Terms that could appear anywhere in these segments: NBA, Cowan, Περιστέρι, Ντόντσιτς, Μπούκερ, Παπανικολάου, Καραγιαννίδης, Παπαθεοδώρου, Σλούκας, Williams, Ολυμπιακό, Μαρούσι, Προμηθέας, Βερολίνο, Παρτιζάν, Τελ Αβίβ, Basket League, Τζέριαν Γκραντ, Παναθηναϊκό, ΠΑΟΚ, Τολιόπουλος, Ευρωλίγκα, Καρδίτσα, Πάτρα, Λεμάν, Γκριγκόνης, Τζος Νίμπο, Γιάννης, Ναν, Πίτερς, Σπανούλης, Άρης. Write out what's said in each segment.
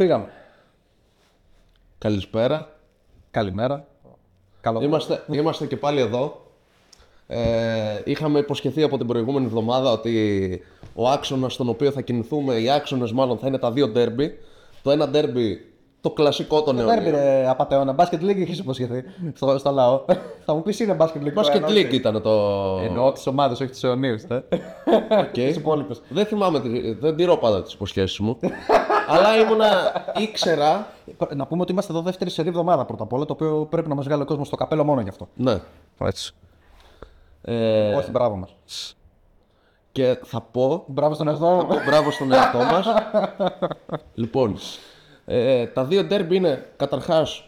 Φύγαμε. Καλησπέρα. Καλημέρα. Είμαστε και πάλι εδώ. Είχαμε υποσχεθεί από την προηγούμενη εβδομάδα ότι ο άξονας στον οποίο θα κινηθούμε, οι άξονες μάλλον, θα είναι τα δύο ντέρμπι. Το ένα ντέρμπι, το κλασικό των αιώνων. Το ντέρμπι είναι απαταιώνα. Basket League έχεις υποσχεθεί στο λαό. Θα μου πεις είναι Basket League. Basket League ήταν το. Εννοώ τις ομάδες, όχι τις αιωνίες. Τις υπόλοιπες. Δεν θυμάμαι, δεν τηρώ πάντα τις υποσχέσεις μου. Αλλά ήξερα. Να πούμε ότι είμαστε εδώ δεύτερη σερή εβδομάδα πρώτα απ' όλα, το οποίο πρέπει να μας βγάλει ο κόσμος στο καπέλο μόνο γι' αυτό. Ναι. Έτσι. Όχι, μπράβο μας. Και θα πω. Μπράβο στον εαυτό μας. Λοιπόν, τα δύο ντέρμπι είναι καταρχάς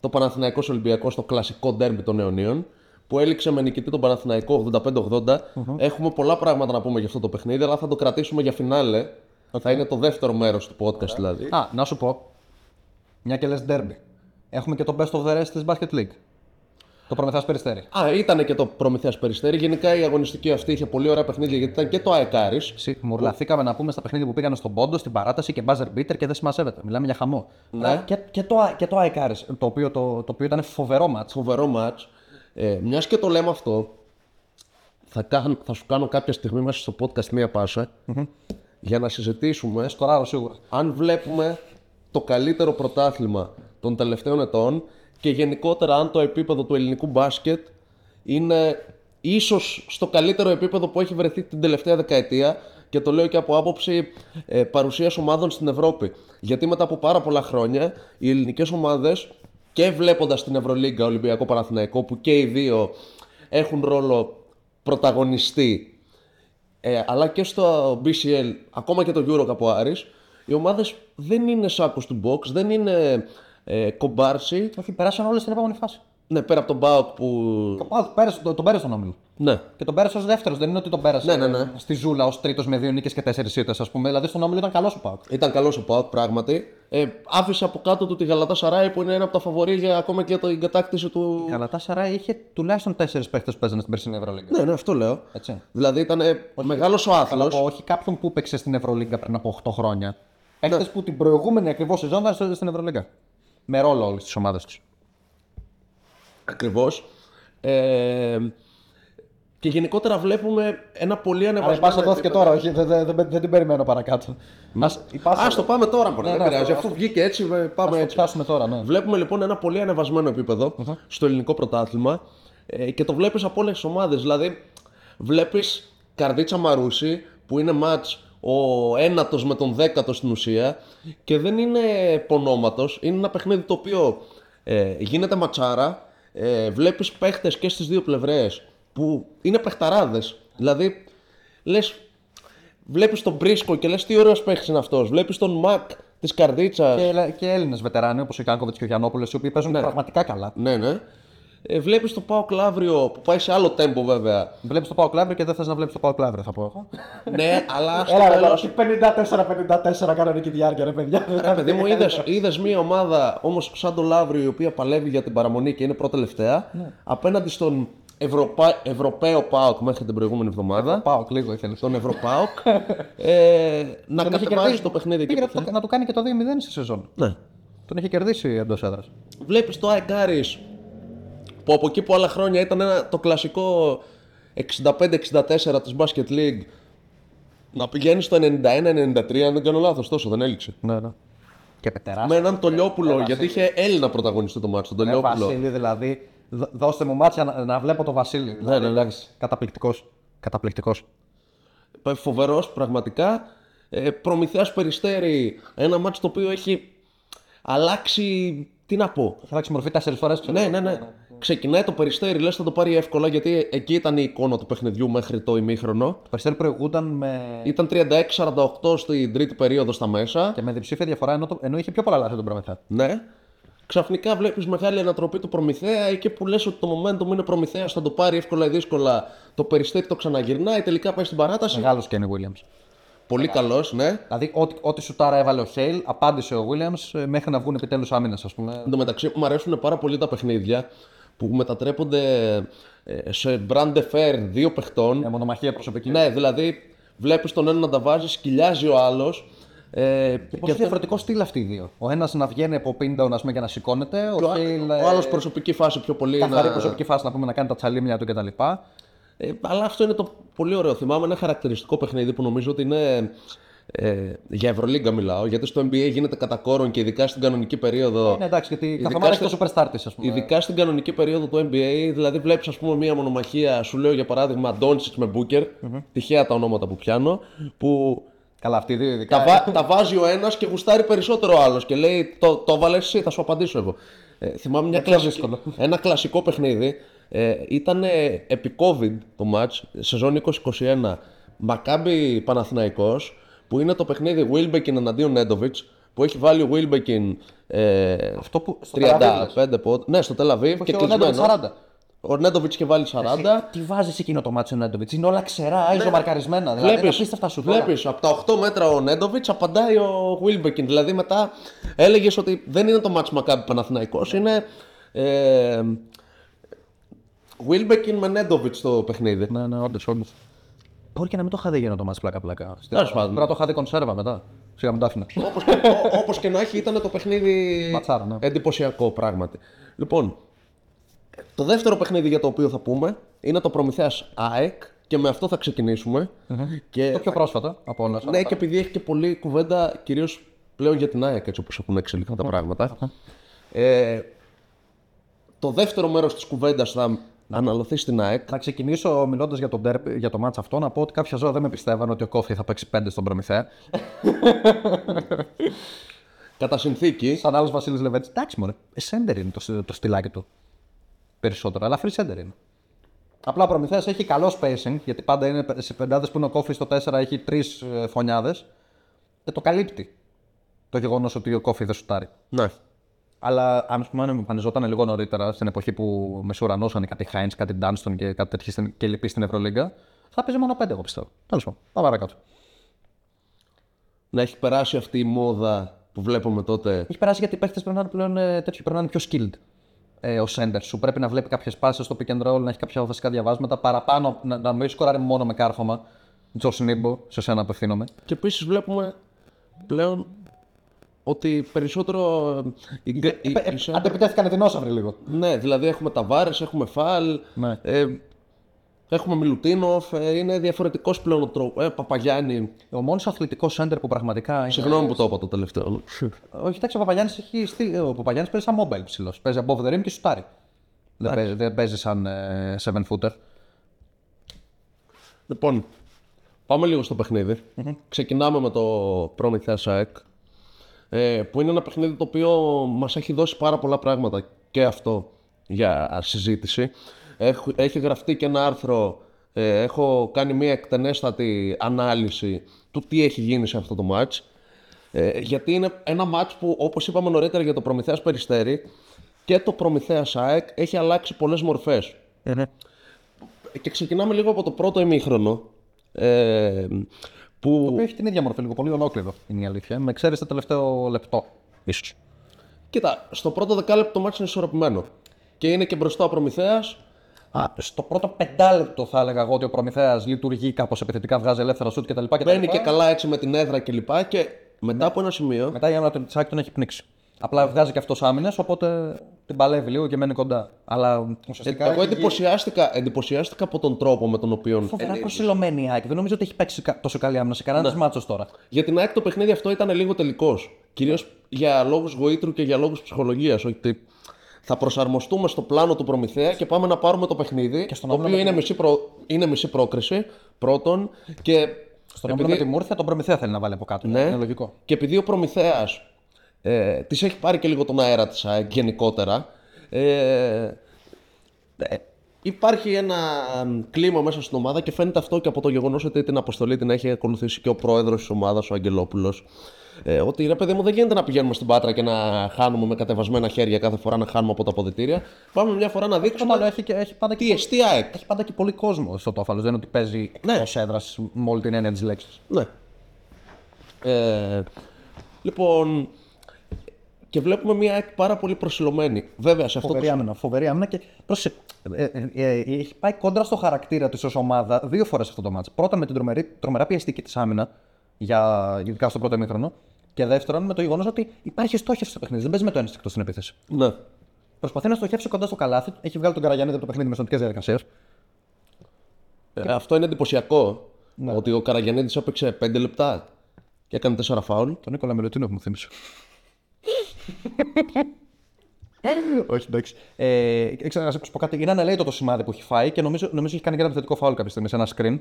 το Παναθηναϊκός Ολυμπιακός, το κλασικό ντέρμπι των αιωνίων, που έληξε με νικητή τον Παναθηναϊκό 85-80. Έχουμε πολλά πράγματα να πούμε για αυτό το παιχνίδι, αλλά θα το κρατήσουμε για φινάλε. Θα είναι το δεύτερο μέρος του podcast δηλαδή. Α, να σου πω. Μια και λες ντέρμπι. Έχουμε και το best of the rest της Basket League. Το Προμηθέας Περιστέρι. Α, ήταν και το Προμηθέας Περιστέρι. Γενικά η αγωνιστική αυτή είχε πολύ ωραία παιχνίδια, γιατί ήταν και το ΑΕΚ Άρης. Μουρλαθήκαμε να πούμε στα παιχνίδια που πήγαν στον πόντο, στην παράταση και buzzer beater και δεν συμμαζεύεται. Μιλάμε για χαμό. Ναι. Και το ΑΕΚ Άρης, το οποίο ήταν φοβερό μάτς. Μιας και το λέμε αυτό, θα σου κάνω κάποια στιγμή μέσα στο podcast μία πάσα για να συζητήσουμε. Σκοράρω σίγουρα. Αν βλέπουμε το καλύτερο πρωτάθλημα των τελευταίων ετών. Και γενικότερα, αν το επίπεδο του ελληνικού μπάσκετ είναι ίσως στο καλύτερο επίπεδο που έχει βρεθεί την τελευταία δεκαετία, και το λέω και από άποψη παρουσίας ομάδων στην Ευρώπη. Γιατί μετά από πάρα πολλά χρόνια, οι ελληνικές ομάδες, και βλέποντας την Ευρωλίγκα, Ολυμπιακό, Παναθηναϊκό, που και οι δύο έχουν ρόλο πρωταγωνιστή, αλλά και στο BCL, ακόμα και το EuroCup από Άρης, οι ομάδες δεν είναι σάκος του box, δεν είναι. Κομπάρση. Όχι, περάσαν όλες στην επόμενη φάση. Ναι, πέρα από τον ΠΑΟΚ που. Το ΠΑΟΚ τον πέρασε τον όμιλο. Ναι. Και τον πέρασε ως δεύτερος. Δεν είναι ότι τον πέρασε στη ζούλα ως τρίτος με 2 νίκες και 4 ήττες, ας πούμε. Δηλαδή στον όμιλο ήταν καλός ο ΠΑΟΚ. Ήταν καλός ο ΠΑΟΚ, πράγματι. Άφησε από κάτω του τη Γαλατασαράι, που είναι ένα από τα φαβορί για ακόμα και την κατάκτηση του. Η Γαλατασαράι είχε τουλάχιστον 4 παίκτες που παίζανε στην περσινή Ευρωλίγκα. Ναι, αυτό λέω. Έτσι. Δηλαδή ήταν μεγάλος ο άθλος. Όχι κάποιον που παίξε στην Ευρωλίγκα πριν από 8 χρόνια. Παίκτες που την προηγούμενη ακριβώς σεζόν ήταν στην Ευρωλίγκα. Με ρόλο όλες τις ομάδες τους. Ακριβώς. Και γενικότερα βλέπουμε ένα πολύ ανεβασμένο. Αλλά η πάσα δόθηκε και τώρα, όχι, δεν την περιμένω παρακάτω. Ας το πάμε τώρα, μπορεί να πειράζει. Αφού βγήκε έτσι, πάμε έτσι. Ας το φτάσουμε τώρα, ναι. Βλέπουμε λοιπόν ένα πολύ ανεβασμένο επίπεδο στο ελληνικό πρωτάθλημα, και το βλέπεις από όλες τις ομάδες. Δηλαδή, βλέπεις Καρδίτσα Μαρούσι, που είναι μάτς ο 9ος με τον 10ο στην ουσία, και δεν είναι πονόματος. Είναι ένα παιχνίδι το οποίο γίνεται ματσάρα. Βλέπεις παίχτες και στις δύο πλευρές που είναι παιχταράδες. Δηλαδή, βλέπεις τον Μπρίσκο και λες τι ωραίος παίχτης είναι αυτός. Βλέπεις τον Μακ της Καρδίτσας. Και Έλληνες βετεράνοι όπως ο Κάνκοβιτς και ο Γιαννόπουλος, οι οποίοι παίζουν πραγματικά καλά. Ναι. Βλέπεις το ΠΑΟΚ Λαύριο που πάει σε άλλο τέμπο, βέβαια. Βλέπεις το ΠΑΟΚ Λαύριο και δεν θες να βλέπεις το ΠΑΟΚ Λαύριο, θα πω εγώ. Ναι, αλλά. Όχι 54-54 κανονική διάρκεια, ρε παιδιά. Ρε παιδί μου, είδες μια ομάδα όμως σαν το Λαύριο, η οποία παλεύει για την παραμονή και είναι προτελευταία, απέναντι στον Ευρωπαίο ΠΑΟΚ μέχρι την προηγούμενη εβδομάδα. ΠΑΟΚ, λίγο ήθελε. Τον Ευρωπάοκ. Να κατεβάζει το παιχνίδι εκεί. Να του κάνει και το 2-0 στη σεζόν. Τον είχε κερδίσει εντός έδρας. Βλέπεις το ΑΕΚ Άρης, που από εκεί που άλλα χρόνια ήταν το κλασικό 65-64 της Basket League, να πηγαίνει στο 91-93, δεν κάνω λάθος, τόσο δεν έληξε. Ναι. Και πετεράστη. Με έναν Τολιόπουλο, γιατί είχε Έλληνα πρωταγωνιστή το μάτσο, τον Τολιόπουλο. Βασίλη, δηλαδή, δώστε μου μάτσια να βλέπω τον Βασίλη. Δηλαδή, ναι. Καταπληκτικός. Φοβερός, πραγματικά. Προμηθέας Περιστέρι, ένα μάτσο το οποίο έχει αλλάξει. Τι να πω. Έχει αλλάξει μορφή 4 φορές. Ναι. Ξεκινάει το Περιστέρι, λες θα το πάρει εύκολα, γιατί εκεί ήταν η εικόνα του παιχνιδιού μέχρι το ημίχρονο. Το Περιστέρι προηγούνταν με. Ήταν 36-48 στην τρίτη περίοδο στα μέσα. Και με διψήφια διαφορά, ενώ είχε πιο πολλά λάθη τον Προμηθέα. Ναι. Ξαφνικά βλέπεις μεγάλη ανατροπή του Προμηθέα, εκεί που λες ότι το momentum είναι Προμηθέας, θα το πάρει εύκολα ή δύσκολα. Το Περιστέρι το ξαναγυρνάει, τελικά πάει στην παράταση. Μεγάλος Κένι Williams. Πολύ καλός, ναι. Δηλαδή, ό,τι σουτάρα έβαλε ο Hale, απάντησε ο Williams μέχρι να βγουν επιτέλους άμυνες, ας πούμε. Εν τω μεταξύ, μου αρέσουν πάρα πολύ τα παιχνίδια που μετατρέπονται σε brand affair δύο παιχτών. Μονομαχία προσωπική. Ναι, δηλαδή βλέπεις τον ένα να τα βάζει, σκυλιάζει ο άλλος. Πόσο διαφορετικό στυλ αυτοί οι δύο. Ο ένας να βγαίνει από 50 ας πούμε, και να σηκώνεται. Ο άλλος προσωπική φάση πιο πολύ. Καθαρή προσωπική φάση να πούμε να κάνει τα τσαλίμια του κτλ. Αλλά αυτό είναι το πολύ ωραίο. Θυμάμαι ένα χαρακτηριστικό παιχνίδι που νομίζω ότι είναι. Για Ευρωλίγκα μιλάω, γιατί στο NBA γίνεται κατά κόρον και ειδικά στην κανονική περίοδο. Ναι, εντάξει, γιατί κάθε μέρα έχει το superstar της, ας πούμε. Ειδικά στην κανονική περίοδο του NBA, δηλαδή βλέπεις ας πούμε μία μονομαχία, σου λέω για παράδειγμα Ντόντσιτς με Μπούκερ, τυχαία τα ονόματα που πιάνω, που. Καλά, αυτοί οι δύο ειδικά. Τα βάζει ο ένας και γουστάρει περισσότερο ο άλλος και λέει το βάλες εσύ, θα σου απαντήσω εγώ. Θυμάμαι ένα κλασικό παιχνίδι. Ήταν επί COVID το match, σεζόν 2021, Μακάμπι Παναθηναϊκός. Που είναι το παιχνίδι Wilbekin εναντίον Nedović, που έχει βάλει ο Wilbekin 35 πόντους. Ναι, στο Τελ Αβίβ και κλεισμένο. Ο Nedović είχε βάλει 40. Τι βάζεις εκείνο το μάτσο ο Nedović, είναι όλα ξερά, ιζομαρκαρισμένα. Δηλαδή, βλέπεις, από τα 8 μέτρα ο Nedović απαντάει ο Wilbekin. Δηλαδή μετά έλεγες ότι δεν είναι το μάτσο Μακάμπι Παναθηναϊκός, είναι. Wilbekin με Nedović το παιχνίδι. Ναι, όντως. Μπορεί και να μην το είχα δει το μάτς πλάκα-πλάκα. Πρέπει να το είχα δει κονσέρβα μετά. Σιγά μην το άφηνα. Όπως και να έχει, ήταν το παιχνίδι. Ματσάρα, ναι. Εντυπωσιακό πράγματι. Λοιπόν, το δεύτερο παιχνίδι για το οποίο θα πούμε είναι το Προμηθέας ΑΕΚ και με αυτό θα ξεκινήσουμε. Και το πιο πρόσφατο από όλα. Ναι, και επειδή έχει και πολλή κουβέντα κυρίως πλέον για την ΑΕΚ, έτσι όπως έχουν εξελιχθεί τα πράγματα. Το δεύτερο μέρος της κουβέντας θα. Να αναλωθεί στην ΑΕΚ. Να ξεκινήσω μιλώντας για το μάτς αυτό, να πω ότι κάποια ζώα δεν με πιστεύαν ότι ο Κόφι θα παίξει 5 στον Προμηθέα. Κατά συνθήκη. Σαν άλλος Βασίλης Λεβέντης. Εντάξει, μωρέ. Σέντερ είναι το στυλάκι του. Περισσότερο, αλλά free center είναι. Απλά ο Προμηθέας έχει καλό spacing, γιατί πάντα είναι σε πεντάδες που είναι ο Κόφι στο 4 έχει 3 φωνιάδες. Το καλύπτει το γεγονός ότι ο Κόφι δεν σουτάρει. Ναι. Αλλά αν πούμε, εμφανιζόταν λίγο νωρίτερα, στην εποχή που μεσουρανώσαν κάτι Χάιντς, κάτι Ντάνστον και κάτι τέτοιες και λοιποί στην Ευρωλίγκα, θα παίζει μόνο 5, εγώ πιστεύω. Τέλος πάντων, πάμε παρακάτω. Να έχει περάσει αυτή η μόδα που βλέπουμε τότε. Έχει περάσει γιατί οι παίχτες πρέπει να είναι πλέον τέτοιοι, πρέπει να είναι πιο skilled. Ο σέντερ σου πρέπει να βλέπει κάποιες πάσεις στο pick and roll, να έχει κάποια βασικά διαβάσματα παραπάνω, να μην σκοράρει μόνο με κάρφωμα. Τζος Νίμπο, σε σένα απευθύνομαι. Και επίσης βλέπουμε πλέον. Ότι περισσότερο. Αντεπιτέθηκαν δεινόσαυροι λίγο. Ναι, δηλαδή έχουμε τα βάρες, έχουμε φαλ. Ναι. Έχουμε Μιλουτίνοφ, είναι διαφορετικός πλέον ο τρόπος. Παπαγιάννη. Ο μόνος αθλητικός σέντερ που πραγματικά είναι. Συγγνώμη που το είπα το τελευταίο. Όχι, εντάξει, ο Παπαγιάννης έχει στείλει. Ο Παπαγιάννης παίζει σαν mobile ψηλός. Παίζει above the rim και σουτάρει. Δεν παίζει σαν 7-footer. Λοιπόν, πάμε λίγο στο παιχνίδι. Ξεκινάμε με το Προμηθέας ΑΕΚ. Που είναι ένα παιχνίδι το οποίο μας έχει δώσει πάρα πολλά πράγματα και αυτό για συζήτηση. Έχει γραφτεί και ένα άρθρο, έχω κάνει μια εκτενέστατη ανάλυση του τι έχει γίνει σε αυτό το μάτς. Γιατί είναι ένα μάτς που όπως είπαμε νωρίτερα για το Προμηθέας Περιστέρι και το Προμηθέας ΑΕΚ έχει αλλάξει πολλές μορφές. Ναι. Και ξεκινάμε λίγο από το πρώτο ημίχρονο. Το οποίο έχει την ίδια μορφή, λίγο πολύ ολόκληρο είναι η αλήθεια. Με ξέρεις το τελευταίο λεπτό, ίσως. Κοίτα, στο πρώτο δεκάλεπτο το μάτς είναι ισορροπημένο. Και είναι και μπροστά ο Προμηθέας. Στο πρώτο πεντάλεπτο θα έλεγα εγώ ότι ο Προμηθέας λειτουργεί κάπως επιθετικά, βγάζει ελεύθερα σουτ κτλ. Μπαίνει και καλά έτσι με την έδρα κλπ. Και μετά από ένα σημείο. Μετά η άμυνα του Τσάκη τον έχει πνίξει. Απλά βγάζει και αυτός άμυνες, οπότε την παλεύει λίγο και μένει κοντά. Αλλά ουσιαστικά. Εγώ εντυπωσιάστηκα από τον τρόπο με τον οποίο. Φοβερά προσιλωμένη η ΑΕΚ. Δεν νομίζω ότι έχει παίξει τόσο καλή άμυνα σε κανένα μάτσο τώρα. Για την ΑΕΚ το παιχνίδι αυτό ήταν λίγο τελικός. Κυρίως για λόγους γοήτρου και για λόγους ψυχολογίας. Ότι θα προσαρμοστούμε στο πλάνο του Προμηθέα και πάμε να πάρουμε το παιχνίδι. Και το οποίο είναι μισή πρόκριση πρώτον. Και στον όμιλο με τη Μουρθία τον Προμηθέα θέλει να βάλει από κάτω. Ναι, είναι λογικό. Και επειδή ο Προμηθέας. Της έχει πάρει και λίγο τον αέρα της ΑΕΚ γενικότερα. Υπάρχει ένα κλίμα μέσα στην ομάδα και φαίνεται αυτό και από το γεγονός ότι την αποστολή την έχει ακολουθήσει και ο πρόεδρος της ομάδας, ο Αγγελόπουλος. Ότι ρε παιδί μου, δεν γίνεται να πηγαίνουμε στην Πάτρα και να χάνουμε με κατεβασμένα χέρια κάθε φορά να χάνουμε από τα αποδυτήρια. Πάμε μια φορά να δείξουμε. Έχει πάντα και πολύ κόσμο στο τόφαλος. Δεν είναι ότι παίζει εκτός έδρας με όλη την έννοια της λέξης. Ναι. Λοιπόν. Και βλέπουμε μια ΑΕΚ πάρα πολύ προσιλωμένη. Βέβαια σε αυτό φοβερή άμυνα και έχει πάει κόντρα στο χαρακτήρα της ως ομάδα δύο φορές αυτό το μάτς. Πρώτα με την τρομερά πιεστική της άμυνα ειδικά στο πρώτο ημίχρονο. Και δεύτερον, με το γεγονός ότι υπάρχει στόχευση στο παιχνίδι. Δεν παίζει με το ένστικτο στην επίθεση. Ναι. Προσπαθεί να στοχεύσει κοντά στο καλάθι. Έχει βγάλει τον Καραγιάννη από το παιχνίδι με στατικές διαδικασίες. Και... αυτό είναι εντυπωσιακό. Ναι. Ότι ο Καραγιαννίδης έπαιξε 5 λεπτά και έκανε 4 φάουλ. Τον Νίκολα Μιλουτίνοφ μου θύμισε. Όχι, εντάξει. Ήξερα να σα πω κάτι. Είναι αναλέητο το σημάδι που έχει φάει και νομίζω έχει κάνει και ένα επιθετικό φάουλ κάποια στιγμή σε ένα screen.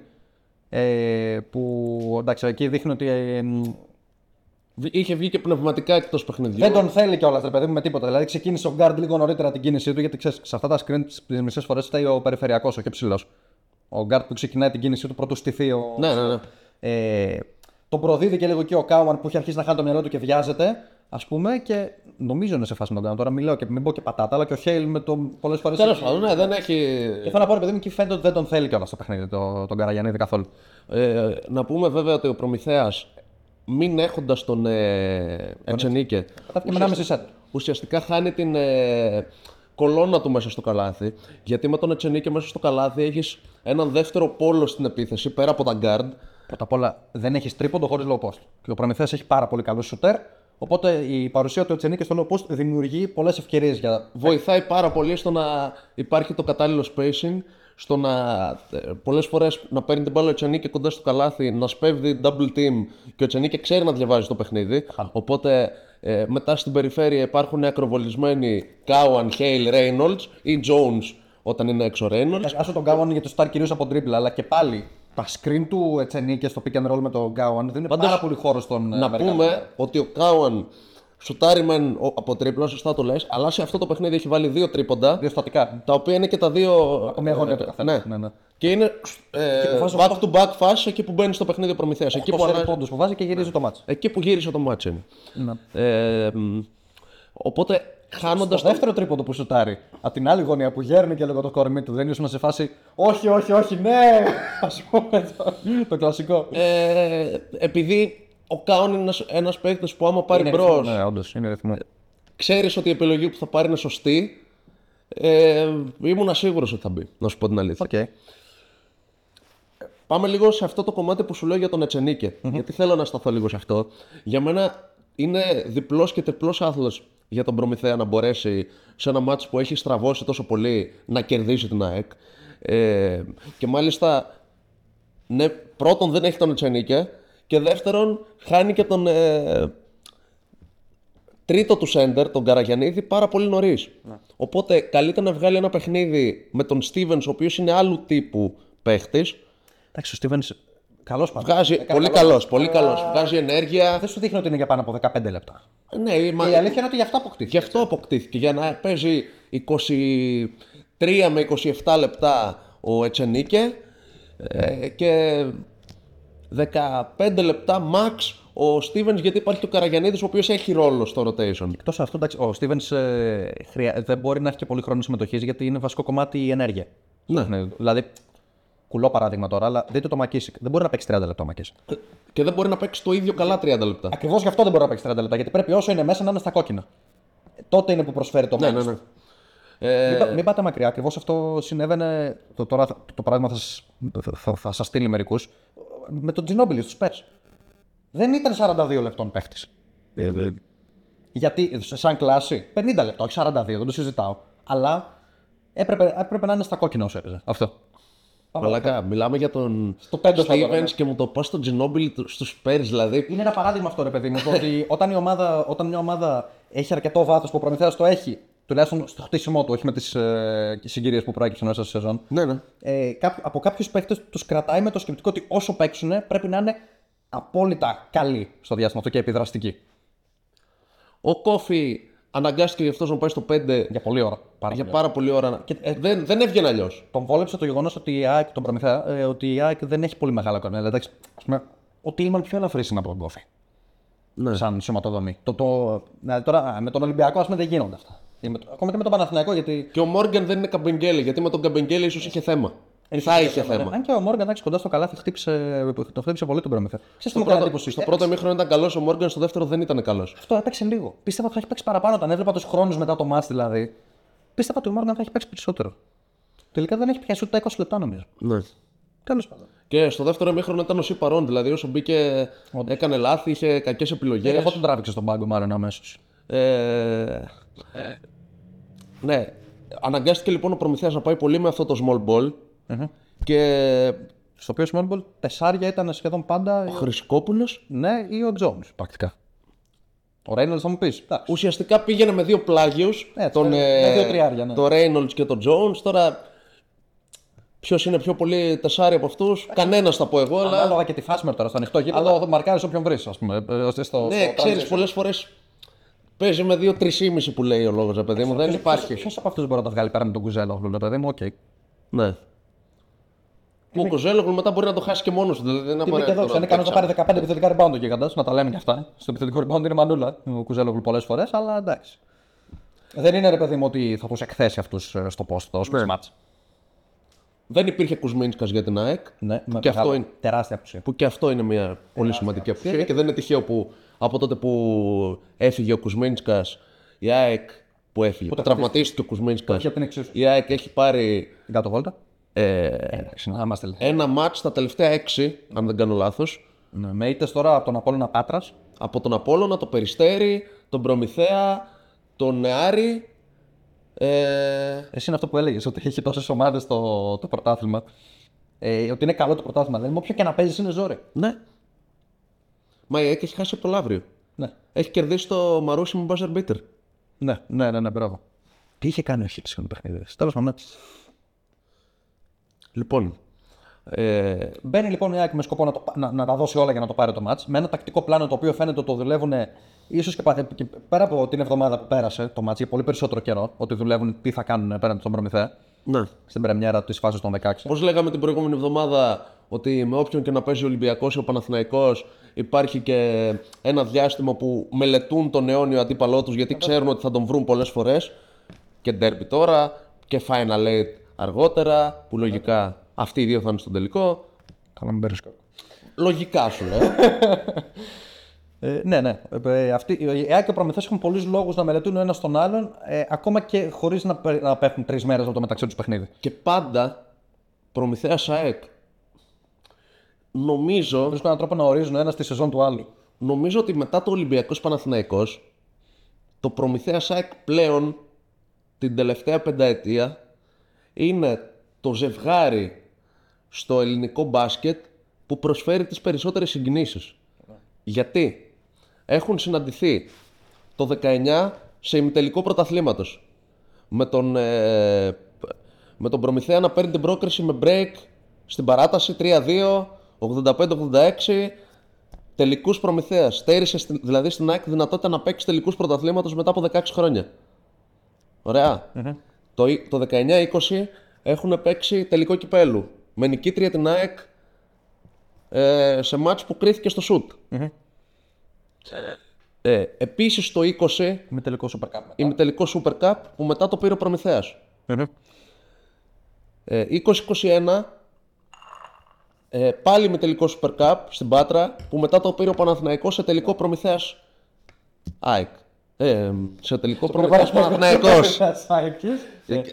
Που εντάξει, εκεί δείχνει ότι. Είχε βγει και πνευματικά εκτός παιχνιδιού. Δεν τον θέλει κιόλας, ρε παιδί μου, με τίποτα. Δηλαδή ξεκίνησε ο Γκραντ λίγο νωρίτερα την κίνησή του, γιατί ξέρεις, σε αυτά τα screen τις μισές φορές ήταν ο περιφερειακός, όχι ψηλός. Ο Γκραντ που ξεκινάει την κίνησή του πρώτου στηθεί. Ο... Ναι. Τον προδίδει και λίγο και ο Cowan που είχε αρχίσει να χάνει το μυαλό του και βιάζεται, ας πούμε, και νομίζω είναι σε φάση με τον Γκραντ. Τώρα μιλάω και μην πω και πατάτα, αλλά και ο Hale με το πολλές φορές. Τέλος πάντων, ναι, δεν έχει. Και θέλω να πω, ρε παιδί μου, και φαίνεται ότι δεν τον θέλει κιόλας το παιχνίδι, τον Καραγιαννίδη καθόλου. Να πούμε βέβαια ότι ο Προμηθέας. Μην έχοντας τον Etsenike. Ουσιαστικά χάνει την κολόνα του μέσα στο καλάθι. Γιατί με τον Etsenike μέσα στο καλάθι έχεις έναν δεύτερο πόλο στην επίθεση πέρα από τα γκάρντ. Πρώτα απ' όλα δεν έχεις τρίποντο χωρίς low post. Και ο Προμηθέας έχει πάρα πολύ καλό σουτέρ. Οπότε η παρουσία του Etsenike στο low post δημιουργεί πολλές ευκαιρίες. Για... βοηθάει πάρα πολύ στο να υπάρχει το κατάλληλο spacing. Στο να πολλές φορές να παίρνει την μπάλα ο Etsenike κοντά στο καλάθι, να σπέβδει double team και ο Etsenike ξέρει να διαβάζει το παιχνίδι. Οπότε μετά στην περιφέρεια υπάρχουν ακροβολισμένοι Cowan, Hale, Reynolds ή Jones όταν είναι έξω Reynolds. Άσο τον Cowan για το start κυρίως από τρίπλα, αλλά και πάλι τα screen του Etsenike στο pick and roll με τον Cowan δίνει πάρα πολύ χώρο στον να Αμερικανό. Πούμε ότι ο Cowan σουτάρει μεν από τρίπλα, σωστά το λες, αλλά σε αυτό το παιχνίδι έχει βάλει δύο τρίποντα. Δύο στατικά. Τα οποία είναι και τα δύο. Μια γωνία του καθένα. Ναι. Και είναι. Back to back fast εκεί που μπαίνει στο παιχνίδι ο Προμηθέας. Εκεί που αλλάζει πόντους που βάζει και γυρίζει το μάτσο. Εκεί που γύρισε το μάτσο είναι. Ναι. Οπότε χάνοντας. Το δεύτερο τρίποντο που σουτάρει. Από την άλλη γωνία που γέρνει και λίγο το κορμί του. Δεν ήσουν σε φάση. Όχι, ναι! Α πούμε το κλασικό. Επειδή. Ο Cowan είναι ένας παίκτης που άμα πάρει μπρος. Ναι, όντως, είναι ρυθμό. Ξέρεις ότι η επιλογή που θα πάρει είναι σωστή. Ήμουν σίγουρος ότι θα μπει, να σου πω την αλήθεια. Okay. Πάμε λίγο σε αυτό το κομμάτι που σου λέω για τον Etsenike. Mm-hmm. Γιατί θέλω να σταθώ λίγο σε αυτό. Για μένα είναι διπλός και τριπλός άθλος για τον Προμηθέα να μπορέσει σε ένα μάτς που έχει στραβώσει τόσο πολύ να κερδίσει την ΑΕΚ. Και μάλιστα, ναι, πρώτον δεν έχει τον Etsenike. Και δεύτερον, χάνει και τον τρίτο του σέντερ, τον Καραγιαννίδη, πάρα πολύ νωρίς. Ναι. Οπότε καλύτερα να βγάλει ένα παιχνίδι με τον Stevens, ο οποίος είναι άλλου τύπου παίχτης. Εντάξει, ο Stevens καλός πάντα. Βγάζει, πολύ καλός. Βγάζει ενέργεια. Δεν σου δείχνει ότι είναι για πάνω από 15 λεπτά. Ναι, η αλήθεια είναι ότι γι' αυτό αποκτήθηκε. Γι' αυτό αποκτήθηκε. Για να παίζει 23 με 27 λεπτά ο Etsenike και 15 λεπτά max ο Stevens, γιατί υπάρχει και ο Καραγιαννίδης ο οποίος έχει ρόλο στο rotation. Εκτός αυτού, εντάξει, ο Stevens δεν μπορεί να έχει και πολύ χρόνο συμμετοχής γιατί είναι βασικό κομμάτι η ενέργεια. Ναι. Δηλαδή, κουλό παράδειγμα τώρα, αλλά δείτε το Μακίσικ. Δεν μπορεί να παίξει 30 λεπτά ο Μακίσικ. Και δεν μπορεί να παίξει το ίδιο καλά 30 λεπτά. Ακριβώς γι' αυτό δεν μπορεί να παίξει 30 λεπτά, γιατί πρέπει όσο είναι μέσα να είναι στα κόκκινα. Τότε είναι που προσφέρει το μάτι. Ναι. Μην πάτε μακριά, ακριβώς αυτό συνέβαινε. Τώρα το παράδειγμα θα σας στείλει μερικούς. Με τον Ginobili στους Spurs. Δεν ήταν 42 λεπτών παίχτης. Γιατί σαν κλάση 50 λεπτά, όχι 42, δεν το συζητάω. Αλλά έπρεπε να είναι στα κόκκινα όσο έπαιζε. Αυτό. Μαλάκα, μιλάμε για τον Stevens και μου το πας τον Ginobili στους Spurs, δηλαδή. Είναι ένα παράδειγμα αυτό, ρε παιδί μου. Ότι όταν μια ομάδα έχει αρκετό βάθος που ο Προμηθέας το έχει, τουλάχιστον στο χτίσιμό του, όχι με τις συγκυρίες που προέκυψαν μέσα στη σεζόν. Ναι. Από κάποιους παίκτες τους κρατάει με το σκεπτικό ότι όσο παίξουν πρέπει να είναι απόλυτα καλοί στο διάστημα αυτό και επιδραστικοί. Ο Κόφι αναγκάστηκε γι' αυτό να πάει στο 5 για πολλή ώρα. Πάρα πολλή ώρα. Και, δεν έβγαινε αλλιώς. Τον βόλεψε το γεγονός ότι η ΑΕΚ, τον Προμηθέα, ότι η ΑΕΚ δεν έχει πολύ μεγάλα κορνέλα. Εντάξει, ας πούμε, ότι ήμουν πιο ελαφρύς από τον Κόφι. Ναι. Σαν σωματοδομή. Δηλαδή, τώρα με τον Ολυμπιακό, ας πούμε, δεν γίνονται αυτά. Ακόμα και με τον Παναθηναϊκό, γιατί. Και ο Μόργαν δεν είναι καμπεγγέλη, γιατί με τον καμπεγγέλη ίσως είχε θέμα. Θα είχε θέμα. Αν και ο Μόργαν κοντά στο καλάθι χτύπησε πολύ τον Προμηθέα. Στο πρώτο ημίχρονο ήταν καλός, ο Μόργαν στο δεύτερο δεν ήταν καλός. Αυτό έπαιξε λίγο. Πίστευα ότι θα έχει παίξει παραπάνω. Όταν έβλεπα τους χρόνους μετά το μάτς, δηλαδή. Πίστευα ότι ο Μόργαν θα έχει παίξει περισσότερο. Τελικά δεν έχει πιάσει ούτε 20 λεπτά, νομίζω. Ναι. Τέλος πάντων. Και στο δεύτερο ημίχρονο ήταν ο ΣΥ παρόν. Δηλαδή, όσο μπήκε, έκανε λάθη, είχε κακές επιλογές. Εγώ τον τράβηξα στον πάγκο, μάλλον αμέσως. Ναι. Αναγκάστηκε λοιπόν ο Προμηθέας να πάει πολύ με αυτό το small ball. Mm-hmm. Και... στο οποίο small ball τεσσάρια ήταν σχεδόν πάντα. Ο Χρυσκόπουλος. Ναι, ή ο Jones πρακτικά. Ο Reynolds θα μου πεις. Ουσιαστικά πήγαινε με δύο πλάγιους. Με δύο τριάρια, ναι. Το Reynolds και τον Jones. Τώρα. Ποιος είναι πιο πολύ τεσσάρι από αυτούς, κανένας θα πω εγώ. Αλλά ανάλογα και τη φάση με τώρα στο ανοιχτό γήπεδο. Αλλά μαρκάρεις όποιον βρεις, ας πούμε. Ναι, ξέρεις, πολλές φορές παίζει με 2-3,5 που λέει ο λόγος, ρε παιδί μου. Δεν υπάρχει. Ποιος από αυτούς μπορεί να τα βγάλει πέρα με τον Κουζέλογλου, ρε παιδί μου, οκ. Ναι. Ο Κουζέλογλου μετά μπορεί να το χάσει και μόνος του. Δεν είναι ικανό να πάρει 15 επιθετικά rebound ο γίγαντας, να τα λέμε κι αυτά. Στο επιθετικό rebound είναι μανούλα ο Κουζέλογλου πολλές φορές, αλλά εντάξει. Δεν είναι, ρε παιδί μου, ότι θα τους εκθέσει αυτούς στο πόστο, στο match. Δεν υπήρχε Κουσμίνσκας για την ΑΕΚ. Ναι, και αυτό είναι τεράστια απουσία. Που και αυτό είναι μια τεράστια πολύ σημαντική απουσία. Και δεν είναι τυχαίο που από τότε που έφυγε ο Κουσμίνσκας, η ΑΕΚ που έφυγε. Που τραυματίστηκε ο Κουσμίνσκας. Η ΑΕΚ έχει πάρει. Κάτω βόλτα. Ένα μάτς τα τελευταία 6, αν δεν κάνω λάθος. Ναι, με ήττες τώρα από τον Απόλλωνα Πάτρας. Από τον Απόλλωνα, το Περιστέρι, τον Προμηθέα, τον Άρη. Εσύ είναι αυτό που έλεγες, ότι έχει τόσες ομάδες το πρωτάθλημα. Ότι είναι καλό το πρωτάθλημα. Δηλαδή, όποιο και να παίζεις είναι ζόρι. Ναι. Μα η ΑΕΚ έχει χάσει από το Λαύριο. Ναι. Έχει κερδίσει το Μαρούσι με buzzer beater. Ναι, μπράβο. Τι είχε κάνει ο Hale στο παιχνίδι. Τέλος πάντων. Λοιπόν. Μπαίνει λοιπόν η ΑΕΚ με σκοπό να τα δώσει όλα για να το πάρει το match. Με ένα τακτικό πλάνο το οποίο φαίνεται ότι το δουλεύουν. Ίσως και πέρα από την εβδομάδα που πέρασε το μάτσι, για πολύ περισσότερο καιρό, ότι δουλεύουν τι θα κάνουν απέναντι στον Προμηθέα. Ναι. Στην πρεμιέρα της φάσης των 16. Πώς λέγαμε την προηγούμενη εβδομάδα, ότι με όποιον και να παίζει ο Ολυμπιακός ή ο Παναθηναϊκός, υπάρχει και ένα διάστημα που μελετούν τον αιώνιο αντίπαλό τους, γιατί ξέρουν ότι θα τον βρουν πολλές φορές. Και ντέρμπι τώρα και final eight αργότερα, που λογικά αυτοί οι δύο θα είναι στον τελικό. Καλά, μην παίρνεις κόκκινο. Λογικά σου λέω. Ναι. Οι ΑΕΚ και ο Προμηθέας έχουν πολλούς λόγους να μελετούν ο ένας τον άλλον, ακόμα και χωρίς να πέφτουν 3 μέρες από το μεταξύ τους παιχνίδι. Και πάντα Προμηθέας ΑΕΚ. Νομίζω. Βρίσκουν έναν τρόπο να ορίζουν ο ένας τη σεζόν του άλλου. Νομίζω ότι μετά το Ολυμπιακός Παναθηναϊκός, το Προμηθέας ΑΕΚ πλέον την τελευταία πενταετία είναι το ζευγάρι στο ελληνικό μπάσκετ που προσφέρει τις περισσότερες συγκινήσεις. Γιατί έχουν συναντηθεί το 19 σε ημιτελικό πρωταθλήματος με τον Προμηθέα να παίρνει την πρόκριση με break στην παράταση 3-2, 85-86, τελικούς Προμηθέας. Στέρισε δηλαδή στην ΑΕΚ δυνατότητα να παίξει τελικούς πρωταθλήματος μετά από 16 χρόνια. Ωραία. Mm-hmm. Το 19-20 έχουν παίξει τελικό κυπέλου με νικήτρια την ΑΕΚ σε μάτς που κρίθηκε στο σουτ. Mm-hmm. Επίσης το 20 ημιτελικό Super Cup που μετά το πήρε ο Προμηθέας. Mm-hmm. 20-21 πάλι ημιτελικό Super Cup στην Πάτρα που μετά το πήρε ο Παναθηναϊκός σε τελικό Προμηθέας ΑΕΚ. Σε τελικό Προμηθέας Παναθηναϊκός.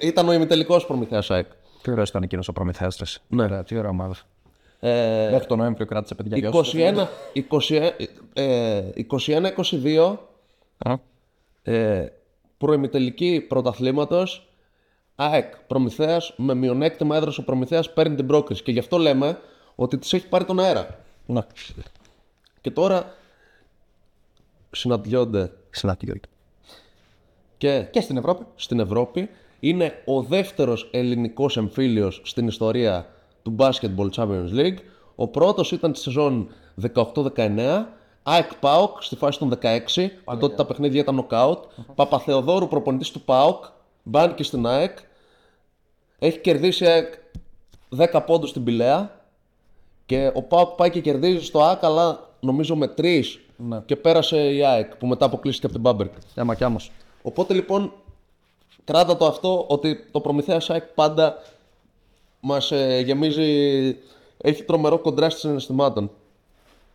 Ήταν ο ημιτελικός Προμηθέας ΑΕΚ. Τι ωραίος ήταν εκείνος ο Προμηθέας. Ναι. Τι ωραία ομάδα. Μέχρι τον Νοέμβριο κράτησε παιδιά. 21-22 προημιτελική πρωταθλήματος ΑΕΚ Προμηθέας με μειονέκτημα έδρας ο Προμηθέας παίρνει την πρόκριση και γι' αυτό λέμε ότι της έχει πάρει τον αέρα. Να. Και τώρα συναντιόνται. Και στην Ευρώπη. Είναι ο δεύτερος ελληνικός εμφύλιος στην ιστορία του Basketball Champions League. Ο πρώτος ήταν τη σεζόν 18-19, ΑΕΚ ΠΑΟΚ στη φάση των 16, τότε τα παιχνίδια ήταν νοκάουτ. Παπαθεοδόρου προπονητής του ΠΑΟΚ, μπάνκι στην ΑΕΚ. Έχει κερδίσει ΑΕΚ 10 πόντους στην Πηλαία και ο ΠΑΟΚ πάει και κερδίζει στο ΑΕΚ, αλλά νομίζω με 3 και πέρασε η ΑΕΚ που μετά αποκλείστηκε από την Μπάμπερκ. Οπότε λοιπόν κράτα το αυτό ότι το Προμηθέας ΑΕΚ πάντα μας γεμίζει, έχει τρομερό κοντράστ συναισθημάτων.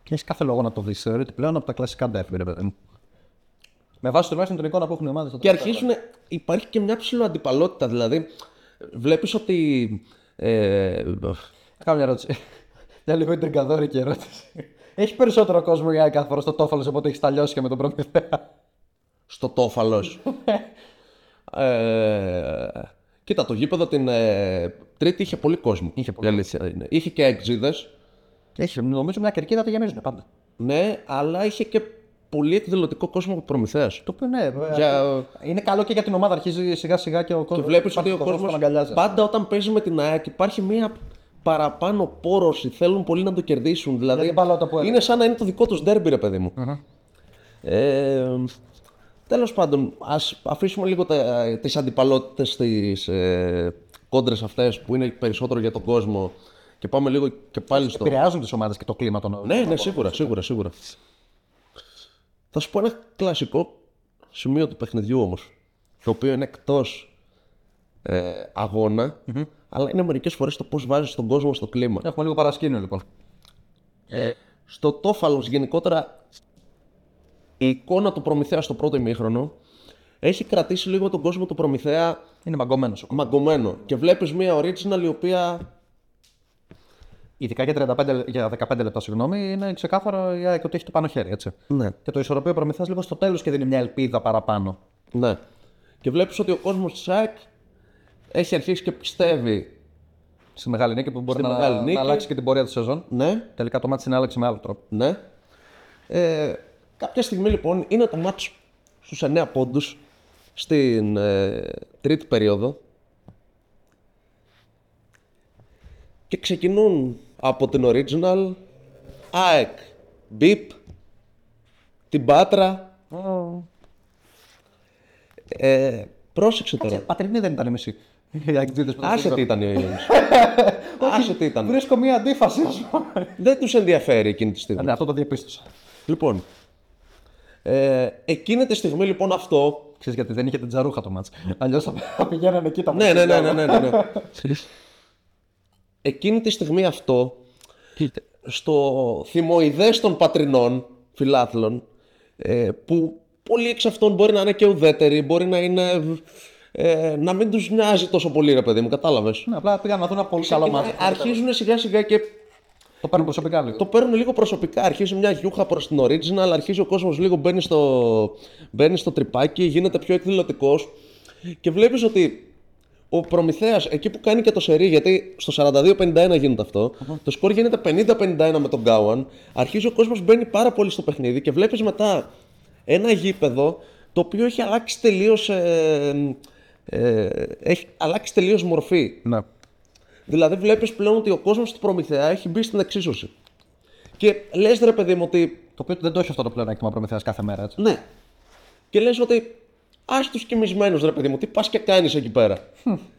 Και έχει κάθε λόγο να το δεις, θεωρείται πλέον από τα κλασικά ντέρμπι, ρε παιδί μου. Με βάση τουλάχιστον την εικόνα που έχουν οι ομάδες. Και αρχίζουν, υπάρχει και μια ψηλό αντιπαλότητα, δηλαδή βλέπεις ότι. Κάνω μια ερώτηση. Για λίγο τριγκαδόρικη ερώτηση. Έχει περισσότερο κόσμο για κάθε φορά στο Τόφαλος από ό,τι έχει σταλιώσει και με τον Προμηθέα. Στο Τόφαλος. Κοίτα, το γήπεδο την Τρίτη είχε πολύ κόσμο. Είχε πολύ. Αλήθεια, ναι. Είχε και εκδίδες. Νομίζω μια κερκίδα το γεμίζουν πάντα. Ναι, αλλά είχε και πολύ εκδηλωτικό κόσμο από Προμηθέας. Το οποίο ναι, για... είναι καλό και για την ομάδα. Αρχίζει σιγά σιγά και ο κόσμος. Και βλέπει ότι ο κόσμος πάντα όταν παίζει με την ΑΕΚ υπάρχει μια παραπάνω πόρωση. Θέλουν πολύ να το κερδίσουν. Δηλαδή είναι σαν να είναι το δικό τους ντέρμπι, ρε παιδί μου. Uh-huh. Τέλος πάντων, ας αφήσουμε λίγο τις αντιπαλότητες, τις κόντρες αυτές που είναι περισσότερο για τον κόσμο και πάμε λίγο και πάλι στο... Επηρεάζουν τις ομάδες και το κλίμα των... Ναι, ναι, σίγουρα. Θα σου πω ένα κλασικό σημείο του παιχνιδιού όμως, το οποίο είναι εκτός αγώνα, mm-hmm. αλλά είναι μερικές φορές το πώς βάζεις τον κόσμο στο κλίμα. Έχουμε λίγο παρασκήνιο λοιπόν. Στο Τόφαλος γενικότερα... Η εικόνα του Προμηθέα στο πρώτο ημίχρονο έχει κρατήσει λίγο τον κόσμο του Προμηθέα. Είναι μαγκωμένο. Και βλέπεις μια original η οποία. Ειδικά για 15 λεπτά, συγγνώμη, είναι ξεκάθαρο για ότι έχει το πάνω χέρι. Έτσι. Ναι. Και το ισορροπεί ο Προμηθέας λίγο στο τέλος και δίνει μια ελπίδα παραπάνω. Ναι. Και βλέπεις ότι ο κόσμος της ΑΕΚ έχει αρχίσει και πιστεύει στη μεγάλη νίκη που μπορεί να αλλάξει και την πορεία της σεζόν. Ναι. Τελικά το μάτι συνάλλαξε με άλλο τρόπο. Ναι. Κάποια στιγμή λοιπόν είναι το μάτς στους 9 πόντους στην τρίτη περίοδο και ξεκινούν από την original ΑΕΚ, Μπιπ, την Πάτρα. Oh. Πρόσεξε τώρα. Πατρινή δεν ήταν η μισή. Άσε τι ήταν η Williams. Άσε τι ήταν. Βρίσκω μία αντίφαση. Δεν τους ενδιαφέρει εκείνη τη στιγμή. Αυτό το διαπίστωσα. Λοιπόν. Εκείνη τη στιγμή λοιπόν αυτό. Ξέρεις γιατί δεν είχε την τζαρούχα το μάτς. Αλλιώς θα πηγαίνανε εκεί τα μάτς. Ναι. Εκείνη τη στιγμή αυτό, στο θυμοειδές των πατρινών φιλάθλων, που πολλοί εξ αυτών μπορεί να είναι και ουδέτεροι, μπορεί να είναι. Να μην τους νοιάζει τόσο πολύ, ρε παιδί μου, κατάλαβες. Ναι, απλά πήγαν να δουν ένα πολύ καλό μάτς. Αρχίζουν σιγά σιγά και. Το παίρνουν προσωπικά λίγο. Αρχίζει μια γιούχα προς την original, αρχίζει ο κόσμος λίγο, μπαίνει στο τρυπάκι, γίνεται πιο εκδηλωτικός και βλέπεις ότι ο Προμηθέας εκεί που κάνει και το σερί, γιατί στο 42-51 γίνεται αυτό, uh-huh. το σκορ γίνεται 50-51 με τον Cowan, αρχίζει ο κόσμος, μπαίνει πάρα πολύ στο παιχνίδι και βλέπεις μετά ένα γήπεδο το οποίο έχει αλλάξει τελείως, μορφή. Ναι. Δηλαδή, βλέπεις πλέον ότι ο κόσμος του Προμηθέα έχει μπει στην εξίσωση. Και λες, ρε παιδί μου, ότι. Το οποίο δεν το έχει αυτό το πλεονέκτημα ο Προμηθέας κάθε μέρα, έτσι. Ναι. Και λες ότι. Ας τους κοιμισμένους, ρε παιδί μου, τι πας και κάνεις εκεί πέρα.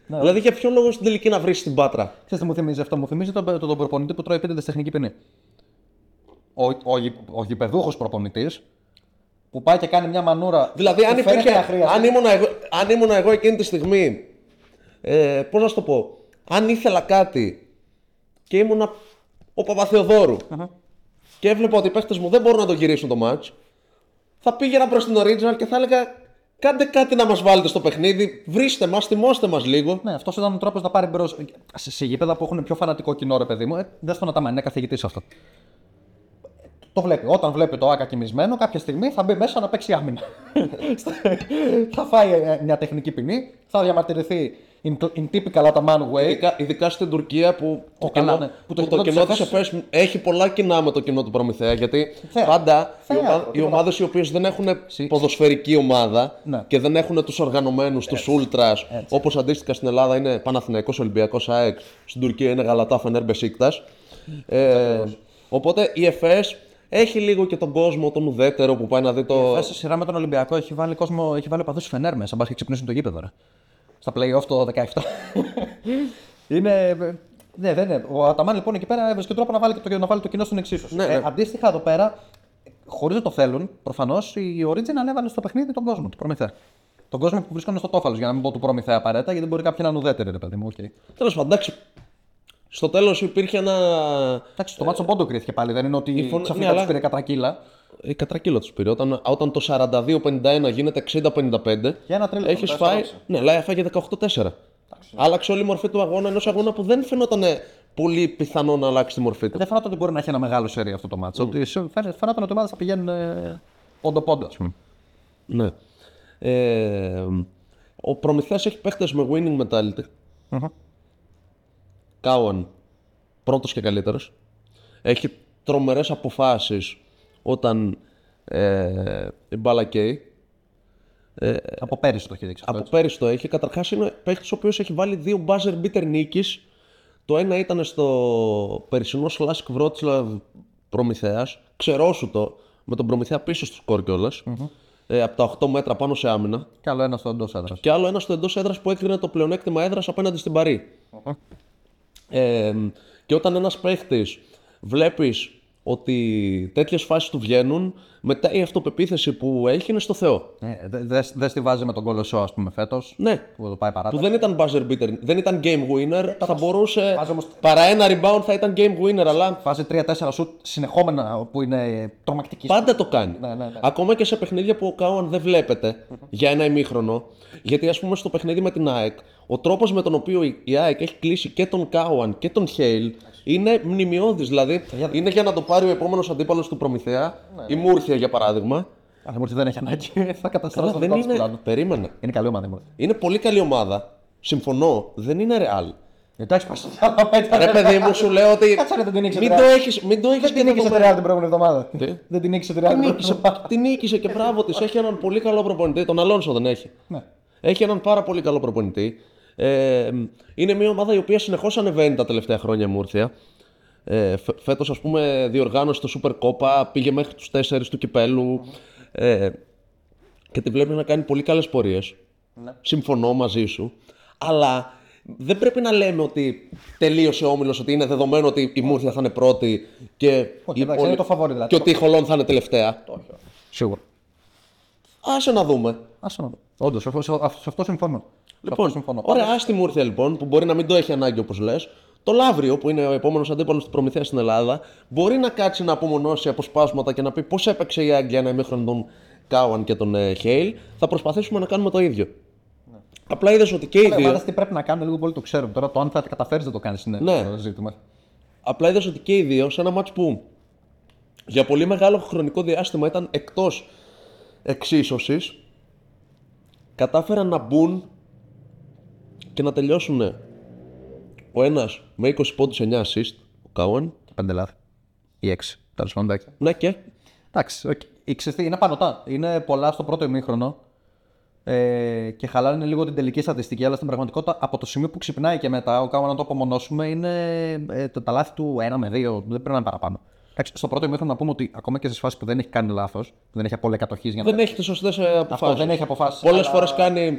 Ναι. Δηλαδή, για ποιο λόγο στην τελική να βρεις την Πάτρα. Ξέρεις τι μου θυμίζει αυτό. Μου θυμίζει τον προπονητή που τρώει επίτηδες τεχνική ποινή. Ο γηπεδούχος προπονητής που πάει και κάνει μια μανούρα. Δηλαδή, αν ήμουνα εγώ εκείνη τη στιγμή. Πώς να σου το πω. Αν ήθελα κάτι και ήμουνα ο Παπαθεοδόρου uh-huh. και έβλεπα ότι οι παίχτες μου δεν μπορούν να το γυρίσουν το μάτς, θα πήγαινα προς την original και θα έλεγα κάντε κάτι να μας βάλετε στο παιχνίδι, βρίστε μας, θυμώστε μας λίγο. Ναι, αυτός ήταν ο τρόπος να πάρει μπρος. Σε γήπεδα που έχουν πιο φανατικό κοινό, ρε παιδί μου, δεν στον αταμάνει, είναι καθηγητής αυτό. Το βλέπει. Όταν βλέπει το άκα κοιμισμένο, κάποια στιγμή θα μπει μέσα να παίξει άμυνα. Θα φάει μια τεχνική ποινή, θα διαμαρτυρηθεί in typical Ottoman way. Ειδικά στην Τουρκία που το κοινό της ΕΦΕΣ έχει πολλά κοινά με το κοινό του Προμηθέα. Γιατί πάντα οι ομάδες οι οποίες δεν έχουν ποδοσφαιρική ομάδα και δεν έχουν τους οργανωμένους, τους ούλτρας, όπως αντίστοιχα στην Ελλάδα είναι Παναθηναϊκός, Ολυμπιακός, ΑΕΚ, στην Τουρκία είναι Γαλατά, Φενέρ, Μπεσίκτας. Οπότε η ΕΦΕΣ έχει λίγο και τον κόσμο, τον ουδέτερο που πάει να δει το. Η ΕΦΕΣ σε σειρά με τον Ολυμπιακό έχει βάλει οπαδούς Φενέρ μέσα, μπας και ξυπνήσουν το γήπεδο. Στα play-off το 17. είναι. Ναι, δεν είναι. Ο Αταμάν λοιπόν εκεί πέρα έβρισκε τρόπο να βάλει το κοινό στην εξίσωση. Ναι, ναι. Αντίστοιχα εδώ πέρα, χωρίς να το θέλουν, προφανώς η Original έβαλε στο παιχνίδι τον κόσμο του Προμηθέα. Τον κόσμο που βρίσκονται στο Τόφαλος, για να μην πω του Προμηθέα απαραίτητα, γιατί μπορεί κάποιοι να είναι ουδέτεροι, ρε παιδί μου. Okay. Τέλος πάντων, εντάξει. Στο τέλος υπήρχε ένα. Εντάξει, το μάτσο πόντο κρίθηκε πάλι. Δεν είναι ότι ξαφνικά τους πήρε κατρακύλα. Η κατρακύλα τους πήρε. Όταν το 42-51 γίνεται 60-55. Για ένα τρίλεπτο. Έχεις φάει. Ναι, αλλά έφαγε 18-4. Άλλαξε όλη η μορφή του αγώνα, ενός αγώνα που δεν φαινόταν πολύ πιθανό να αλλάξει τη μορφή του. Δεν φαίνεται ότι μπορεί να έχει ένα μεγάλο σερί αυτό το μάτσο. Ότι φαίνεται ότι οι ομάδες θα πηγαίνουν πόντο-πόντο, ας πούμε. Ναι. Ο Προμηθέας έχει παίχτες με winning mentality. Cowan, πρώτος και καλύτερος. Έχει τρομερές αποφάσεις όταν η μπάλα καίει. Από πέρυσι το έχει δείξει. Από πέρυσι το έχει. Καταρχάς είναι παίχτης ο οποίος έχει βάλει δύο buzzer beater νίκης. Το ένα ήταν στο περσινό Slask Wroclaw Προμηθέας. Ξερόσουτο με τον Προμηθέα πίσω στο σκορ κιόλας. Από τα 8 μέτρα πάνω σε άμυνα. Κι άλλο ένα στο εντός έδρας. Κι άλλο ένα στο εντός έδρας που έκρινε το πλεονέκτημα έδρας απέναντι στην Παρί. Και όταν ένας παίχτης βλέπεις ότι τέτοιες φάσεις του βγαίνουν, μετά η αυτοπεποίθηση που έχει είναι στο Θεό. Δες τι βάζει με τον Κολοσσό, ας πούμε, φέτος. Ναι. Που, το πάει που δεν ήταν buzzer beater, δεν ήταν game winner. Θα μπορούσε. Όμως... παρά ένα rebound θα ήταν game winner, αλλά. Βάζει 3-4 σουτ συνεχόμενα που είναι τρομακτική. Πάντα το κάνει. Ναι. Ακόμα και σε παιχνίδια που ο Cowan δεν βλέπετε για ένα ημίχρονο. Γιατί, ας πούμε, στο παιχνίδι με την ΑΕΚ, ο τρόπος με τον οποίο η ΑΕΚ έχει κλείσει και τον Cowan και τον Hale είναι μνημιώδης. Δηλαδή είναι για να το πάρει ο επόμενος αντίπαλος του Προμηθέα, η Μουρθία για παράδειγμα. Αλλά η Μουρθία δεν έχει ανάγκη, θα καταστρέψει τον πλάνο. Περίμενε. Είναι καλή ομάδα η Μουρθία. Είναι πολύ καλή ομάδα. Συμφωνώ, δεν είναι ρεάλ. Εντάξει, ρε παιδί μου, σου λέω ότι. Μην το έχεις και νίκησε τη Ρεάλ την προηγούμενη εβδομάδα. Δεν την νίκησε τη Ρεάλ. Την νίκησε και μπράβο της. Έχει έναν πολύ καλό προπονητή. Τον Αλόνσο δεν έχει. Έχει έναν πάρα πολύ καλό προπονητή. Είναι μια ομάδα η οποία συνεχώς ανεβαίνει τα τελευταία χρόνια η Μούρθια. Φέτος, ας πούμε, διοργάνωσε το Super Copa, πήγε μέχρι τους 4 του κυπέλου και τη βλέπει να κάνει πολύ καλές πορείες. Ναι. Συμφωνώ μαζί σου. Αλλά δεν πρέπει να λέμε ότι τελείωσε ο όμιλος, ότι είναι δεδομένο ότι η Μούρθια θα είναι πρώτη και, και ότι η Χολόν θα είναι τελευταία. Σίγουρα. Άσε να δούμε. Όντως, σε αυτό συμφωνώ. Λοιπόν, ωραία, ας τη Μούρθια λοιπόν, που μπορεί να μην το έχει ανάγκη όπως λες, το Λαύριο που είναι ο επόμενος αντίπαλος του Προμηθέα στην Ελλάδα, μπορεί να κάτσει να απομονώσει αποσπάσματα και να πει πώς έπαιξε η Άγγλια ένα ημίχρονο τον Cowan και τον Hale. Θα προσπαθήσουμε να κάνουμε το ίδιο. Ναι. Απλά είδες ότι και οι δύο. Αλλά τι πρέπει να κάνουμε λίγο πολύ το ξέρουμε. Τώρα το αν θα καταφέρεις δεν το κάνεις είναι το ζήτημα. Απλά είδες ότι και οι δύο σε ένα μάτς που για πολύ μεγάλο χρονικό διάστημα ήταν εκτός εξίσωσης, κατάφεραν να μπουν και να τελειώσουν ο ένας με 20 πόντους, 9 assist, ο Cowan. Και 5 λάθη. Ή 6, τέλος πάντων. Ναι, και. Εντάξει, είναι πανωτά. Είναι πολλά στο πρώτο ημίχρονο και χαλάνε λίγο την τελική στατιστική, αλλά στην πραγματικότητα από το σημείο που ξυπνάει και μετά, ο Cowan, να το απομονώσουμε, είναι τα λάθη του 1 με 2, δεν πρέπει να είναι παραπάνω. Στο πρώτο ημίχρονο να πούμε ότι ακόμα και σε φάσεις που δεν έχει κάνει λάθος, που δεν έχει απόλυτα κατοχής για να. Δεν έχει τις σωστές αποφάσεις. Δεν έχει αποφάσεις. Πολλές φορές κάνει.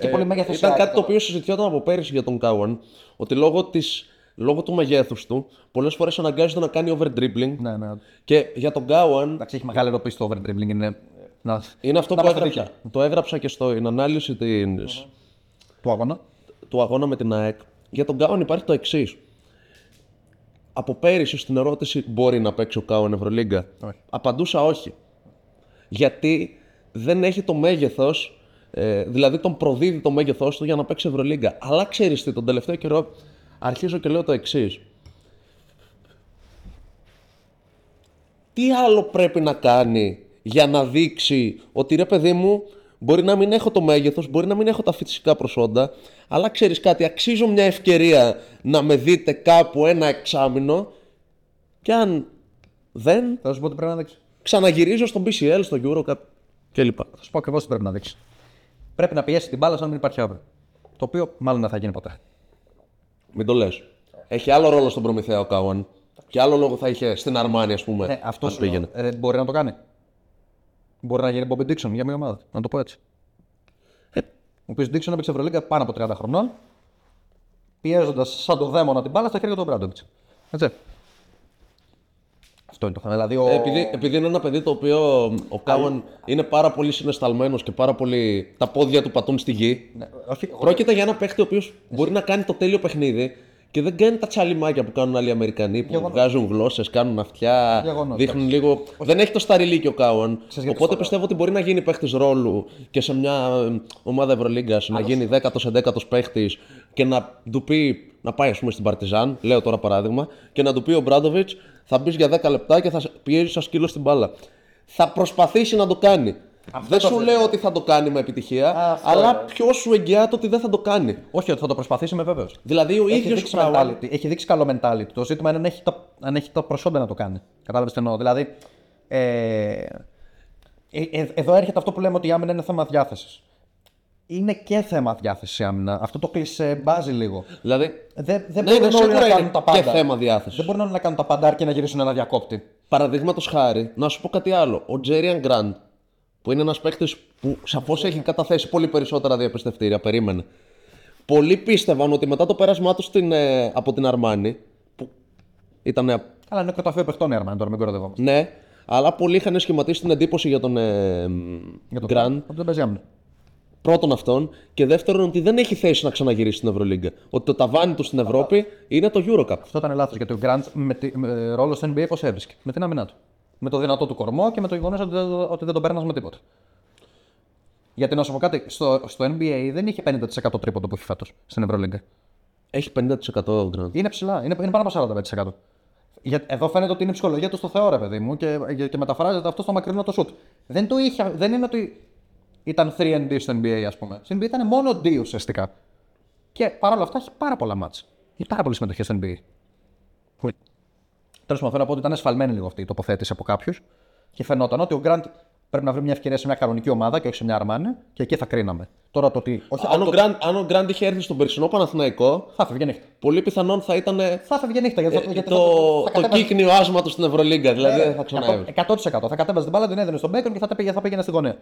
Και πολύ μέγεθος. Ήταν κάτι το οποίο συζητιόταν από πέρυσι για τον Cowan, ότι λόγω του μεγέθους του πολλές φορές αναγκάζεται να κάνει over dribbling. Ναι. Και για τον Cowan. Εντάξει, έχει μεγάλη ροπή στο over dribbling. Είναι αυτό που έγραψα. Το έγραψα και στην ανάλυση του αγώνα με την ΑΕΚ. Για τον Cowan υπάρχει το εξής. Από πέρυσι στην ερώτηση μπορεί να παίξει ο Cowan Ευρωλίγκα. Απαντούσα όχι. Γιατί δεν έχει το μέγεθος, δηλαδή τον προδίδει το μέγεθός του για να παίξει Ευρωλίγκα. Αλλά ξέρεις τι, τον τελευταίο καιρό αρχίζω και λέω το εξής. Τι άλλο πρέπει να κάνει για να δείξει ότι ρε παιδί μου, μπορεί να μην έχω το μέγεθος, μπορεί να μην έχω τα φυσικά προσόντα, αλλά ξέρεις κάτι, αξίζω μια ευκαιρία να με δείτε κάπου ένα εξάμηνο και αν δεν, θα σου πω ότι πρέπει να δείξει. Ξαναγυρίζω στον BCL, στο Euro κλπ. Θα σου πω ακριβώς τι πρέπει να δείξει. Πρέπει να πιέσει την μπάλα σαν να μην υπάρχει αύριο. Το οποίο μάλλον δεν θα γίνει ποτέ. Μην το λες. Έχει άλλο ρόλο στον Προμηθέα ο Cowan και άλλο λόγο θα είχε στην Αρμάνη, ας πούμε. Ναι, αυτό πήγαινε. Μπορεί να το κάνει. Μπορεί να γίνει Bobby Dixon για μια ομάδα, να το πω έτσι. Ο οποίος Dixon έπαιξε Ευρωλίγκα πάνω από 30 χρονών, πιέζοντας σαν το δαίμονα την μπάλα στα χέρια του Μπράντοβιτς. Έτσι. Αυτό είναι το θέμα. Δηλαδή επειδή είναι ένα παιδί το οποίο ο Cowan είναι πάρα πολύ συναισθαλμένος και πάρα πολύ. Τα πόδια του πατούν στη γη. Ναι, πρόκειται για ένα παίχτη ο οποίος μπορεί να κάνει το τέλειο παιχνίδι. Και δεν κάνει τα τσαλιμάκια που κάνουν άλλοι Αμερικανοί που βγάζουν γλώσσες, κάνουν αυτιά, δείχνουν λίγο. Όχι. Δεν έχει το σταριλίκι ο Cowan. Οπότε πιστεύω ότι μπορεί να γίνει παίχτης ρόλου και σε μια ομάδα Ευρωλίγκας, να γίνει 10ος-11ος παίχτης και να του πει να πάει, ας πούμε, στην Παρτιζάν, λέω τώρα παράδειγμα, και να του πει ο Μπράντοβιτς θα μπει για 10 λεπτά και θα πιέζει σαν σκύλο στην μπάλα. Θα προσπαθήσει να το κάνει. Αυτό δεν σου θέλει. Λέω ότι θα το κάνει με επιτυχία, αλλά ποιο σου εγγυάται ότι δεν θα το κάνει. Όχι, ότι θα το προσπαθήσει, είμαι βέβαιος. Δηλαδή ο ίδιος έχει δείξει καλό mentality. Το ζήτημα είναι αν έχει τα προσόντα να το κάνει. Κατάλαβες τι εννοώ. Δηλαδή, εδώ έρχεται αυτό που λέμε ότι η άμυνα είναι θέμα διάθεσης. Είναι και θέμα διάθεσης η άμυνα. Αυτό το κλεισέ μπάζει λίγο. Δηλαδή, δεν μπορούν όλοι να κάνουν τα πάντα. Δεν μπορούν όλοι να κάνουν τα πάντα αρκεί να γυρίσουν ένα διακόπτη. Παραδείγματος χάρη, να σου πω κάτι άλλο. Ο Τζέριαν Γκραντ, που είναι ένας παίκτης που σαφώς έχει καταθέσει πολύ περισσότερα διαπιστευτήρια, περίμενε. Πολλοί πίστευαν ότι μετά το πέρασμά του από την Αρμάνη. Που ήταν. Αλλά είναι κροταφείο παιχτών η Αρμάνη, τώρα μην κοροϊδευόμαστε. Ναι, αλλά πολλοί είχαν σχηματίσει την εντύπωση για τον Γκραντ. Από τον Πεζιάμνη. Πρώτον αυτόν. Και δεύτερον, ότι δεν έχει θέση να ξαναγυρίσει στην Ευρωλίγκα. Ότι το ταβάνι του στην Ευρώπη είναι το EuroCup. Αυτό ήταν λάθος, γιατί ο Γκραντ με ρόλο στο NBA πώς έβρισκε. Με την άμυνά του. Με το δυνατό του κορμό και με το γεγονός ότι δεν τον πέρνας με τίποτα. Γιατί να σου πω κάτι, στο NBA δεν είχε 50% τρίποντο που έχει φέτος στην Ευρωλίγκα. Έχει 50%. Είναι ψηλά, είναι πάνω από 45%. Εδώ φαίνεται ότι είναι η ψυχολογία του στο Θεό, ρε παιδί μου, και μεταφράζεται αυτό στο μακρινό το σουτ. Δεν είναι ότι ήταν 3&D στο NBA, ας πούμε. Στην NBA ήταν μόνο D ουσιαστικά. Και παρόλα αυτά έχει πάρα πολλά μάτς. Έχει πάρα πολλές συμμετοχές στο NBA. Τέλος πάντων, θέλω να πω ότι ήταν εσφαλμένη λίγο αυτή η τοποθέτηση από κάποιους και φαινόταν ότι ο Γκραντ πρέπει να βρει μια ευκαιρία σε μια κανονική ομάδα και όχι σε μια Αρμάνη και εκεί θα κρίναμε. Τώρα το ότι. Αν ο Γκραντ είχε έρθει στον περσινό Παναθηναϊκό. Θα φεύγει νύχτα. Πολύ πιθανόν θα ήταν. Θα φεύγει νύχτα. Γιατί το κύκνιο άσμα του στην Ευρωλίγκα. Δηλαδή δεν θα ξαναέβει. 100%. Θα κατέβαζε την μπάλα, την έδινε στον μπέικον και θα πήγαινε στη γωνία.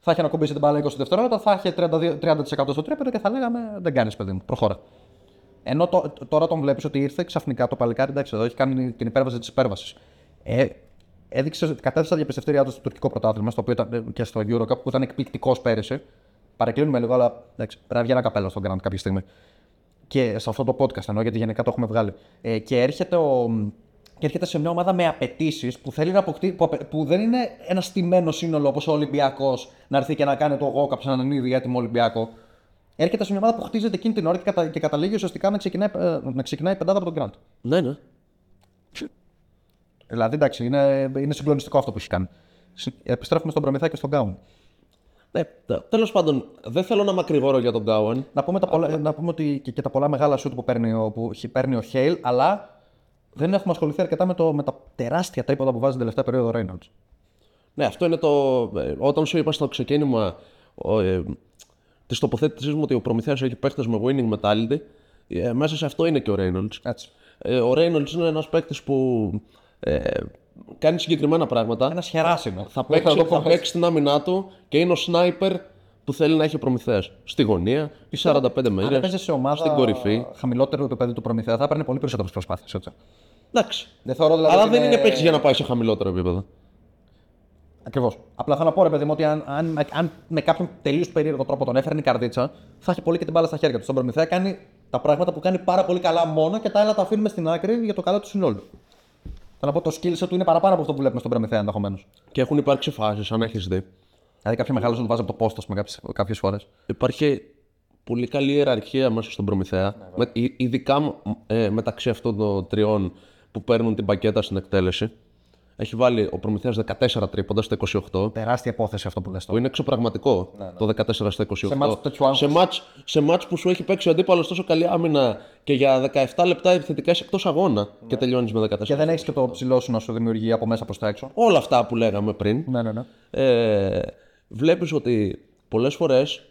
Θα είχε ανακουμπήσει την μπάλα 20 δευτερόλεπτα, θα είχε 30% στο τρίπεδο και θα λέγαμε δεν κάνει, παιδί μου, προχώρα. Ενώ τώρα τον βλέπεις ότι ήρθε ξαφνικά το παλικάρι, εντάξει, εδώ έχει κάνει την υπέρβαση της υπέρβασης. Κατέθεσε τα διαπιστευτήριά του στο τουρκικό πρωτάθλημα και στο EuroCup που ήταν εκπληκτικός πέρυσι. Παρακλίνουμε λίγο, αλλά εντάξει, πρέπει να βγει ένα καπέλο στον Γκραντ κάποια στιγμή. Και σε αυτό το podcast εννοώ, γιατί γενικά το έχουμε βγάλει. Και έρχεται σε μια ομάδα με απαιτήσεις που θέλει να που δεν είναι ένα στημένο σύνολο όπως ο Ολυμπιακός να έρθει και να κάνει το γόκαπ σαν έναν ήδη έτοιμο Ολυμπιακό. Έρχεται σε μια ομάδα που χτίζεται εκείνη την ώρα και καταλήγει ουσιαστικά να ξεκινάει η πεντάδα από τον Γκραντ. Ναι, ναι. Δηλαδή εντάξει, είναι συγκλονιστικό αυτό που έχει κάνει. Επιστρέφουμε στον Προμηθέα και στον Cowan. Ναι, τέλος πάντων, δεν θέλω να μακρηγορώ για τον Cowan. Να πούμε ότι και τα πολλά μεγάλα σουτ που παίρνει ο Hale, αλλά δεν έχουμε ασχοληθεί αρκετά με τα τεράστια τρίποντα που βάζει την τελευταία περίοδο ο Reynolds. Ναι, αυτό είναι το. Όταν σου είπα στο ξεκίνημα. Τη τοποθέτησή μου ότι ο Προμηθέας έχει παίκτες με winning mentality, μέσα σε αυτό είναι και ο Reynolds. Ο Reynolds είναι ένας παίκτης που κάνει συγκεκριμένα πράγματα. Ένας χεράσιμο. Θα παίξει την άμυνά του και είναι ο sniper που θέλει να έχει ο Προμηθέας. Στη γωνία, 45 μέρες. Αν παίζει σε ομάδα στην κορυφή. Χαμηλότερο το παιδί του Προμηθέα θα παίρνει πολύ περισσότερες προσπάθειες. Εντάξει. Αλλά δεν είναι παίκτης για να πάει σε χαμηλότερο επίπεδο. Ακριβώς. Απλά θέλω να πω, ρε παιδί μου, ότι αν με κάποιον τελείως περίεργο τρόπο τον έφερνε η Καρδίτσα, θα έχει πολύ και την μπάλα στα χέρια του. Στον Προμηθέα κάνει τα πράγματα που κάνει πάρα πολύ καλά μόνο και τα άλλα τα αφήνουμε στην άκρη για το καλό του συνόλου. Θέλω να πω, το skillset του είναι παραπάνω από αυτό που βλέπουμε στον Προμηθέα ενδεχομένως. Και έχουν υπάρξει φάσεις, αν έχεις δει. Δηλαδή, κάποιο μεγάλο τον βάζει από το πόστο με κάποιες φορές. Υπάρχει πολύ καλή ιεραρχία μέσα στον Προμηθέα, ειδικά μεταξύ αυτών των τριών που παίρνουν την πακέτα στην εκτέλεση. Έχει βάλει ο Προμηθέας 14 τρίποντα στα 28. Τεράστια υπόθεση αυτό που λες τώρα. Είναι εξωπραγματικό, ναι. Το 14 στα 28. Σε μάτς που σου έχει παίξει ο αντίπαλος τόσο καλή άμυνα και για 17 λεπτά επιθετικά είσαι εκτός αγώνα, ναι. Και τελειώνεις με 14. Και δεν έχεις και το ψηλό σου να σου δημιουργεί από μέσα προς τα έξω. Όλα αυτά που λέγαμε πριν. Ναι. Βλέπεις ότι πολλές φορές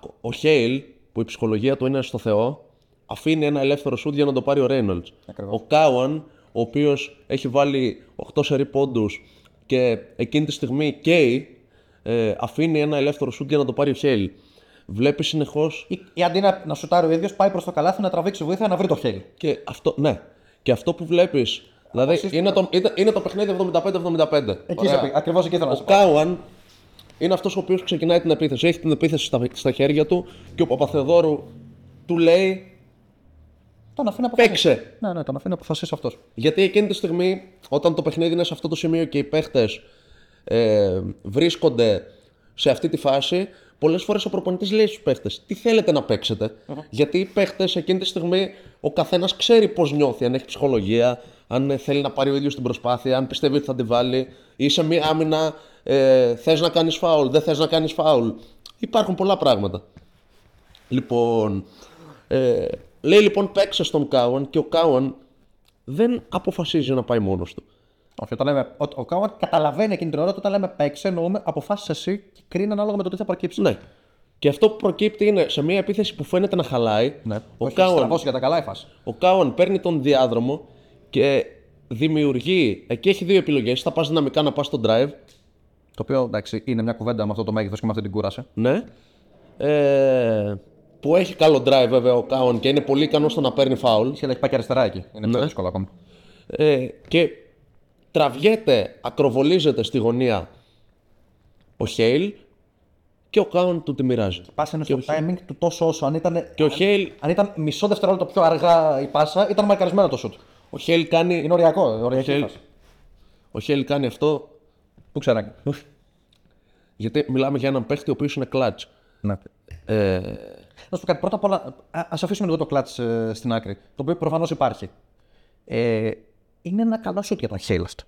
ο Hale, που η ψυχολογία του είναι στο Θεό, αφήνει ένα ελεύθερο σουτ για να το πάρει ο Reynolds. Ακριβώς. Ο Cowan, ο οποίος έχει βάλει 8 σερί πόντους και εκείνη τη στιγμή καίει, αφήνει ένα ελεύθερο σουτ για να το πάρει ο Hale. Βλέπει συνεχώς. Ή αντί να σουτάρει ο ίδιος, πάει προς το καλάθι να τραβήξει βοήθεια να βρει το Hale. Και αυτό, ναι. Και αυτό που βλέπεις. Δηλαδή είναι το παιχνίδι 75-75. Ακριβώς εκεί ήθελα να σου πω. Ο Cowan είναι αυτός ο οποίος ξεκινάει την επίθεση. Έχει την επίθεση στα χέρια του και ο Παπαθεδόρου του λέει. Τον αφήνει να αποφασίσει. Ναι, τον αφήνει να αποφασίσει αυτός. Γιατί εκείνη τη στιγμή, όταν το παιχνίδι είναι σε αυτό το σημείο και οι παίχτες βρίσκονται σε αυτή τη φάση, πολλές φορές ο προπονητής λέει στους παίχτες τι θέλετε να παίξετε. Γιατί οι παίχτες εκείνη τη στιγμή ο καθένας ξέρει πώς νιώθει, αν έχει ψυχολογία, αν θέλει να πάρει ο ίδιος την προσπάθεια, αν πιστεύει ότι θα την βάλει, είσαι μία άμυνα, θες να κάνεις φάουλ, δεν θες να κάνεις φάουλ. Υπάρχουν πολλά πράγματα. Λοιπόν, λέει λοιπόν παίξε στον Cowan και ο Cowan δεν αποφασίζει να πάει μόνος του. Όχι, όταν λέμε, ο Cowan καταλαβαίνει εκείνη την ώρα, όταν λέμε παίξε, εννοούμε αποφάσισε εσύ και κρίνει ανάλογα με το τι θα προκύψει. Ναι. Και αυτό που προκύπτει είναι σε μια επίθεση που φαίνεται να χαλάει. Ναι, ο Cowan παίρνει τον διάδρομο και δημιουργεί. Εκεί έχει δύο επιλογές. Θα πας δυναμικά να πας στο drive. Το οποίο εντάξει, είναι μια κουβέντα με αυτό το μέγεθος και με αυτή την κούραση. Ναι. Που έχει καλό drive βέβαια ο Cowan και είναι πολύ ικανός στο να παίρνει φάουλ. Έχει πάει και αριστερά εκεί. Είναι πιο δύσκολο ακόμα. Και τραβιέται, ακροβολίζεται στη γωνία ο Hale και ο Cowan του τη μοιράζει. Η πάσα είναι στο timing του τόσο όσο. Αν ήταν, αν ήταν μισό δευτερόλεπτο πιο αργά η πάσα, ήταν μαρκαρισμένο το shoot. Ο Hale κάνει. Είναι οριακό. Ο Hale κάνει αυτό. Πού ξανά. Γιατί μιλάμε για έναν παίχτη ο οποίος είναι clutch. Ναι. Να σου πω κάτι. Πρώτα απ' όλα, ας αφήσουμε λίγο το clutch στην άκρη. Το οποίο προφανώς υπάρχει. Είναι ένα καλό shoot για τον Hale αυτό.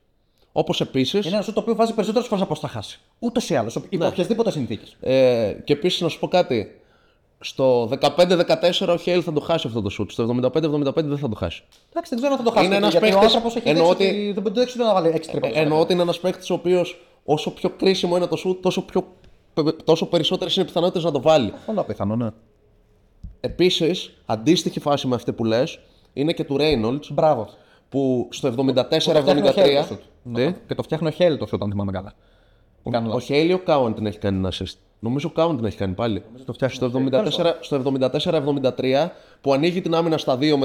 Όπως επίσης. Είναι ένα shoot το οποίο βάζει περισσότερες φορές από όσο θα χάσει. Ούτως ή άλλως. Υπό οποιασδήποτε συνθήκες. Και επίσης να σου πω κάτι. Στο 15-14 ο Hale θα το χάσει αυτό το shoot. Στο 75-75 δεν θα το χάσει. Εντάξει, δεν ξέρω αν θα το χάσει. Είναι ένας παίκτης. Εννοώ ότι είναι ένας παίκτης ο οποίος όσο πιο κρίσιμο είναι το shoot, τόσο περισσότερες είναι οι πιθανότητες να το βάλει. Όλα πιθανό, ναι. Επίσης, αντίστοιχη φάση με αυτή που λες είναι και του Reynolds. Μπράβο. Που στο 74-73. Και το φτιάχνει ο Hale το shoot, αν θυμάμαι καλά. Ο Hale ή ο Cowan την έχει κάνει να assist. Νομίζω ο Cowan την έχει κάνει πάλι. Το φτιάχνει στο 74-73 που ανοίγει την άμυνα στα δύο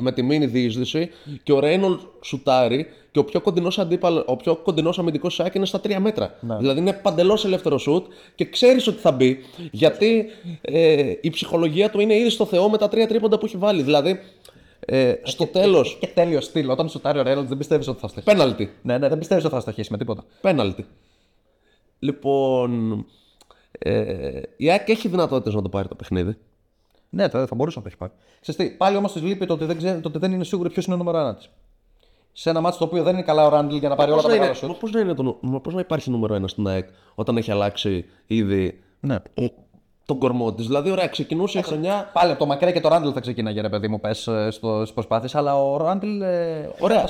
με τη μίνι διείσδυση και ο Reynolds σουτάρει και ο πιο κοντινός αμυντικός σάκ είναι στα 3 μέτρα. Ναι. Δηλαδή είναι παντελώς ελεύθερο σουτ και ξέρεις ότι θα μπει γιατί η ψυχολογία του είναι ήδη στο Θεό με τα 3 τρίποντα που έχει βάλει. Δηλαδή στο τέλος. Και τέλειο στυλ. Όταν σουτάρει ο Reynolds δεν πιστεύεις ότι θα στοχίσει. Πέναλτι. Ναι, δεν πιστεύεις ότι θα στοχίσει με τίποτα. Πέναλτι. Λοιπόν, η ΑΕΚ έχει δυνατότητες να το πάρει το παιχνίδι. Ναι, θα μπορούσε να το έχει πάρει. Ξέρετε, πάλι όμως της λείπει το ότι δεν είναι σίγουρη ποιος είναι ο νούμερο 1 της. Σε ένα μάτσο το οποίο δεν είναι καλά ο Ράντλ για να πάρει όλα τα μεγάλα σουτ. Πώς να υπάρχει νούμερο 1 στην ΑΕΚ όταν έχει αλλάξει ήδη τον κορμό της. Δηλαδή, ωραία, ξεκινούσε η χρονιά. Πάλι από το Μακρέ και το Ράντλ θα ξεκίναγε, ρε παιδί μου, πες στις προσπάθειες, αλλά ο Ράντλ. Ωραία,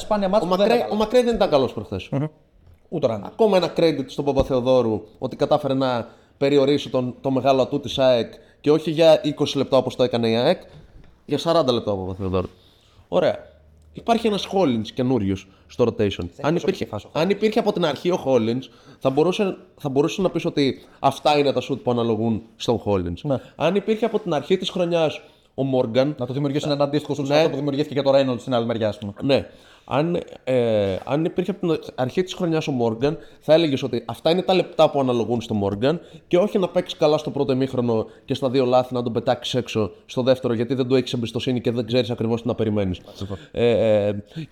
ο Μακρέ δεν ήταν καλός προχθές. Ακόμα ένα credit στον Παπαθεοδόρου ότι κατάφερε να περιορίσει το μεγάλο ατού της ΑΕΚ και όχι για 20 λεπτά όπως το έκανε η ΑΕΚ, για 40 λεπτά ο Παπαθεοδόρου. Ωραία. Υπάρχει ένας Hollins καινούριος στο rotation. Αν υπήρχε από την αρχή ο Hollins, θα μπορούσε να πεις ότι αυτά είναι τα shoot που αναλογούν στον Hollins. Ναι. Αν υπήρχε από την αρχή της χρονιάς ο Μόργαν. Να το δημιουργήσουν ένα αντίστοιχο shoot, ναι. Το δημιουργήθηκε και το Reynolds στην άλλη μεριά, ας πούμε. Ναι. Αν υπήρχε από την αρχή της χρονιάς ο Μόργαν, θα έλεγες ότι αυτά είναι τα λεπτά που αναλογούν στο Μόργαν και όχι να παίξεις καλά στο πρώτο ημίχρονο και στα δύο λάθη να τον πετάξεις έξω στο δεύτερο γιατί δεν του έχεις εμπιστοσύνη και δεν ξέρεις ακριβώς τι να περιμένεις.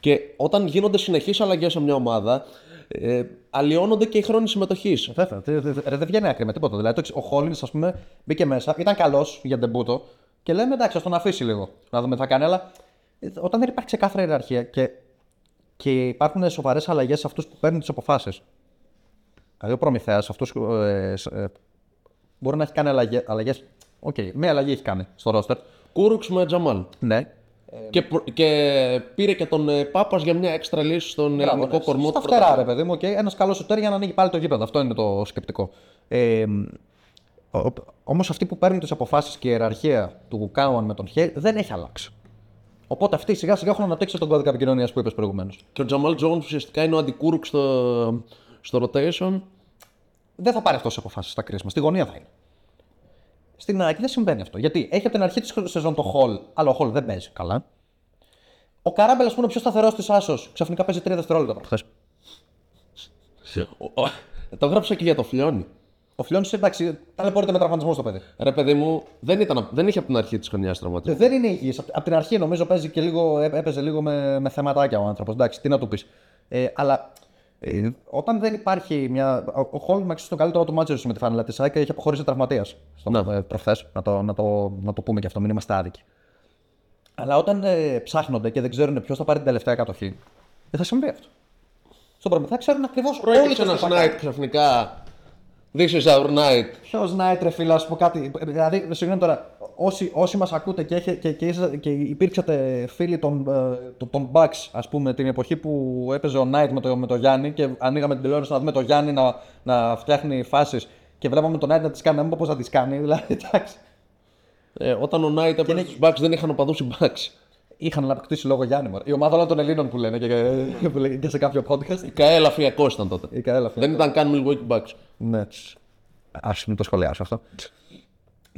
Και όταν γίνονται συνεχείς αλλαγές σε μια ομάδα, αλλοιώνονται και οι χρόνοι συμμετοχής. Δεν βγαίνει άκρη με τίποτα. Δηλαδή, ο Χόλινς, ας πούμε, μπήκε μέσα, ήταν καλός για ντεμπούτο και λέμε εντάξει, ας τον αφήσει λίγο να δούμε τι θα κάνει, αλλά όταν δεν υπάρχει ξεκάθαρη ιεραρχία και υπάρχουν σοβαρές αλλαγές σε αυτούς που παίρνουν τις αποφάσεις. Δηλαδή, ο Προμηθέας μπορεί να έχει κάνει αλλαγές. Οκ, μία αλλαγή έχει κάνει στο ρόστερ. Κούρουξ με Τζαμάλ. Ναι. Και πήρε και τον Πάπα για μια έξτρα λύση στον ελληνικό κορμό. Στα φτερά, ρε παιδί μου, ένας καλός σουτέρ για να ανοίγει πάλι το γήπεδο. Αυτό είναι το σκεπτικό. Όμως αυτοί που παίρνουν τις αποφάσεις και η ιεραρχία του Cowan με τον Hale δεν έχει αλλάξει. Οπότε αυτοί σιγά σιγά έχουν αναπτύξει τον κώδικα επικοινωνίας που είπες προηγουμένως. Και ο Τζαμάλ Τζόουνς ουσιαστικά είναι ο αντικούρουξ στο rotation. Δεν θα πάρει αυτός αποφάσεις στα κρίσιμα. Στη γωνία θα είναι. Στην ΑΕΚ δεν συμβαίνει αυτό. Γιατί έχει από την αρχή της σεζόν το Hall, αλλά ο Hall δεν παίζει καλά. Ο Καράμπελας που είναι ο πιο σταθερός της άσος, ξαφνικά παίζει 3 δευτερόλεπτα προχθές. Το γράψα και για το Φλιόνι. Ο Φιλόνης, εντάξει, ταλαιπωρείται με τραυματισμό στο παιδί. Ρε παιδί μου, δεν είχε από την αρχή της χρονιάς τραυματισμό. Δεν είναι υγιής. Από την αρχή νομίζω έπαιζε λίγο με θεματάκια ο άνθρωπος. Εντάξει, τι να του πεις. Αλλά Όταν δεν υπάρχει μια. Ο Χόλμαξ ήταν το καλύτερο του μάτσο με τη φανέλα της ΑΕΚ και είχε αποχωρήσει τραυματίας προχθές. Να το πούμε και αυτό, μην είμαστε άδικοι. Αλλά όταν ψάχνονται και δεν ξέρουν ποιος θα πάρει την τελευταία κατοχή, δεν θα συμβεί αυτό. Στον Προμηθέα ξέρουν ακριβώς όλοι. Έχεις ένα Snipe ξαφνικά. This is our night. Ποιος night, ρε φίλε, ας πω κάτι. Δηλαδή, συγγνώμη τώρα, όσοι μας ακούτε και υπήρξατε φίλοι των Bucks, ας πούμε, την εποχή που έπαιζε ο Night με το Γιάννη και ανοίγαμε την τηλεόραση να δούμε το Γιάννη να φτιάχνει φάσεις και βλέπαμε τον Night να τις κάνει, να μην πω πώς να τις κάνει. Δηλαδή, εντάξει. Όταν ο Night έπαιζε τους Bucks, δεν είχαν οπαδούς οι Bucks. Είχαν αναπτύξει λόγο Γιάννη μωρέ. Η ομάδα όλων των Ελλήνων που λένε και σε κάποιο podcast. Η ΚΑΕ Ελαφριακός ήταν τότε. Δεν ήταν καν Milwaukee Bucks. Ναι. Ας μην το σχολιάσω αυτό.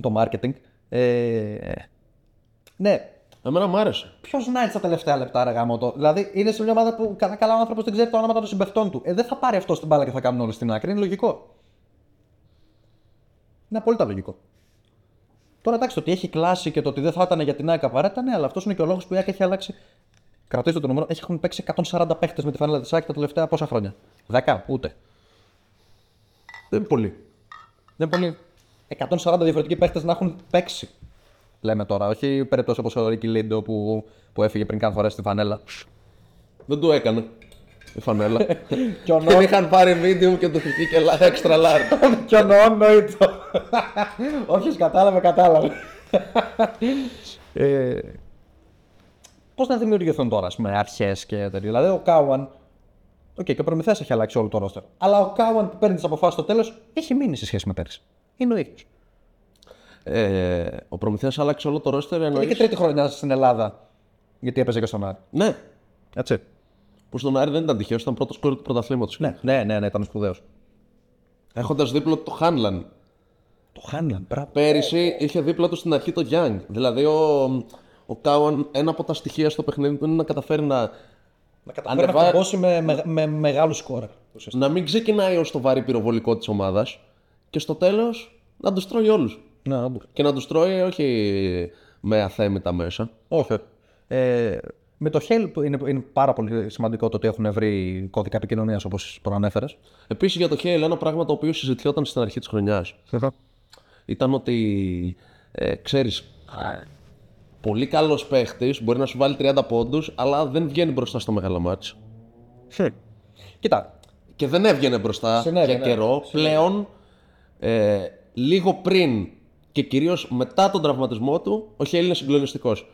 Το marketing. Ναι. Εμένα μου άρεσε. Ποιος να έτσι τα τελευταία λεπτά, ρε γαμώτο. Δηλαδή είναι σε μια ομάδα που καλά ο άνθρωπος δεν ξέρει τα όνοματα των συμπαιχτών του. Δεν θα πάρει αυτό στην μπάλα και θα κάνουν όλοι στην άκρη. Είναι λογικό. Είναι απόλυτα λογικό. Τώρα εντάξει, το ότι έχει κλάσει και το ότι δεν θα ήταν για την ΑΕΚ απαραίτητα, ναι, αλλά αυτό είναι και ο λόγος που η ΑΕΚ έχει αλλάξει. Κρατήστε το νούμερο, έχουν παίξει 140 παίχτες με τη φανέλα της ΑΕΚ τα τελευταία πόσα χρόνια. 10, ούτε. Δεν είναι πολύ. 140 διαφορετικοί παίχτες να έχουν παίξει. Λέμε τώρα, όχι περιπτώσει όπως ο Ρίκι Λίντο που έφυγε πριν καν φορέσει τη φανέλα. Δεν το έκανε. Η φανέλα. Τον είχαν πάρει medium και του είχε και extra large. Κι ονοόνοητο. Όποιος κατάλαβε. Πώς να δημιουργηθούν τώρα με αρχές και τέτοια. Δηλαδή ο Cowan. Οκ, και ο Προμηθέας έχει αλλάξει όλο το ρόστερ. Αλλά ο Cowan που παίρνει τις αποφάσεις στο τέλος έχει μείνει σε σχέση με πέρυσι. Είναι ο ίδιος. Ο Προμηθέας άλλαξε όλο το ρόστερ. Είναι και τρίτη χρονιά στην Ελλάδα. Γιατί έπαιζε και στον Άρη. Ναι, έτσι. Που στον Άρη δεν ήταν τυχαίο, ήταν πρώτος σκόρερ του πρωταθλήματος. Ναι, ήταν σπουδαίος. Έχοντας δίπλο του Χάνλαν. Πέρυσι είχε δίπλα του στην αρχή το Young. Δηλαδή ο Cowan, ένα από τα στοιχεία στο παιχνίδι του είναι να καταφέρει να χτυπώσει με μεγάλους σκόρερ. Να μην ξεκινάει ως το βαρύ πυροβολικό της ομάδας και στο τέλος να τους τρώει όλους. Και να τους τρώει όχι με αθέμητα μέσα. Όχι. Με το Hale είναι πάρα πολύ σημαντικό το ότι έχουν βρει κώδικα επικοινωνίας όπως προανέφερες. Επίσης για το Hale, ένα πράγμα το οποίο συζητιόταν στην αρχή της χρονιάς ήταν ότι ξέρεις, πολύ καλός παίχτης μπορεί να σου βάλει 30 πόντους, αλλά δεν βγαίνει μπροστά στο μεγάλο μάτς. Κοίτα. Και δεν έβγαινε μπροστά για καιρό. Πλέον, λίγο πριν. Και κυρίως μετά τον τραυματισμό του, ο Hale είναι συγκλονιστικός.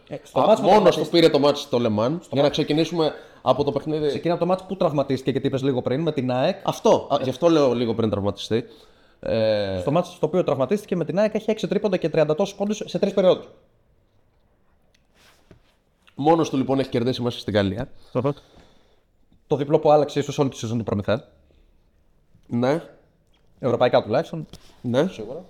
Μόνος του πήρε το μάτς στο Λεμάν. Για να ξεκινήσουμε από το παιχνίδι. Ξεκινάμε το μάτς που τραυματίστηκε και τι είπες λίγο πριν με την ΑΕΚ. Αυτό. Γι' αυτό λέω λίγο πριν τραυματιστεί. Στο μάτς στο οποίο τραυματίστηκε με την ΑΕΚ έχει 6 τρίποντα και 30 τόσους πόντους σε 3 περιόδους. Μόνος του λοιπόν έχει κερδίσει μέσα στην Γαλλία. Το διπλό που άλλαξε ίσως όλη τη σεζόν του Προμηθέα. Ναι. Ευρωπαϊκά τουλάχιστον. Ναι, σίγουρα.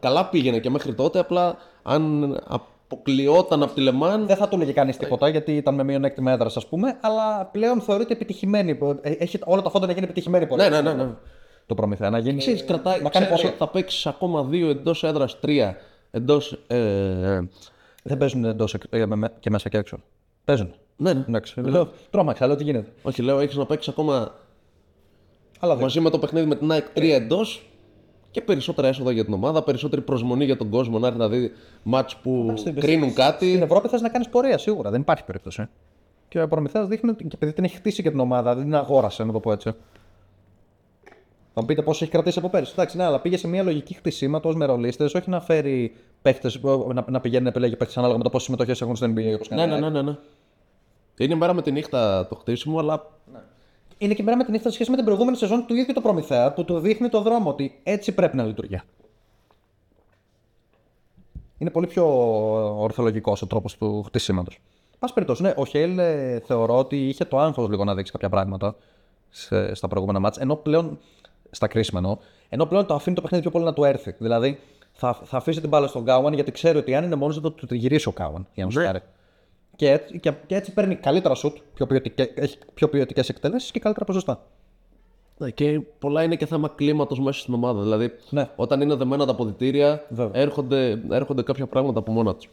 Καλά πήγαινε και μέχρι τότε. Απλά αν αποκλειόταν από τη Λεμάν. Δεν θα του έλεγε κανείς τίποτα γιατί ήταν με μειονέκτημα έδρας, ας πούμε. Αλλά πλέον θεωρείται επιτυχημένη. Έχει όλα τα φόντα να γίνει επιτυχημένη πορεία. Ναι. Το Προμηθέα να γίνει. Ξέρεις, κρατάει. Θα παίξεις ακόμα 2 εντός έδρας, 3 εντός. Δεν παίζουν εντός και μέσα και έξω. Παίζουν. Ναι. Τρώμαξα, λέω τι γίνεται. Όχι, λέω έχεις να παίξεις ακόμα. Μαζί με το παιχνίδι με την ΑΕΚ 3 εντός. Και περισσότερα έσοδα για την ομάδα, περισσότερη προσμονή για τον κόσμο να έρθει να δει μάτς που κρίνουν κάτι. Στην Ευρώπη θες να κάνεις πορεία σίγουρα, δεν υπάρχει περίπτωση. Και ο Προμηθέας δείχνει ότι επειδή την έχει χτίσει και την ομάδα, δεν την αγόρασε, να το πω έτσι. Θα μου πείτε πόσο έχει κρατήσει από πέρυσι. Εντάξει, ναι, αλλά πήγε σε μια λογική χτισήματος με ρολίστες, όχι να φέρει παίχτες να πηγαίνει να επιλέγει παίχτες ανάλογα με το πόσες συμμετοχές έχουν στην NBA. Ναι. Είναι μέρα με τη νύχτα το χτίσιμο, αλλά. Ναι. Είναι και μέρα με την νύχτα σε σχέση με την προηγούμενη σεζόν του ίδιου το Προμηθέα που του δείχνει το δρόμο ότι έτσι πρέπει να λειτουργεί. Είναι πολύ πιο ορθολογικός ο τρόπος του χτισήματος. Πάση περιπτώσει, ναι, ο Hale θεωρώ ότι είχε το άγχος λίγο να δείξει κάποια πράγματα στα προηγούμενα μάτς, ενώ πλέον. Στα κρίσιμα εννοώ. Ενώ πλέον το αφήνει το παιχνίδι πιο πολύ να του έρθει. Δηλαδή θα αφήσει την μπάλα στον Cowan γιατί ξέρει ότι αν είναι μόνος δεν θα του τη γυρίσει ο Cowan για να σκάρει. Και έτσι παίρνει καλύτερα σουτ, έχει πιο ποιοτικές εκτελέσεις και καλύτερα ποσοστά. Και πολλά είναι και θέμα κλίματος μέσα στην ομάδα. Δηλαδή, όταν είναι δεμένα τα αποδυτήρια, έρχονται κάποια πράγματα από μόνα τους.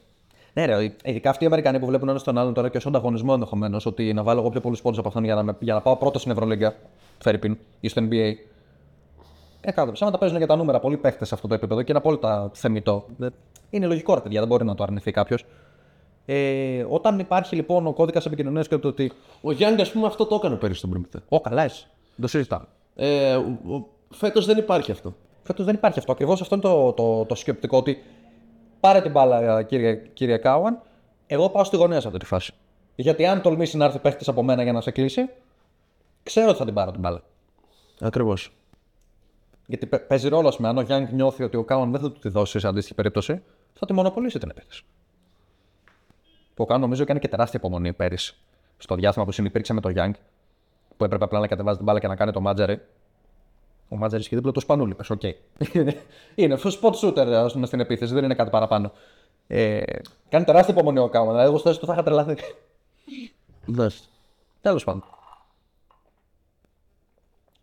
Ναι, ρε, ειδικά αυτοί οι Αμερικανοί που βλέπουν ένα τον άλλον τώρα και ω ανταγωνισμό ενδεχομένω, ότι να βάλω εγώ πιο πολλού πόντου από αυτόν για να πάω πρώτο στην Ευρωλίγκα, φερρυπίν, ή στο NBA. Κάτω. Ψέματα παίζουν για τα νούμερα. Πολλοί παίχτες σε αυτό το επίπεδο και είναι απόλυτα θεμητό. Είναι λογικό, ρε παιδιά, δεν μπορεί να το αρνηθεί κάποιο. Όταν υπάρχει λοιπόν ο κώδικας επικοινωνίας και το ότι. Ο Γιάννης, ας πούμε, αυτό το έκανε πέρυσι στον Προμηθέα. Καλά, εσύ. Το συζητάμε. Φέτος δεν υπάρχει αυτό. Ακριβώς αυτό είναι το σκεπτικό. Ότι πάρε την μπάλα, κύριε Cowan, εγώ πάω στη γωνία σε αυτή τη φάση. Γιατί αν τολμήσει να έρθει παίχτης από μένα για να σε κλείσει, ξέρω ότι θα την πάρω την μπάλα. Ακριβώς. Γιατί παίζει ρόλο, ας πούμε, αν ο Γιάννης νιώθει ότι ο Cowan δεν θα του τη δώσει σε αντίστοιχη περίπτωση, θα τη μονοπολίσει την επίθεση. Που ο Cowan νομίζω έκανε και τεράστια υπομονή πέρυσι, στο διάστημα που συνυπήρξε με τον Young, που έπρεπε απλά να κατεβάζει την μπάλα και να κάνει το μάτζαρι. Ο μάτζαρι είχε δίπλα το σπανούλι, πες, οκ. Είναι spot shooter, ας πούμε, στην επίθεση, δεν είναι κάτι παραπάνω. Κάνει τεράστια υπομονή ο Cowan, δηλαδή εγώ στο έστω θα είχα τρελαθεί. Τέλος πάντων.